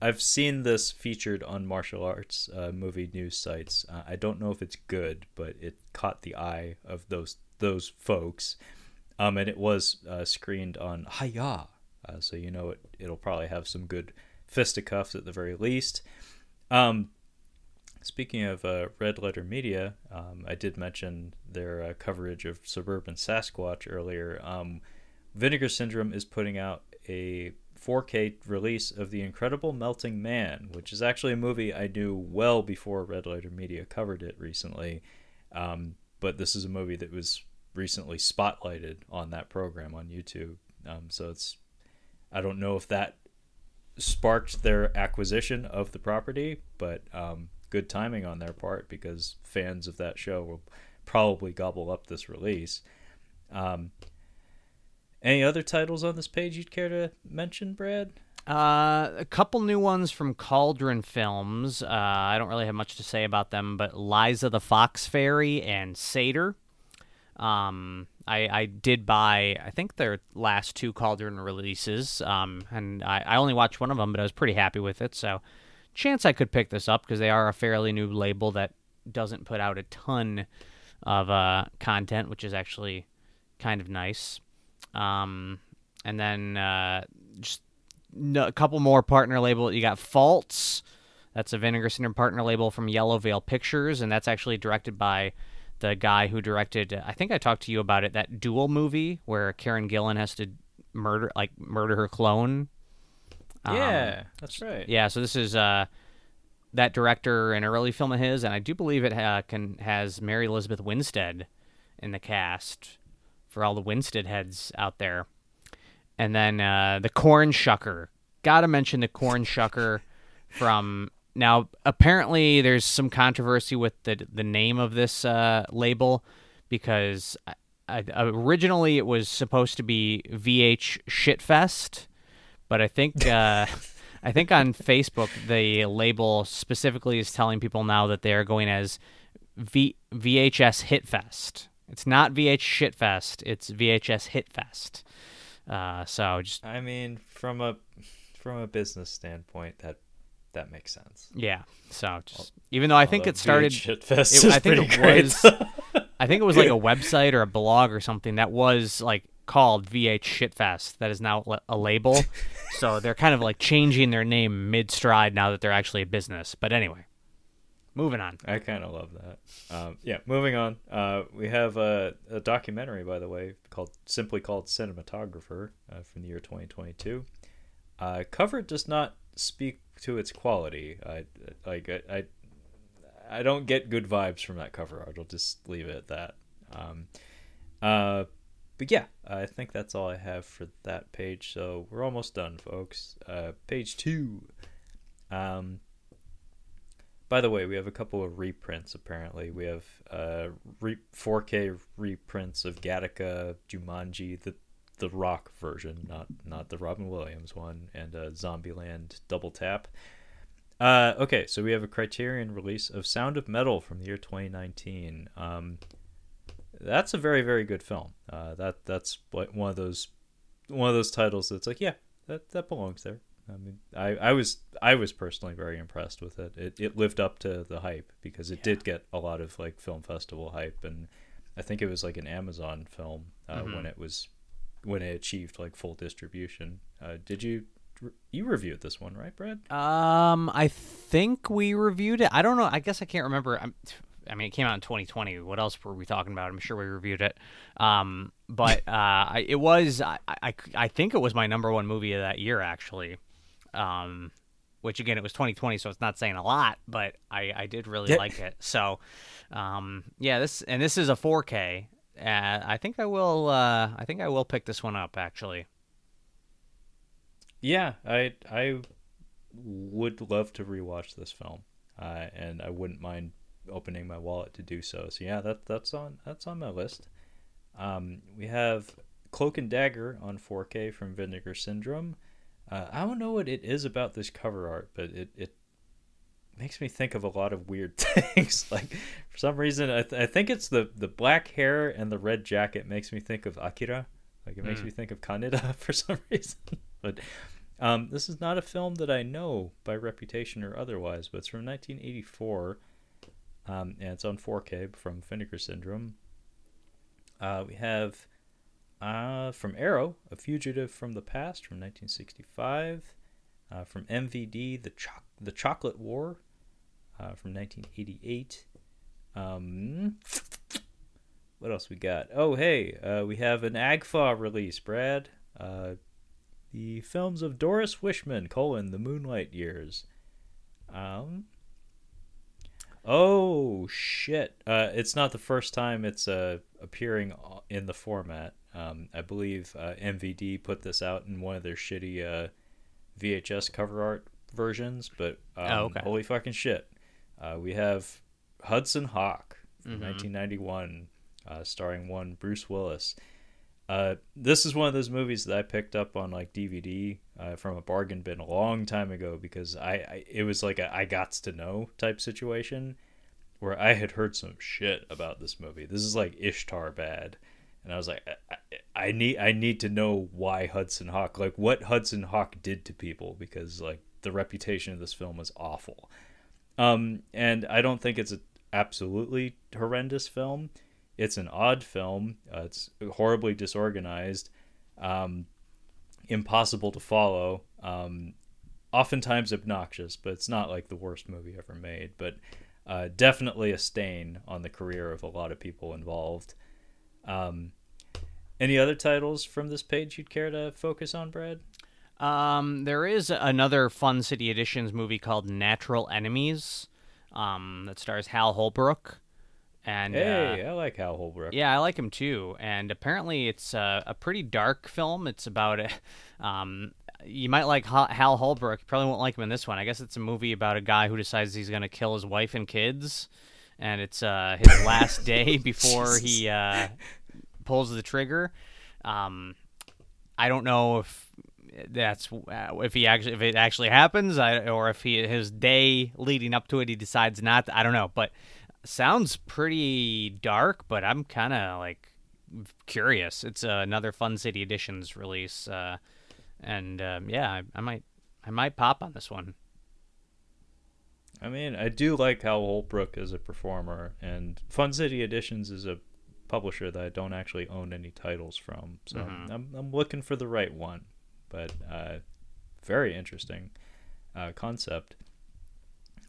I've seen this featured on martial arts uh, movie news sites. Uh, I don't know if it's good, but it caught the eye of those those folks, um, and it was uh, screened on Hayah, uh, so you know it it'll probably have some good fisticuffs at the very least. Um, speaking of uh, Red Letter Media, um, I did mention their uh, coverage of Suburban Sasquatch earlier. Um, Vinegar Syndrome is putting out a four K release of The Incredible Melting Man, which is actually a movie I knew well before Red Letter Media covered it recently, um, but this is a movie that was recently spotlighted on that program on YouTube, um, so it's I don't know if that sparked their acquisition of the property, but um, good timing on their part because fans of that show will probably gobble up this release. Um, Any other titles on this page you'd care to mention, Brad? Uh, a couple new ones from Cauldron Films. Uh, I don't really have much to say about them, but Liza the Fox Fairy and Satyr. Um, I, I did buy, I think, their last two Cauldron releases, um, and I, I only watched one of them, but I was pretty happy with it, so chance I could pick this up because they are a fairly new label that doesn't put out a ton of uh, content, which is actually kind of nice. Um, and then, uh, just no, a couple more partner label. You got Faults. That's a Vinegar Syndrome partner label from Yellow Veil Pictures. And that's actually directed by the guy who directed, I think I talked to you about it, that Duel movie where Karen Gillan has to murder, like murder her clone. Yeah, um, that's right. Yeah. So this is, uh, that director, an early film of his, and I do believe it ha- can, has Mary Elizabeth Winstead in the cast. For all the Winstead heads out there. And then uh, the Corn Shucker. Gotta mention the Corn Shucker from... Now, apparently there's some controversy with the the name of this uh, label because I, I, originally it was supposed to be V H Shitfest, but I think uh, I think on Facebook the label specifically is telling people now that they're going as v- VHS Hitfest. It's not V H Shitfest. It's V H S Hitfest. Uh, so just. I mean, from a from a business standpoint, that that makes sense. Yeah. So just even though I think it started, Shitfest is pretty great. I think it was like a website or a blog or something that was like called V H Shitfest. That is now a label. So they're kind of like changing their name mid stride now that they're actually a business. But anyway. Moving on. I kind of love that. Um, yeah, moving on. Uh, we have a, a documentary, by the way, called simply called Cinematographer uh, from the year twenty twenty-two. Uh, cover does not speak to its quality. I like I, I I don't get good vibes from that cover art. I'll just leave it at that. Um, uh, but yeah, I think that's all I have for that page. So we're almost done, folks. Uh, page two. Um. By the way, we have a couple of reprints, apparently. We have uh, re- four K reprints of Gattaca, Jumanji, the the Rock version, not not the Robin Williams one, and uh, Zombieland Double Tap. Uh, okay, so we have a Criterion release of Sound of Metal from the year twenty nineteen. Um, that's a very, very good film. Uh, that that's one of those one of those titles that's like, yeah, that, that belongs there. I mean, I, I was I was personally very impressed with it. It it lived up to the hype because it yeah. did get a lot of like film festival hype, and I think it was like an Amazon film uh, mm-hmm. when it was when it achieved like full distribution. Uh, did you you reviewed this one, right, Brad? Um, I think we reviewed it. I don't know. I guess I can't remember. I'm, I mean, it came out in twenty twenty. What else were we talking about? I'm sure we reviewed it. Um, but uh, I, it was I, I I think it was my number one movie of that year, actually. Um, which again, it was twenty twenty, so it's not saying a lot, but I, I did really yeah. like it. So, um, yeah, this, and this is a four K. Uh, I think I will, uh, I think I will pick this one up actually. Yeah, I, I would love to rewatch this film. Uh, and I wouldn't mind opening my wallet to do so. So yeah, that that's on, that's on my list. Um, we have Cloak and Dagger on four K from Vinegar Syndrome. Uh, I don't know what it is about this cover art, but it, it makes me think of a lot of weird things. Like, for some reason, I, th- I think it's the, the black hair and the red jacket makes me think of Akira. Like, it makes mm. me think of Kaneda for some reason. But um, this is not a film that I know by reputation or otherwise, but it's from nineteen eighty-four, um, and it's on four K from Vinegar Syndrome. Uh, we have... Uh, from Arrow, A Fugitive from the Past from nineteen sixty-five. Uh, from M V D, The Cho- The Chocolate War uh, from nineteen eighty-eight. Um, what else we got? Oh, hey, uh, we have an A G F A release, Brad. Uh, the films of Doris Wishman, colon, The Moonlight Years. Um... Oh, shit. Uh, it's not the first time it's uh, appearing in the format. Um, I believe uh, M V D put this out in one of their shitty uh, V H S cover art versions, but um, oh, okay. Holy fucking shit. Uh, we have Hudson Hawk from mm-hmm. nineteen ninety-one, uh, starring one Bruce Willis. Uh, this is one of those movies that I picked up on like D V D uh, from a bargain bin a long time ago because I, I it was like a I gots to know type situation where I had heard some shit about this movie. This is like Ishtar bad, and I was like, I, I, I need I need to know why Hudson Hawk, like what Hudson Hawk did to people, because like the reputation of this film is awful. Um, and I don't think it's an absolutely horrendous film. It's an odd film. Uh, it's horribly disorganized, um, impossible to follow, um, oftentimes obnoxious, but it's not like the worst movie ever made, but uh, definitely a stain on the career of a lot of people involved. Um, any other titles from this page you'd care to focus on, Brad? Um, there is another Fun City Editions movie called Natural Enemies um, that stars Hal Holbrook. And, hey, uh, I like Hal Holbrook. Yeah, I like him too. And apparently it's a, a pretty dark film. It's about, a, um, you might like Hal Holbrook. You probably won't like him in this one. I guess it's a movie about a guy who decides he's going to kill his wife and kids. And it's uh, his last day before he uh, pulls the trigger. Um, I don't know if that's if he actually if it actually happens I, or if he his day leading up to it, he decides not to. I don't know, but... Sounds pretty dark, but I'm kind of like curious. It's uh, another Fun City Editions release, uh, and um, yeah, I, I might, I might pop on this one. I mean, I do like Hal Holbrook as a performer, and Fun City Editions is a publisher that I don't actually own any titles from, so mm-hmm. I'm, I'm looking for the right one. But uh, very interesting uh, concept.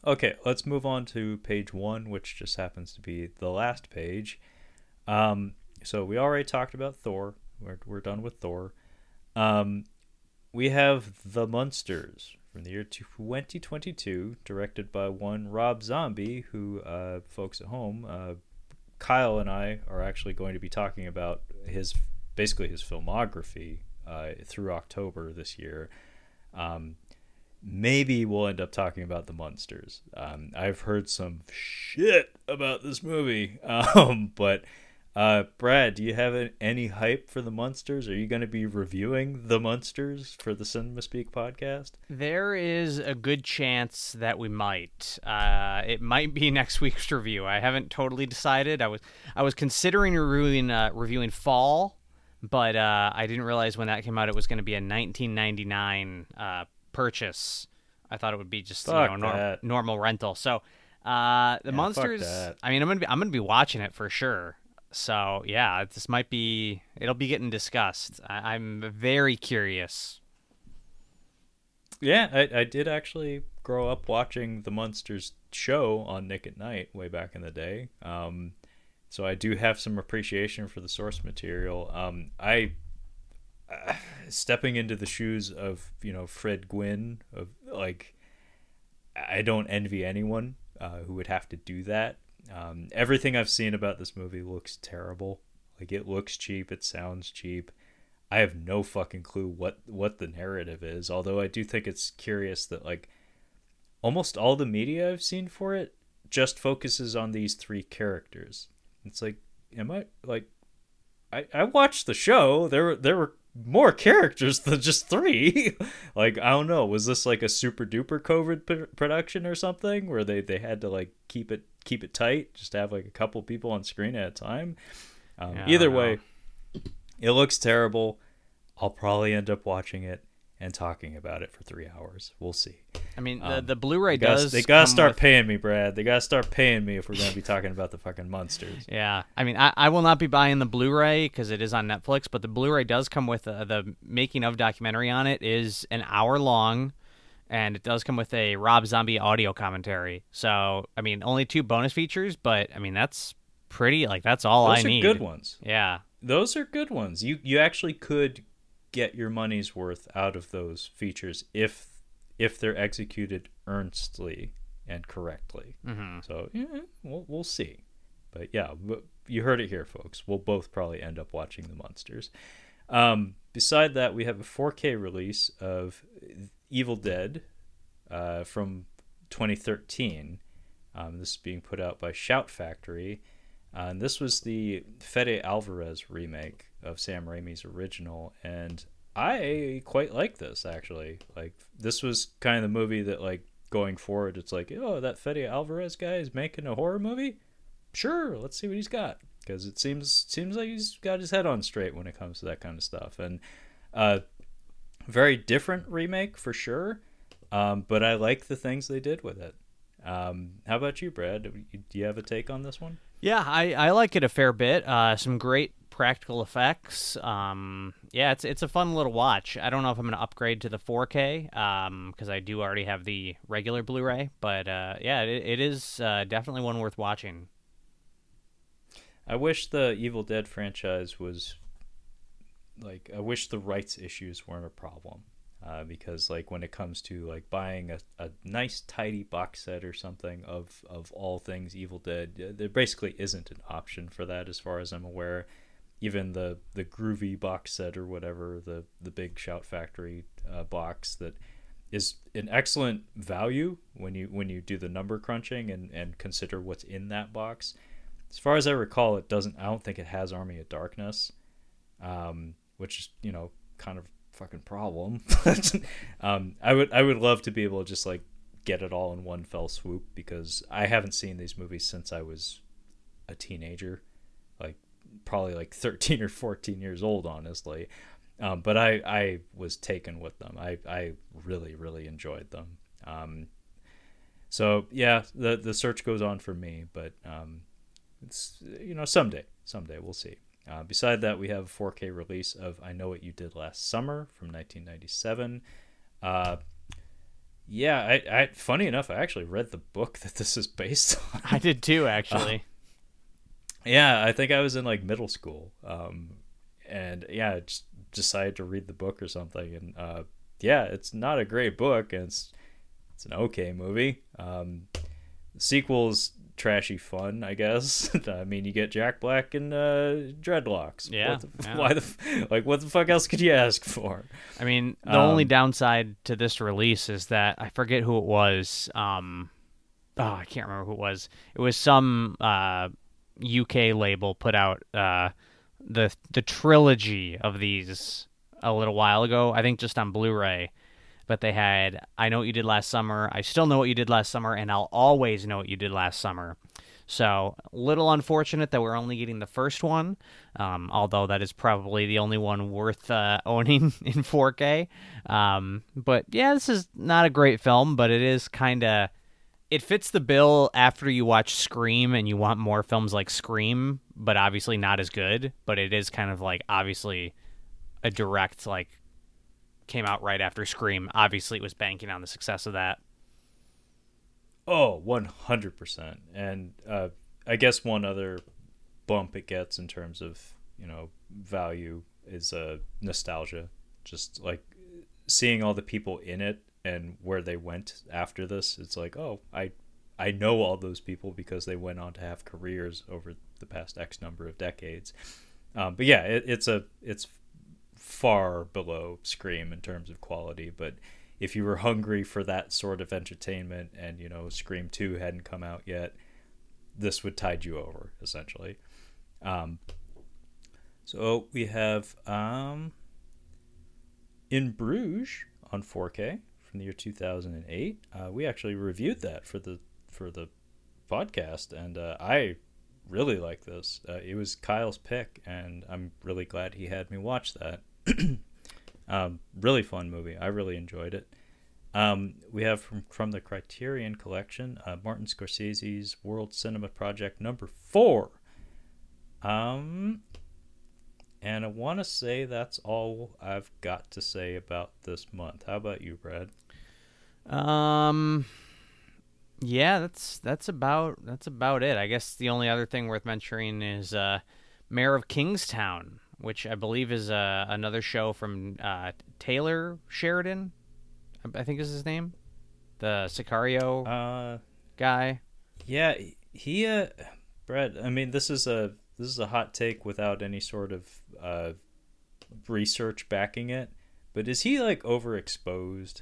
Okay, let's move on to page one, which just happens to be the last page. Um, so we already talked about Thor. We're, we're done with Thor. Um, we have The Munsters from the year twenty twenty-two, directed by one Rob Zombie, who, uh, folks at home, uh, Kyle and I are actually going to be talking about his basically his filmography uh, through October this year. Um Maybe we'll end up talking about The Munsters. Um, I've heard some shit about this movie. Um, but, uh, Brad, do you have any hype for The Munsters? Are you going to be reviewing The Munsters for the Cinema Speak podcast? There is a good chance that we might. Uh, it might be next week's review. I haven't totally decided. I was I was considering reviewing uh, reviewing Fall, but uh, I didn't realize when that came out it was going to be a nineteen ninety-nine uh purchase. I thought it would be just fuck you know nor- normal rental. So uh the yeah, Monsters, I mean, I'm gonna be I'm gonna be watching it for sure. So yeah, this might be it'll be getting discussed. I- I'm very curious. Yeah, I I did actually grow up watching the Munsters show on Nick at Night way back in the day. Um so I do have some appreciation for the source material. Um I Uh, stepping into the shoes of you know Fred Gwynn, of like I don't envy anyone uh, who would have to do that. Um, everything I've seen about this movie looks terrible. Like it looks cheap, it sounds cheap. I have no fucking clue what what the narrative is. Although I do think it's curious that like almost all the media I've seen for it just focuses on these three characters. It's like, am I like I, I watched the show. There there were more characters than just three. Like, I don't know. Was this like a super duper COVID p- production or something where they, they had to like keep it keep it tight, just have like a couple people on screen at a time? Um, yeah, either way, it looks terrible. I'll probably end up watching it and talking about it for three hours. We'll see. I mean, the, um, the Blu-ray they gotta, does. They gotta start with... paying me, Brad. They gotta start paying me if we're gonna be talking about the fucking monsters. Yeah, I mean, I, I will not be buying the Blu-ray because it is on Netflix, but the Blu-ray does come with a, the making of documentary on it is an hour long, and it does come with a Rob Zombie audio commentary. So, I mean, only two bonus features, but I mean, that's pretty. Like, that's all Those I need. Those are good ones. Yeah, those are good ones. You you actually could get your money's worth out of those features if if they're executed earnestly and correctly. Mm-hmm. So yeah, we'll we'll see. But yeah, you heard it here, folks. We'll both probably end up watching the monsters. Um, beside that, we have a four K release of Evil Dead uh, from twenty thirteen. Um, this is being put out by Shout Factory. Uh, and this was the Fede Alvarez remake of Sam Raimi's original, and I quite like this, actually. Like, this was kind of the movie that, like, going forward, it's like, oh, that Fede Alvarez guy is making a horror movie? Sure, let's see what he's got, because it seems seems like he's got his head on straight when it comes to that kind of stuff. And uh very different remake for sure, um but I like the things they did with it. Um how about you, Brad? Do you have a take on this one? Yeah, I, I like it a fair bit. Uh, some great practical effects. Um, yeah, it's it's a fun little watch. I don't know if I'm going to upgrade to the four K um, because I do already have the regular Blu-ray. But uh, yeah, it, it is uh, definitely one worth watching. I wish the Evil Dead franchise was like, I wish the rights issues weren't a problem. Uh, because like when it comes to like buying a, a nice tidy box set or something of of all things Evil Dead, there basically isn't an option for that as far as I'm aware. Even the the groovy box set or whatever, the the big Shout Factory uh, box that is an excellent value when you when you do the number crunching and and consider what's in that box. As far as I recall, it doesn't. I don't think it has Army of Darkness, um, which is, you know, kind of fucking problem. um i would i would love to be able to just like get it all in one fell swoop, because I haven't seen these movies since I was a teenager, like probably like thirteen or fourteen years old, honestly. um but i i was taken with them. I i really really enjoyed them. um so yeah, the the search goes on for me, but um it's, you know, someday someday we'll see. Uh, beside that, we have a four K release of I Know What You Did Last Summer from nineteen ninety-seven. Uh, yeah, I, I, funny enough, I actually read the book that this is based on. I did too, actually. Uh, yeah, I think I was in like middle school. Um, and yeah, I just decided to read the book or something. And uh, yeah, it's not a great book. And it's, it's an okay movie. Um, the sequel's trashy fun, I guess. I mean, you get Jack Black and uh, dreadlocks. Yeah, what the, yeah. Why the like? What the fuck else could you ask for? I mean, the um, only downside to this release is that I forget who it was. Um, oh, I can't remember who it was. It was some uh, U K label put out uh, the the trilogy of these a little while ago. I think just on Blu-ray. But they had I Know What You Did Last Summer, I Still Know What You Did Last Summer, and I'll Always Know What You Did Last Summer. So, a little unfortunate that we're only getting the first one, um, although that is probably the only one worth uh, owning in four K. Um, but, yeah, this is not a great film, but it is kind of... It fits the bill after you watch Scream and you want more films like Scream, but obviously not as good. But it is kind of, like, obviously a direct, like... came out right after Scream. Obviously it was banking on the success of that. Oh, one hundred percent. And uh I guess one other bump it gets in terms of, you know, value is uh nostalgia, just like seeing all the people in it and where they went after this. It's like, oh, I I know all those people because they went on to have careers over the past X number of decades. Um but yeah, it, it's a it's far below Scream in terms of quality, but if you were hungry for that sort of entertainment and, you know, Scream two hadn't come out yet, this would tide you over essentially. Um So we have um, In Bruges on four K from the year two thousand eight. Uh, we actually reviewed that for the for the podcast, and uh, I really like this. Uh, it was Kyle's pick, and I'm really glad he had me watch that. um, really fun movie. I really enjoyed it. Um, we have from, from the Criterion Collection, uh, Martin Scorsese's World Cinema Project number four. Um, and I want to say that's all I've got to say about this month. How about you, Brad? Um, yeah, that's, that's about, that's about it. I guess the only other thing worth mentioning is, uh, Mayor of Kingstown, which I believe is, uh, another show from, uh, Taylor Sheridan, I think is his name, the Sicario uh, guy. Yeah, he, uh, Brad, I mean, this is a this is a hot take without any sort of uh, research backing it, but is he like overexposed?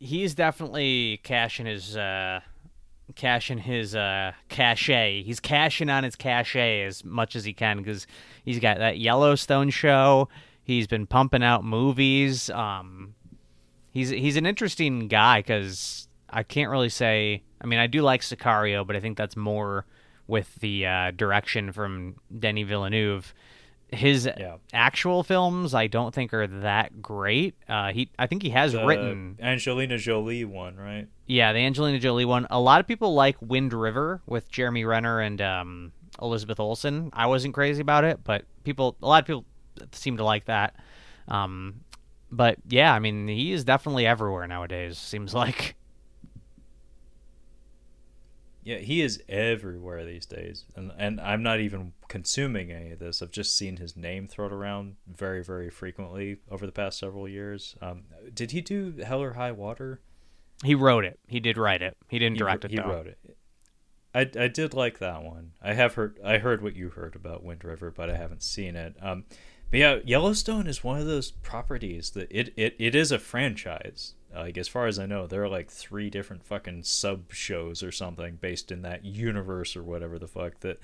He's definitely cashing his uh, cashing his uh, cachet. He's cashing on his cachet as much as he can because he's got that Yellowstone show. He's been pumping out movies. Um. He's he's an interesting guy because I can't really say. I mean, I do like Sicario, but I think that's more with the uh, direction from Denis Villeneuve. His yeah. actual films, I don't think are that great. Uh, he I think he has the written Angelina Jolie one, right? Yeah, the Angelina Jolie one. A lot of people like Wind River with Jeremy Renner and um, Elizabeth Olsen. I wasn't crazy about it, but people, a lot of people seem to like that. Um, But, yeah, I mean, he is definitely everywhere nowadays, seems like. Yeah, he is everywhere these days. And and I'm not even consuming any of this. I've just seen his name thrown around very, very frequently over the past several years. Um, did he do Hell or High Water? He wrote it. He did write it. He didn't direct he, it, he though. He wrote it. I, I did like that one. I have heard I heard what you heard about Wind River, but I haven't seen it. Um But yeah, Yellowstone is one of those properties that it, it, it is a franchise. Like, as far as I know, there are like three different fucking sub-shows or something based in that universe or whatever the fuck that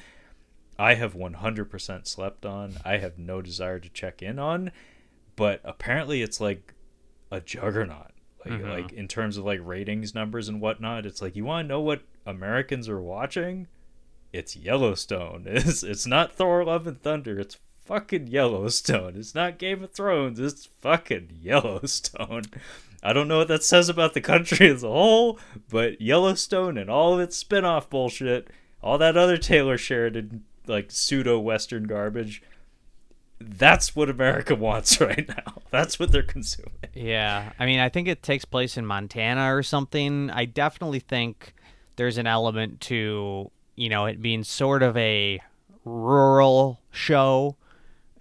I have one hundred percent slept on. I have no desire to check in on, but apparently it's like a juggernaut. Like, mm-hmm. like in terms of like ratings numbers and whatnot, it's like, you want to know what Americans are watching? It's Yellowstone. It's, it's not Thor, Love, and Thunder. It's fucking Yellowstone. It's not Game of Thrones. It's fucking Yellowstone. I don't know what that says about the country as a whole, but Yellowstone and all of its spin-off bullshit, all that other Taylor Sheridan like pseudo-western garbage, that's what America wants right now. That's what they're consuming. Yeah, I mean, I think it takes place in Montana or something. I definitely think there's an element to, you know, it being sort of a rural show.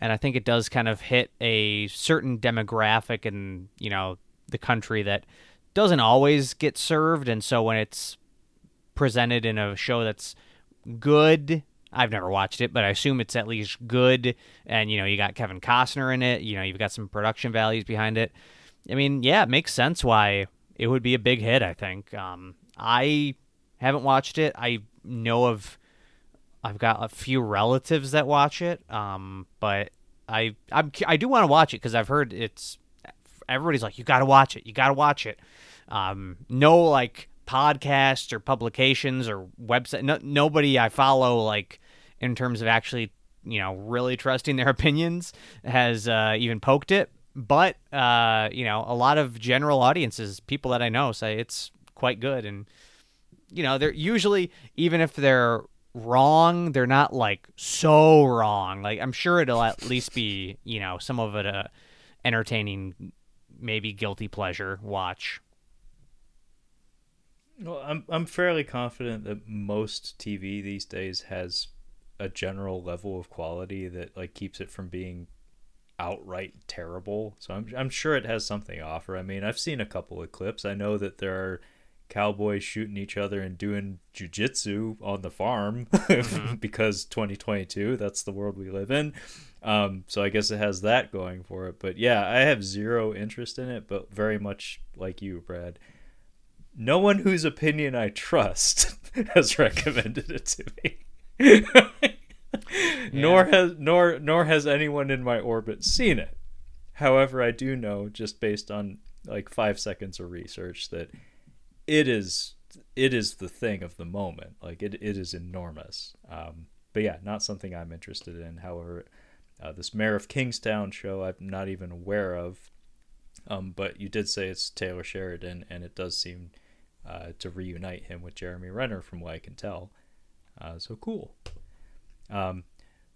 And I think it does kind of hit a certain demographic in, you know, the country that doesn't always get served. And so when it's presented in a show that's good, I've never watched it, but I assume it's at least good. And, you know, you got Kevin Costner in it. You know, you've got some production values behind it. I mean, yeah, it makes sense why it would be a big hit, I think. Um, I haven't watched it. I know of... I've got a few relatives that watch it, um, but I I'm, I do want to watch it because I've heard it's everybody's like, you got to watch it, you got to watch it. Um, no like podcasts or publications or website, no, nobody I follow like in terms of actually you know really trusting their opinions has uh, even poked it, but uh, you know a lot of general audiences, people that I know say it's quite good, and you know they're usually even if they're wrong, they're not like so wrong. Like I'm sure it'll at least be, you know, some of it a entertaining, maybe guilty pleasure watch. Well, I'm I'm fairly confident that most T V these days has a general level of quality that like keeps it from being outright terrible. So I'm I'm sure it has something to offer. I mean, I've seen a couple of clips. I know that there are cowboys shooting each other and doing jujitsu on the farm mm-hmm. because twenty twenty-two, that's the world we live in. Um, so I guess it has that going for it. But yeah, I have zero interest in it, but very much like you, Brad. No one whose opinion I trust has recommended it to me. Yeah. Nor has nor nor has anyone in my orbit seen it. However, I do know, just based on like five seconds of research, that it is it is the thing of the moment. Like it, it is enormous. Um, but yeah, not something I'm interested in. However, uh, this Mayor of Kingstown show I'm not even aware of. Um, but you did say it's Taylor Sheridan, and it does seem uh, to reunite him with Jeremy Renner, from what I can tell. Uh, so cool. Um,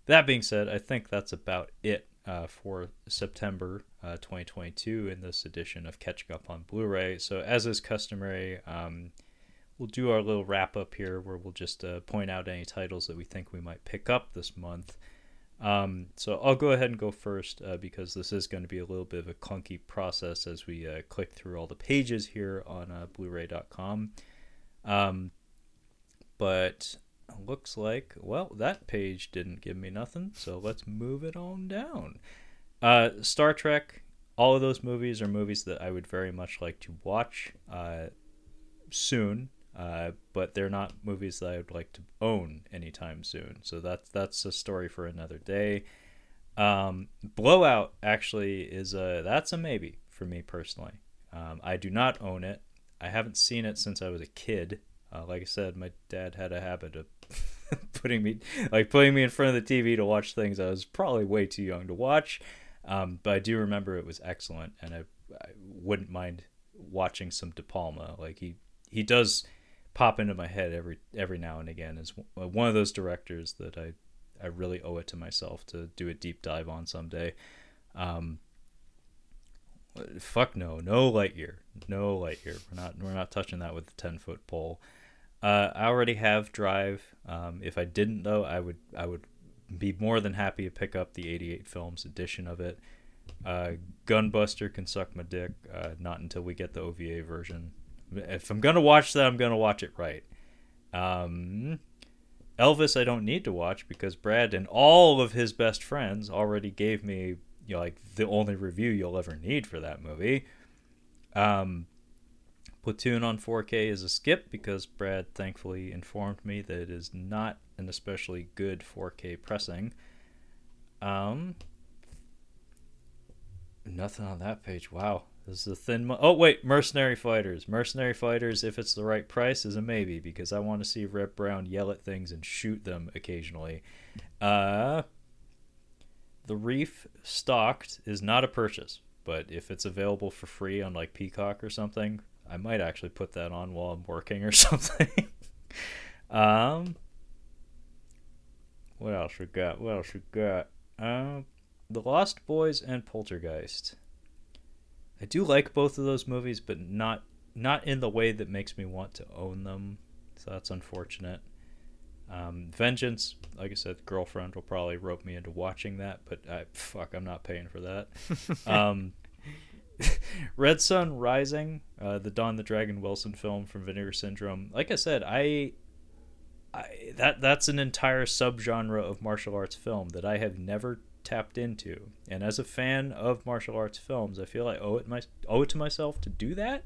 that being said, I think that's about it uh, for September uh, twenty twenty-two in this edition of Catching Up on Blu-ray. So as is customary, um, we'll do our little wrap-up here where we'll just uh, point out any titles that we think we might pick up this month. Um, so I'll go ahead and go first uh, because this is going to be a little bit of a clunky process as we uh, click through all the pages here on uh, Blu-ray dot com. Um, but looks like, well, that page didn't give me nothing, so let's move it on down. Uh, Star Trek, all of those movies are movies that I would very much like to watch uh, soon. Uh, but they're not movies that I would like to own anytime soon. So that's that's a story for another day. Um, Blowout actually is a that's a maybe for me personally. Um, I do not own it. I haven't seen it since I was a kid. Uh, like I said, my dad had a habit of putting me like putting me in front of the T V to watch things I was probably way too young to watch. Um, but I do remember it was excellent, and I, I wouldn't mind watching some De Palma. Like he he does. Pop into my head every every now and again is one of those directors that I I really owe it to myself to do a deep dive on someday. Um, fuck no, no Lightyear, no Lightyear. We're not we're not touching that with the ten foot pole. Uh, I already have Drive. Um, if I didn't though, I would I would be more than happy to pick up the eighty-eight Films edition of it. Uh, Gunbuster can suck my dick. Uh, not until we get the O V A version. If I'm gonna watch that, I'm gonna watch it right. Um, Elvis, I don't need to watch because Brad and all of his best friends already gave me, you know, like the only review you'll ever need for that movie. Um, Platoon on four K is a skip because Brad thankfully informed me that it is not an especially good four K pressing. Um, nothing on that page. Wow. This is a thin mo- oh wait Mercenary Fighters Mercenary Fighters if it's the right price is a maybe because I want to see Rip Brown yell at things and shoot them occasionally. Uh, The Reef Stalked is not a purchase, but if it's available for free on like Peacock or something, I might actually put that on while I'm working or something. um what else we got what else we got um The Lost Boys and Poltergeist. I do like both of those movies, but not not in the way that makes me want to own them. So that's unfortunate. Um, Vengeance, like I said, girlfriend will probably rope me into watching that, but I, fuck, I'm not paying for that. um, Red Sun Rising, uh, the Don the Dragon Wilson film from Vinegar Syndrome. Like I said, I, I that that's an entire subgenre of martial arts film that I have never tapped into, and as a fan of martial arts films, I feel I owe it my owe it to myself to do that.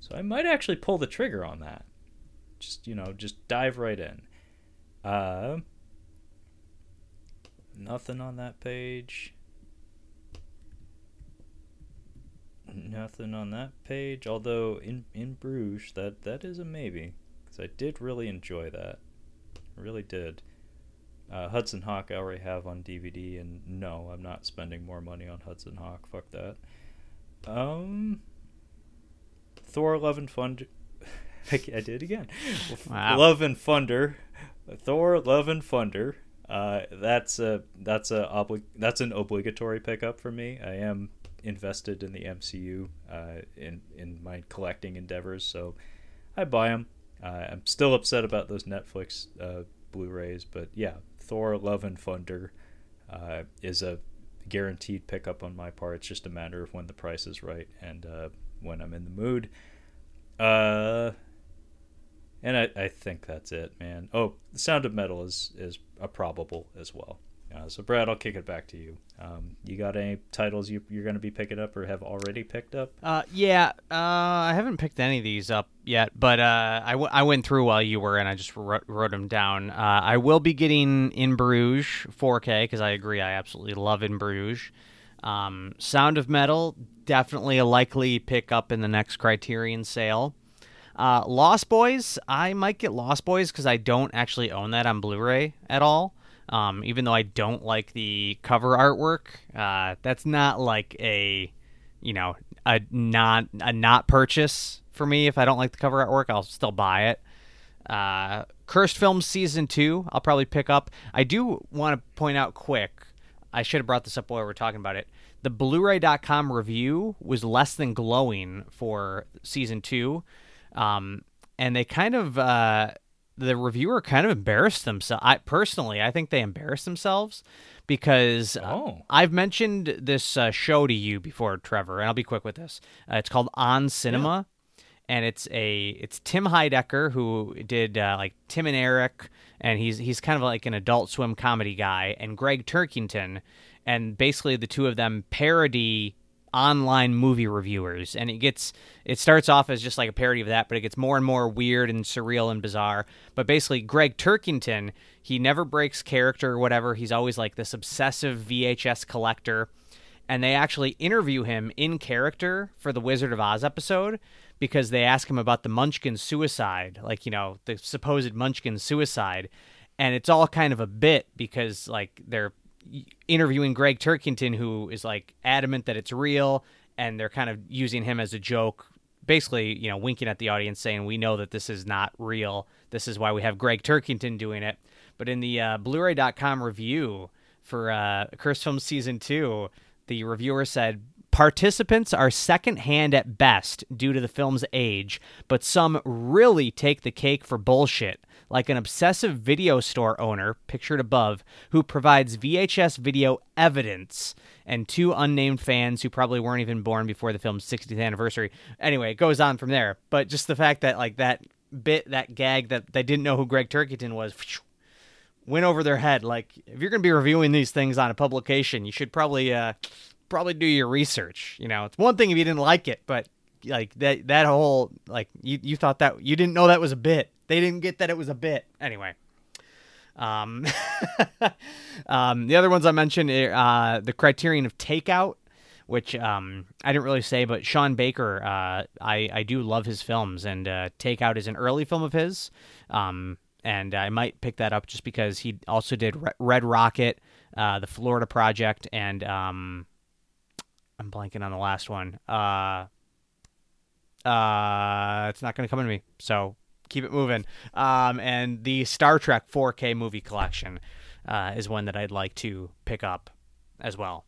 So I might actually pull the trigger on that. Just you know, just dive right in. Uh, nothing on that page. Nothing on that page. Although in in Bruges, that that is a maybe because I did really enjoy that. I really did. Uh, Hudson Hawk I already have on D V D, and no, I'm not spending more money on Hudson Hawk. Fuck that. Um, Thor Love and Thunder. I, I did it again. Wow. Love and Thunder. Thor Love and Thunder. Uh, that's a that's a obli- that's an obligatory pickup for me. I am invested in the M C U uh, in in my collecting endeavors, so I buy them. Uh, I'm still upset about those Netflix Uh, Blu-rays, but yeah, Thor Love and Thunder uh, is a guaranteed pickup on my part. It's just a matter of when the price is right and uh, when I'm in the mood. Uh, and I, I think that's it, man. Oh, The Sound of Metal is, is a probable as well. Uh, so, Brad, I'll kick it back to you. Um, you got any titles you, you're going to be picking up or have already picked up? Uh, yeah, uh, I haven't picked any of these up yet, but uh, I, w- I went through while you were, and I just wrote, wrote them down. Uh, I will be getting In Bruges four K, because I agree, I absolutely love In Bruges. Um, Sound of Metal, definitely a likely pick up in the next Criterion sale. Uh, Lost Boys, I might get Lost Boys, because I don't actually own that on Blu-ray at all. Um, even though I don't like the cover artwork, uh, that's not like a, you know, a not a not purchase for me. If I don't like the cover artwork, I'll still buy it. Uh, Cursed Films Season two, I'll probably pick up. I do want to point out quick, I should have brought this up while we were talking about it. The Blu-ray dot com review was less than glowing for Season two, um, and they kind of... Uh, the reviewer kind of embarrassed themselves. I personally, I think they embarrassed themselves because oh. uh, I've mentioned this uh, show to you before, Trevor, and I'll be quick with this. Uh, it's called On Cinema, yeah. and it's a it's Tim Heidecker, who did uh, like Tim and Eric, and he's he's kind of like an Adult Swim comedy guy, and Greg Turkington, and basically the two of them parody online movie reviewers, and it gets it starts off as just like a parody of that, but it gets more and more weird and surreal and bizarre. But basically Greg Turkington, he never breaks character or whatever. He's always like this obsessive V H S collector, and they actually interview him in character for the Wizard of Oz episode, because they ask him about the Munchkin suicide, like, you know, the supposed Munchkin suicide, and it's all kind of a bit because like they're interviewing Greg Turkington, who is like adamant that it's real, and they're kind of using him as a joke, basically, you know, winking at the audience saying, we know that this is not real. This is why we have Greg Turkington doing it. But in the uh, Blu-ray dot com review for uh, Cursed Films Season two, the reviewer said, participants are secondhand at best due to the film's age, but some really take the cake for bullshit, like an obsessive video store owner, pictured above, who provides V H S video evidence, and two unnamed fans who probably weren't even born before the film's sixtieth anniversary. Anyway, it goes on from there. But just the fact that like that bit, that gag, that they didn't know who Greg Turkington was, went over their head. Like, if you're going to be reviewing these things on a publication, you should probably... Uh, probably do your research. You know, it's one thing if you didn't like it, but like that that whole like you, you thought that you didn't know that was a bit. They didn't get that it was a bit. Anyway, um, um the other ones I mentioned are uh the Criterion of Takeout, which um I didn't really say, but Sean Baker, uh I I do love his films, and uh Takeout is an early film of his, um and I might pick that up just because he also did Red Rocket, uh the Florida Project, and um I'm blanking on the last one. Uh, uh, it's not going to come to me, so keep it moving. Um, and the Star Trek four K movie collection uh, is one that I'd like to pick up as well.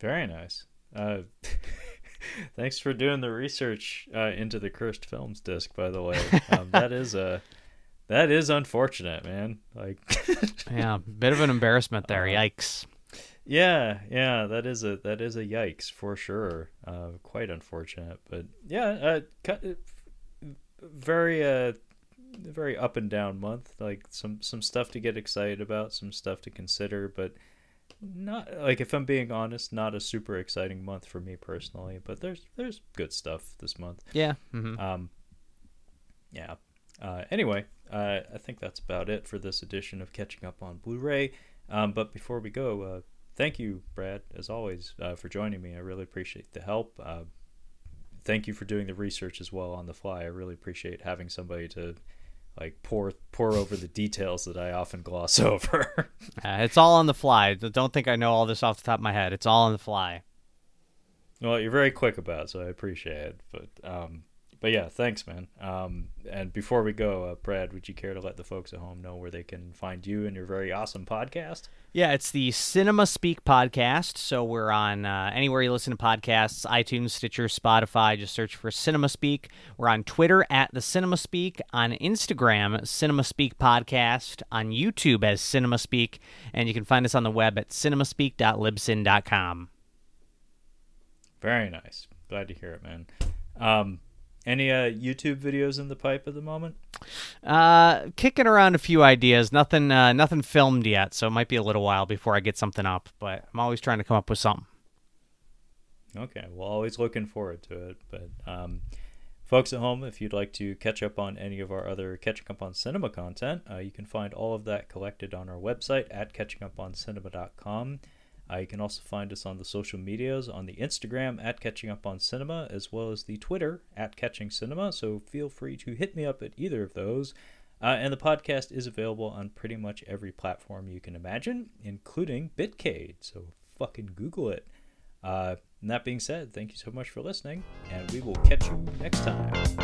Very nice. Uh, thanks for doing the research uh, into the Cursed Films disc, by the way. Um, that is a... That is unfortunate, man. Like, yeah, bit of an embarrassment there. Yikes. Yeah, yeah, that is a that is a yikes for sure. Uh, quite unfortunate, but yeah, uh, very uh, very up and down month. Like some some stuff to get excited about, some stuff to consider, but not like, if I'm being honest, not a super exciting month for me personally. But there's there's good stuff this month. Yeah. Mm-hmm. Um. Yeah. Uh. Anyway, uh, I think that's about it for this edition of Catching Up on Blu-ray. Um. But before we go, uh. Thank you, Brad, as always, uh, for joining me. I really appreciate the help. Uh, thank you for doing the research as well on the fly. I really appreciate having somebody to like pour pour over the details that I often gloss over. uh, it's all on the fly. Don't think I know all this off the top of my head. It's all on the fly. Well, you're very quick about it, so I appreciate it. But um, but yeah, thanks, man. Um, and before we go, uh, Brad, would you care to let the folks at home know where they can find you and your very awesome podcast? Yeah, it's the Cinema Speak podcast. So we're on uh, anywhere you listen to podcasts, iTunes, Stitcher, Spotify. Just search for Cinema Speak. We're on Twitter at the Cinema Speak, on Instagram, Cinema Speak Podcast, on YouTube as Cinema Speak, and you can find us on the web at cinemaspeak dot libsyn dot com. Very nice. Glad to hear it, man. Um, any uh, YouTube videos in the pipe at the moment? Uh, kicking around a few ideas. Nothing, uh, nothing filmed yet, so it might be a little while before I get something up. But I'm always trying to come up with something. Okay, well, always looking forward to it. But um, folks at home, if you'd like to catch up on any of our other Catching Up on Cinema content, uh, you can find all of that collected on our website at catching up on cinema dot com. Uh, you can also find us on the social medias, on the Instagram at Catching Up on Cinema, as well as the Twitter at Catching Cinema. So feel free to hit me up at either of those. Uh, and the podcast is available on pretty much every platform you can imagine, including Bitcade. So fucking Google it. Uh, and that being said, thank you so much for listening, and we will catch you next time.